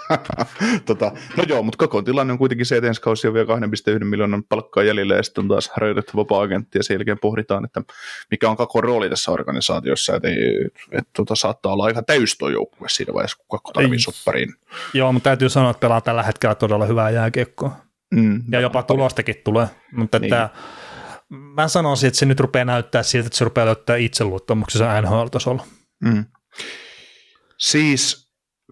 tota, no joo, mutta Kakon tilanne on kuitenkin se, että ensi kausi on vielä kahden pilkku yhden miljoonan palkkaa jäljellä, ja sitten on taas rajoitettu vapaa-agentti, ja sen jälkeen pohditaan, että mikä on Kakon rooli tässä organisaatiossa, että et, tota, saattaa olla aika täys tuo joukkue siinä vaiheessa, kun Kakko tarvii soppariin. Joo, mutta täytyy sanoa, että pelaa tällä hetkellä todella hyvää jääkiekkoa. Mm, ja jopa paljon. Tulostakin tulee, mutta niin. Että, mä sanoisin, että se nyt rupeaa näyttää siltä, että se rupeaa löytää itseluottamuksensa N H L-tasolla. Mm. Siis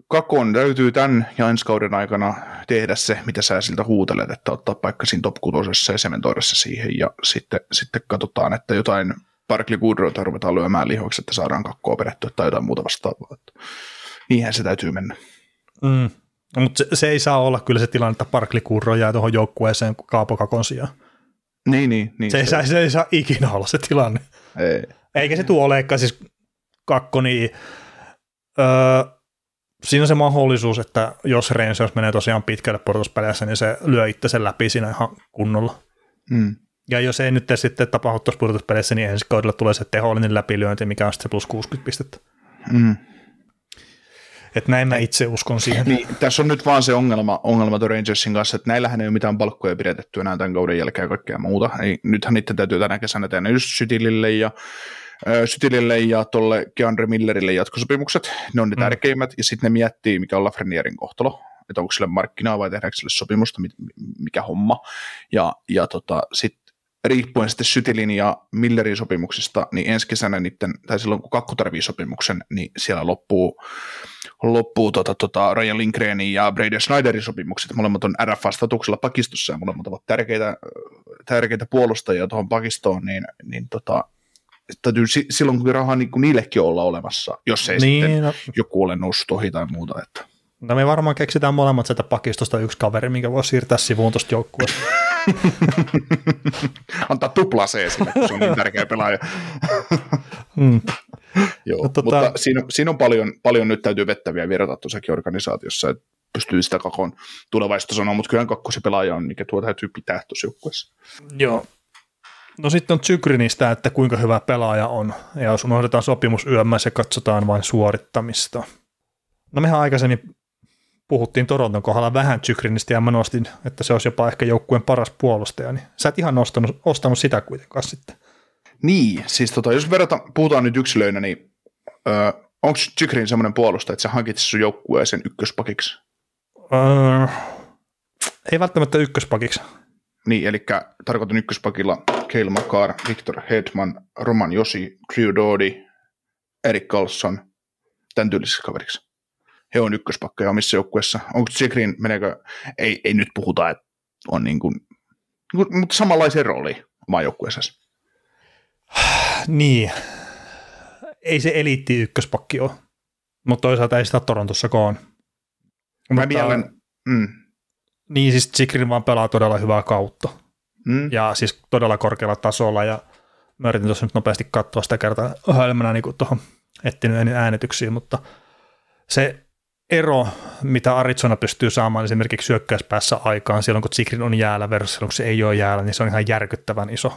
Kakon täytyy tämän ja ensi kauden aikana tehdä se, mitä sä siltä huutelet, että ottaa paikka siinä top-kutosessa ja sementoida se siihen ja sitten, sitten katsotaan, että jotain Barkley Goodroita ruvetaan lyömään lihoiksi, että saadaan Kakkoa perättyä tai jotain muuta vastaavaa. Niinhän se täytyy mennä. Mm. Mutta se, se ei saa olla kyllä se tilanne, että Barkley Goodrow jää tuohon joukkueeseen Kaapo Kakon sijaan. Niin, niin. niin se, se, ei saa, se ei saa ikinä olla se tilanne. Ei. Eikä se tule olekaan siis Kakko, niin öö, siinä on se mahdollisuus, että jos Rangers menee tosiaan pitkälle pudotuspeleissä, niin se lyö itse sen läpi siinä ihan kunnolla. Mm. Ja jos ei nyt sitten tapahdu tuossa pudotuspeleissä, niin ensi kaudella tulee se tehollinen läpilyönti, mikä on sitten plus kuusikymmentä pistettä. Mm. Että näin mä itse uskon siihen. Niin, tässä on nyt vaan se ongelma, ongelma The Rangersin kanssa, että näillähän ei ole mitään palkkoja pidetetty enää tämän kauden jälkeen ja kaikkea muuta. Ei, nythän niiden täytyy tänä kesänä tehdä just Sytilille ja, äh, ja tuolle Keandre Millerille jatkosopimukset. Ne on ne mm. tärkeimmät ja sitten ne miettii, mikä on Lafrenierin kohtalo. Että onko sille markkinaa vai tehdäänkö sille sopimusta, mikä homma. Ja, ja tota, sitten riippuen sitten Sytilin ja Millerin sopimuksista, niin ensi kesänä niiden, tai silloin kun Kakko tarvii sopimuksen, niin siellä loppuu loppuu tota, tota, Ryan Lindgrenin ja Brady Schneiderin sopimukset. Molemmat on R F A-statuksella pakistossa ja molemmat ovat tärkeitä, tärkeitä puolustajia tuohon pakistoon, niin, niin tota, täytyy si- silloin kun rahaa niin kun niillekin olla olemassa, jos ei niin, sitten no. joku ole noussut ohi tai muuta. Että. No me varmaan keksitään molemmat sieltä pakistosta yksi kaveri, minkä voi siirtää sivuun tuosta joukkueesta. Antaa tuplaa se esille, kun se on niin tärkeä pelaaja. mm. Joo, no, tota... mutta siinä, siinä on paljon, paljon nyt täytyy vettäviä virata tuossakin organisaatiossa, että pystyy sitä Kakon tulevaisuutta sanoa, mutta kyllähän Kakko se pelaaja on, mikä tuo täytyy pitää tuossa joukkueessa. Joo. No sitten on Tsikrinistä, että kuinka hyvä pelaaja on, ja jos unohdetaan sopimus yömmässä ja katsotaan vain suorittamista. No mehän aikaisemmin puhuttiin Toronton kohdalla vähän Tsikrinistä, ja mä nostin, että se olisi jopa ehkä joukkueen paras puolustaja, niin sä et ihan nostanut, ostanut sitä kuitenkaan sitten. Niin, siis tota, jos verrata, puhutaan nyt yksilöinä, niin öö, onko Tsikrin semmoinen puolustaja, että sä hankitsi sun joukkueeseen ykköspakiksi? Öö, ei välttämättä ykköspakiksi. Niin, eli tarkoitan ykköspakilla Cale Makar, Victor Hedman, Roman Josi, Drew Doughty, Erik Karlsson, tämän tyylisiksi kaveriksi. He on ykköspakkeja omissa joukkueessa. Onko Tsikrin, meneekö, ei, ei nyt puhuta, että on niin kuin, mutta samanlaisia rooli oma joukkueessa. Niin, ei se eliitti ykköspakki ole, mutta toisaalta ei sitä Torontossakaan. Mä mutta, mielen, mm. Niin siis Tsikrin vaan pelaa todella hyvää kautta mm. ja siis todella korkealla tasolla ja mä yritin tuossa nyt nopeasti katsoa sitä kertaa hölmänä niin tuohon etsinyt äänityksiin, mutta se ero, mitä Arizona pystyy saamaan esimerkiksi syökkäyspäässä aikaan silloin kun Tsikrin on jäällä versus silloin kun se ei ole jäällä, niin se on ihan järkyttävän iso.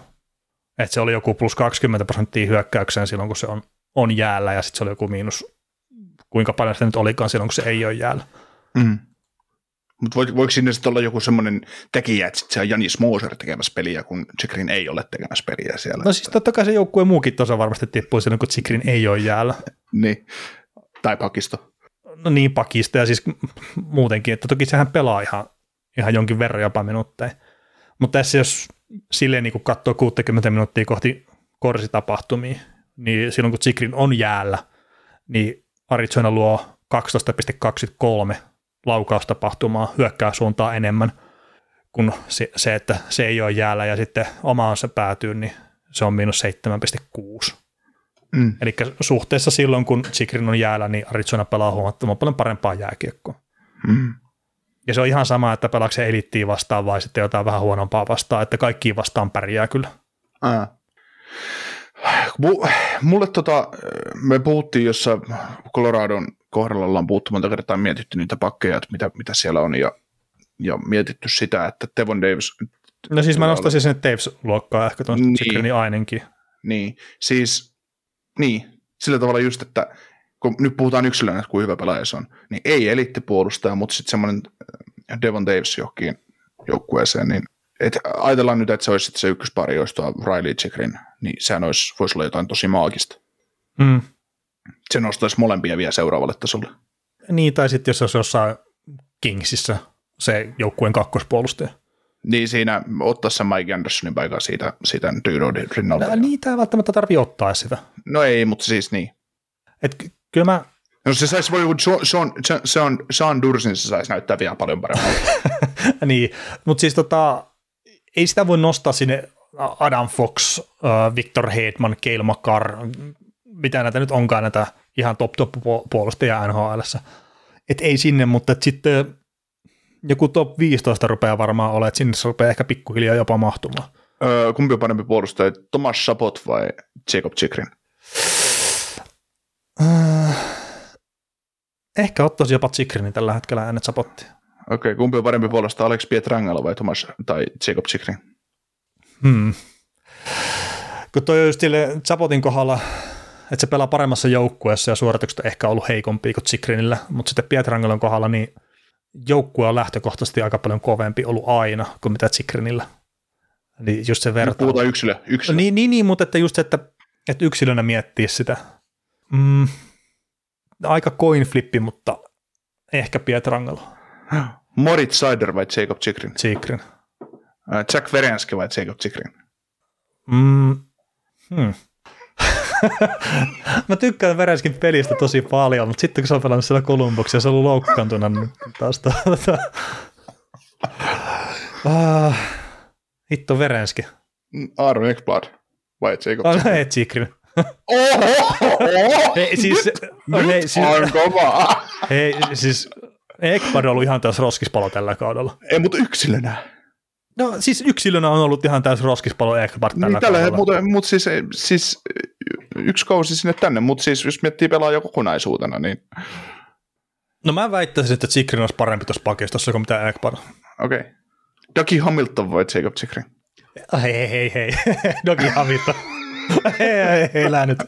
Että se oli joku plus kaksikymmentä prosenttia hyökkäykseen silloin, kun se on, on jäällä, ja sitten se oli joku miinus, kuinka paljon sitä nyt olikaan silloin, kun se ei ole jäällä. Mm. Mutta voiko, voiko sinne sitten olla joku semmoinen tekijä, että se on Janis Moser tekemässä peliä, kun Tsikrin ei ole tekemässä peliä siellä? No siis totta kai se joukkue muukin tuossa varmasti tippuu silloin, kun Tsikrin ei ole jäällä. Niin, tai pakisto. No niin, pakisto, ja siis muutenkin, että toki sehän pelaa ihan, ihan jonkin verran jopa minuuttein. Mutta tässä jos silleen niin kun katsoo kuusikymmentä minuuttia kohti korsitapahtumia, niin silloin kun Tsikrin on jäällä, niin Arizona luo kaksitoista pilkku kaksikymmentäkolme laukaustapahtumaa hyökkäyssuuntaan enemmän kuin se, että se ei ole jäällä ja sitten omaansa päätyy, niin se on miinus seitsemän pilkku kuusi. Mm. Eli suhteessa silloin, kun Tsikrin on jäällä, niin Arizona pelaa huomattavan paljon parempaa jääkiekkoa. Mm. Ja se on ihan sama, että pelaako se eliittiä vastaan vai sitten jotain vähän huonompaa vastaan, että kaikkiin vastaan pärjää kyllä. Ää. Mulle tota, me puhuttiin, jossa Coloradon kohdalla ollaan puhuttu monta kertaa mietitty niitä pakkeja, että mitä, mitä siellä on, ja, ja mietitty sitä, että Tevon Davis... No siis mä nostaisin sinne Davis-luokkaa ehkä tuon niin. Sikrinin ainenkin. Niin, siis niin, sillä tavalla just, että kun nyt puhutaan yksilönä, että kuin hyvä pelaaja se on, niin ei elittipuolustaja, mutta sitten semmoinen Devon Davis johonkin joukkueeseen, niin et ajatellaan nyt, että se olisi se ykköspari, joista Riley Tsikrin, niin sehän olisi, voisi olla jotain tosi maagista. Mm. Se nostaisi molempia vielä seuraavalle tasolle. Niin, tai sitten jos olisi jossain Kingsissä se joukkueen kakkospuolustaja. Niin, siinä ottaisi sen Mike Andersonin paikan siitä, siitä Dyrodin rinnalta. No, niitä ei välttämättä tarvitse ottaa sitä. No ei, mutta siis niin. Että ky- kyllä mä... No se saisi voi joku Sean Dursin, se saisi näyttää vielä paljon paremmin. Niin, mutta siis tota... Ei sitä voi nostaa sinne Adam Fox, Victor Hedman, Cale Makar, mitä näitä nyt onkaan näitä ihan top-top-puolustajia N H L:ssä. Et ei sinne, mutta sitten joku top viisitoista rupeaa varmaan olemaan, että sinne se rupeaa ehkä pikkuhiljaa jopa mahtumaan. Öö, kumpi on parempi puolustaja, Tomas Chabot vai Jacob Tsikrin? Öö, ehkä ottaisi jopa Tsikrinin tällä hetkellä ennen Chabottia. Okei, kumpi on parempi puolesta, Alex Pietrangelo vai Tomas tai Jacob Tsikrin? Hmm. Kun toi on just Chabotin kohdalla, että se pelaa paremmassa joukkueessa ja suoritukset on ehkä ollut heikompia kuin Tsikrinillä, mutta sitten Pietrangelon kohdalla niin joukkue on lähtökohtaisesti aika paljon kovempi ollut aina kuin mitä Tsikrinillä. Eli just se verta. Puhutaan yksilö. yksilö. No, niin, niin, niin, mutta että just se, että, että yksilönä miettii sitä. Mm. Aika coin flippi, mutta ehkä Pietrangelo. Moritz Seider vai Jacob Tsikrin? Tsikrin. Jack Verenski vai Jacob Tsikrin? Mm. Hmm. Mä tykkään Verenskin pelistä tosi paljon, mutta sitten kun se on pelannut siellä Kolumbuksessa, se on ollut loukkaantuna taas tuota. Ah, hitto Verenski. Aaron Ekblad vai Jacob Tsikrin? Ei, Tsikrin. Oho! Hei, siis... Nyt, hei, nyt siis, on kova! Hei, siis... Ekblad on ollut ihan täys roskispalo tällä kaudella. Ei, mutta yksilönä. No siis yksilönä on ollut ihan täys roskispalo Ekblad tällä niin, kaudella. Mutta mut siis, siis yksi kausi sinne tänne, mutta siis jos miettii pelaajaa kokonaisuutena, niin... No mä väittäisin, että Tsikrin olisi parempi tuossa pakistossa kuin mitä Ekblad. Okei. Okay. Dougie Hamilton vai Jacob Tsikrin? Hei hei hei hei. Dougie Hamilton. Hei hei hei, elää nyt.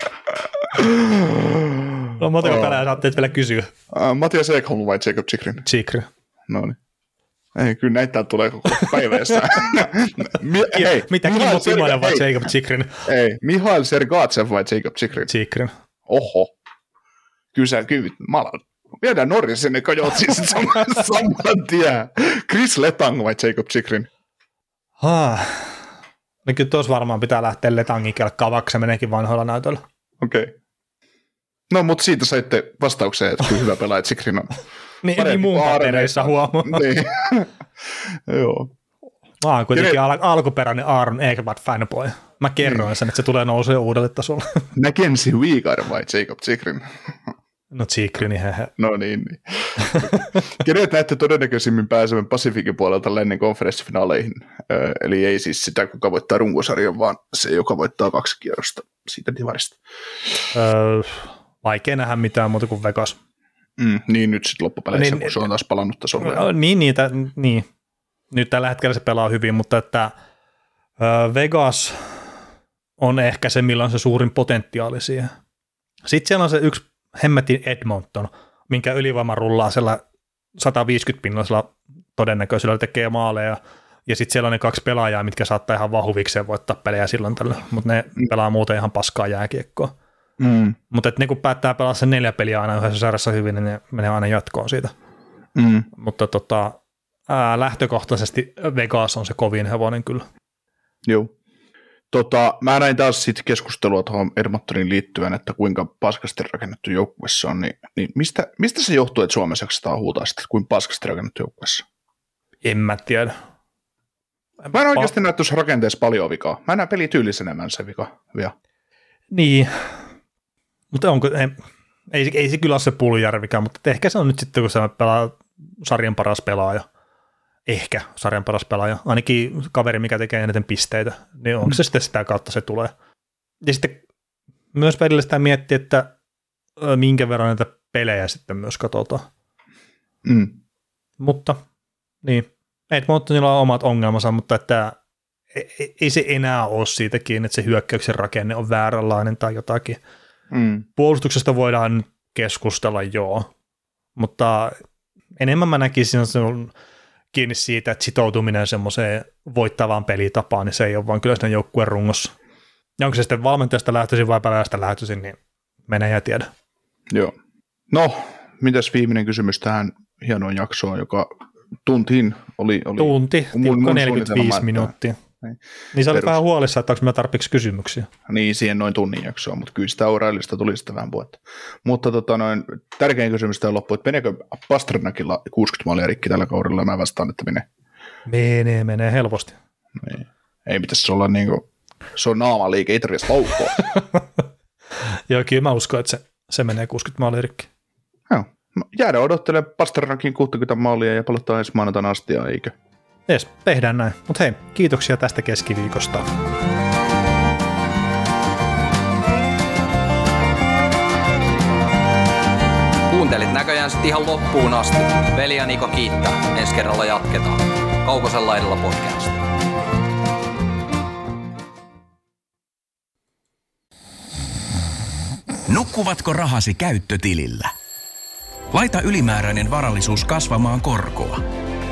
No mä otanko tänään, saatte vielä kysyä. Uh, Matias Ekholm vai Jacob Tsikrin? Tsikrin. No niin. Ei, kyllä näitä tulee koko päivässä. Mi- hei, mitä Kimmo Timonen vai Jacob Tsikrin? Ei, Mihail Sergatsev vai Jacob Tsikrin? Tsikrin. Oho. Kyllä sä kyvyt, mä alan. Viedään Norja sinne, kun joutsi saman, saman tien. Chris Letang vai Jacob Tsikrin? Haa. No kyllä tuossa varmaan pitää lähteä Letangin kelkkaan, vaikka se meneekin vanhoilla näytöllä. Okei. Okay. No, mutta siitä saitte vastaukseen, että kyllä hyvä pelaaja Tsikrin on. Niin, niin muun papereissa huomaa. Niin. Joo. Mä oon kuitenkin Jere... al- alkuperäinen Aaron Ekblad-fanboy. Mä kerroin mm. sen, että se tulee nousemaan uudelle tasolle. Näkensi Weegar vai Jacob Tsikrin? No Tsikrin, he he. No niin. niin. Kenet näette todennäköisimmin pääsevän Pasifikin puolelta lännen konferenssifinaaleihin? Öö, eli ei siis sitä, kuka voittaa runkosarjan, vaan se, joka voittaa kaksi kierrosta siitä divarista. Öö... Vaikea nähdä mitään muuta kuin Vegas. Mm, niin, nyt sitten loppupeleissä, niin, kun se on taas palannut tasolle. No, niin, niin, t- niin, nyt tällä hetkellä se pelaa hyvin, mutta että Vegas on ehkä se, millä on se suurin potentiaali siihen. Sitten siellä on se yksi hemmetin Edmonton, minkä ylivoima rullaa siellä sataviisikymmentä pinnallisella todennäköisyydellä tekee maaleja. Ja sitten siellä on ne kaksi pelaajaa, mitkä saattaa ihan vaan huvikseen voittaa pelejä silloin tällä, mutta ne pelaa muuten ihan paskaa jääkiekkoa. Mm. Mutta ne kun päättää pelaa sen neljä peliä aina yhdessä sarjassa hyvin, niin ne menee aina jatkoon siitä. Mm. Mutta tota, ää, lähtökohtaisesti Vegas on se kovin hevonen kyllä. Joo. Tota, mä näin taas sit keskustelua tuohon Edmontonin liittyvän, että kuinka paskasti rakennettu joukkuessa on, niin, niin mistä, mistä se johtuu, että Suomessa jaksetaan huutaa sitä, kuin paskasti rakennettu joukkuessa? En mä tiedä. En mä en pa- oikeasti näe tuossa rakenteessa paljon vikaa. Mä näen pelityylissä enemmän se vika vielä. Niin, mutta onko, ei, ei, ei se kyllä ole se Puljärvikään, mutta ehkä se on nyt sitten, kun se pelaa sarjan paras pelaaja. Ehkä sarjan paras pelaaja, ainakin kaveri, mikä tekee eniten pisteitä, niin onko se sitten sitä kautta se tulee. Ja sitten myös välillä sitä miettii, että minkä verran näitä pelejä sitten myös katsotaan. Mm. Mutta, niin, ei Edmontonilla on omat ongelmansa, mutta että ei, ei se enää ole siitä kiinni, että se hyökkäyksen rakenne on vääränlainen tai jotakin. Mm. Puolustuksesta voidaan keskustella, joo, mutta enemmän mä näkisin sen kiinni siitä, että sitoutuminen semmoiseen voittavaan pelitapaan, niin se ei ole vaan kyllä siinä joukkueen rungossa. Ja onko se sitten valmentajasta lähtöisin vai pelaajasta lähtöisin, niin mene ja tiedä. Joo. No, mitäs viimeinen kysymys tähän hienoon jaksoon, joka tuntiin oli... oli Tunti, mun, neljäkymmentäviisi minuuttia. Niin, niin sä olet vähän huolissa, että onko meillä tarpeeksi kysymyksiä. Niin, siihen noin tunnin jaksoon, mutta kyllä sitä O'Reillista tuli sitä vähän puhetta. Mutta tota, noin, tärkein kysymys tämä loppu, että meneekö Pasternakilla kuusikymmentä maalia rikki tällä kaudella? Mä vastaan, että menee. Menee, menee helposti. Niin. Ei pitäisi olla niin kuin, se on naamaliike, ei tarvitse laukkoa. Joo, kyllä mä uskon, että se, se menee kuusikymmentä maalia rikki. Joo, jäädään odottelemaan Pasternakin kuusikymmentä maalia ja palataan ensi maanantaina asti, eikö? Jees, tehdään näin. Mutta hei, kiitoksia tästä keskiviikosta. Kuuntelit näköjään sitten ihan loppuun asti. Veli ja Niko kiittää. Ensi kerralla jatketaan. Kaukosen laidalla podcast. Nukkuvatko rahasi käyttötilillä? Laita ylimääräinen varallisuus kasvamaan korkoa.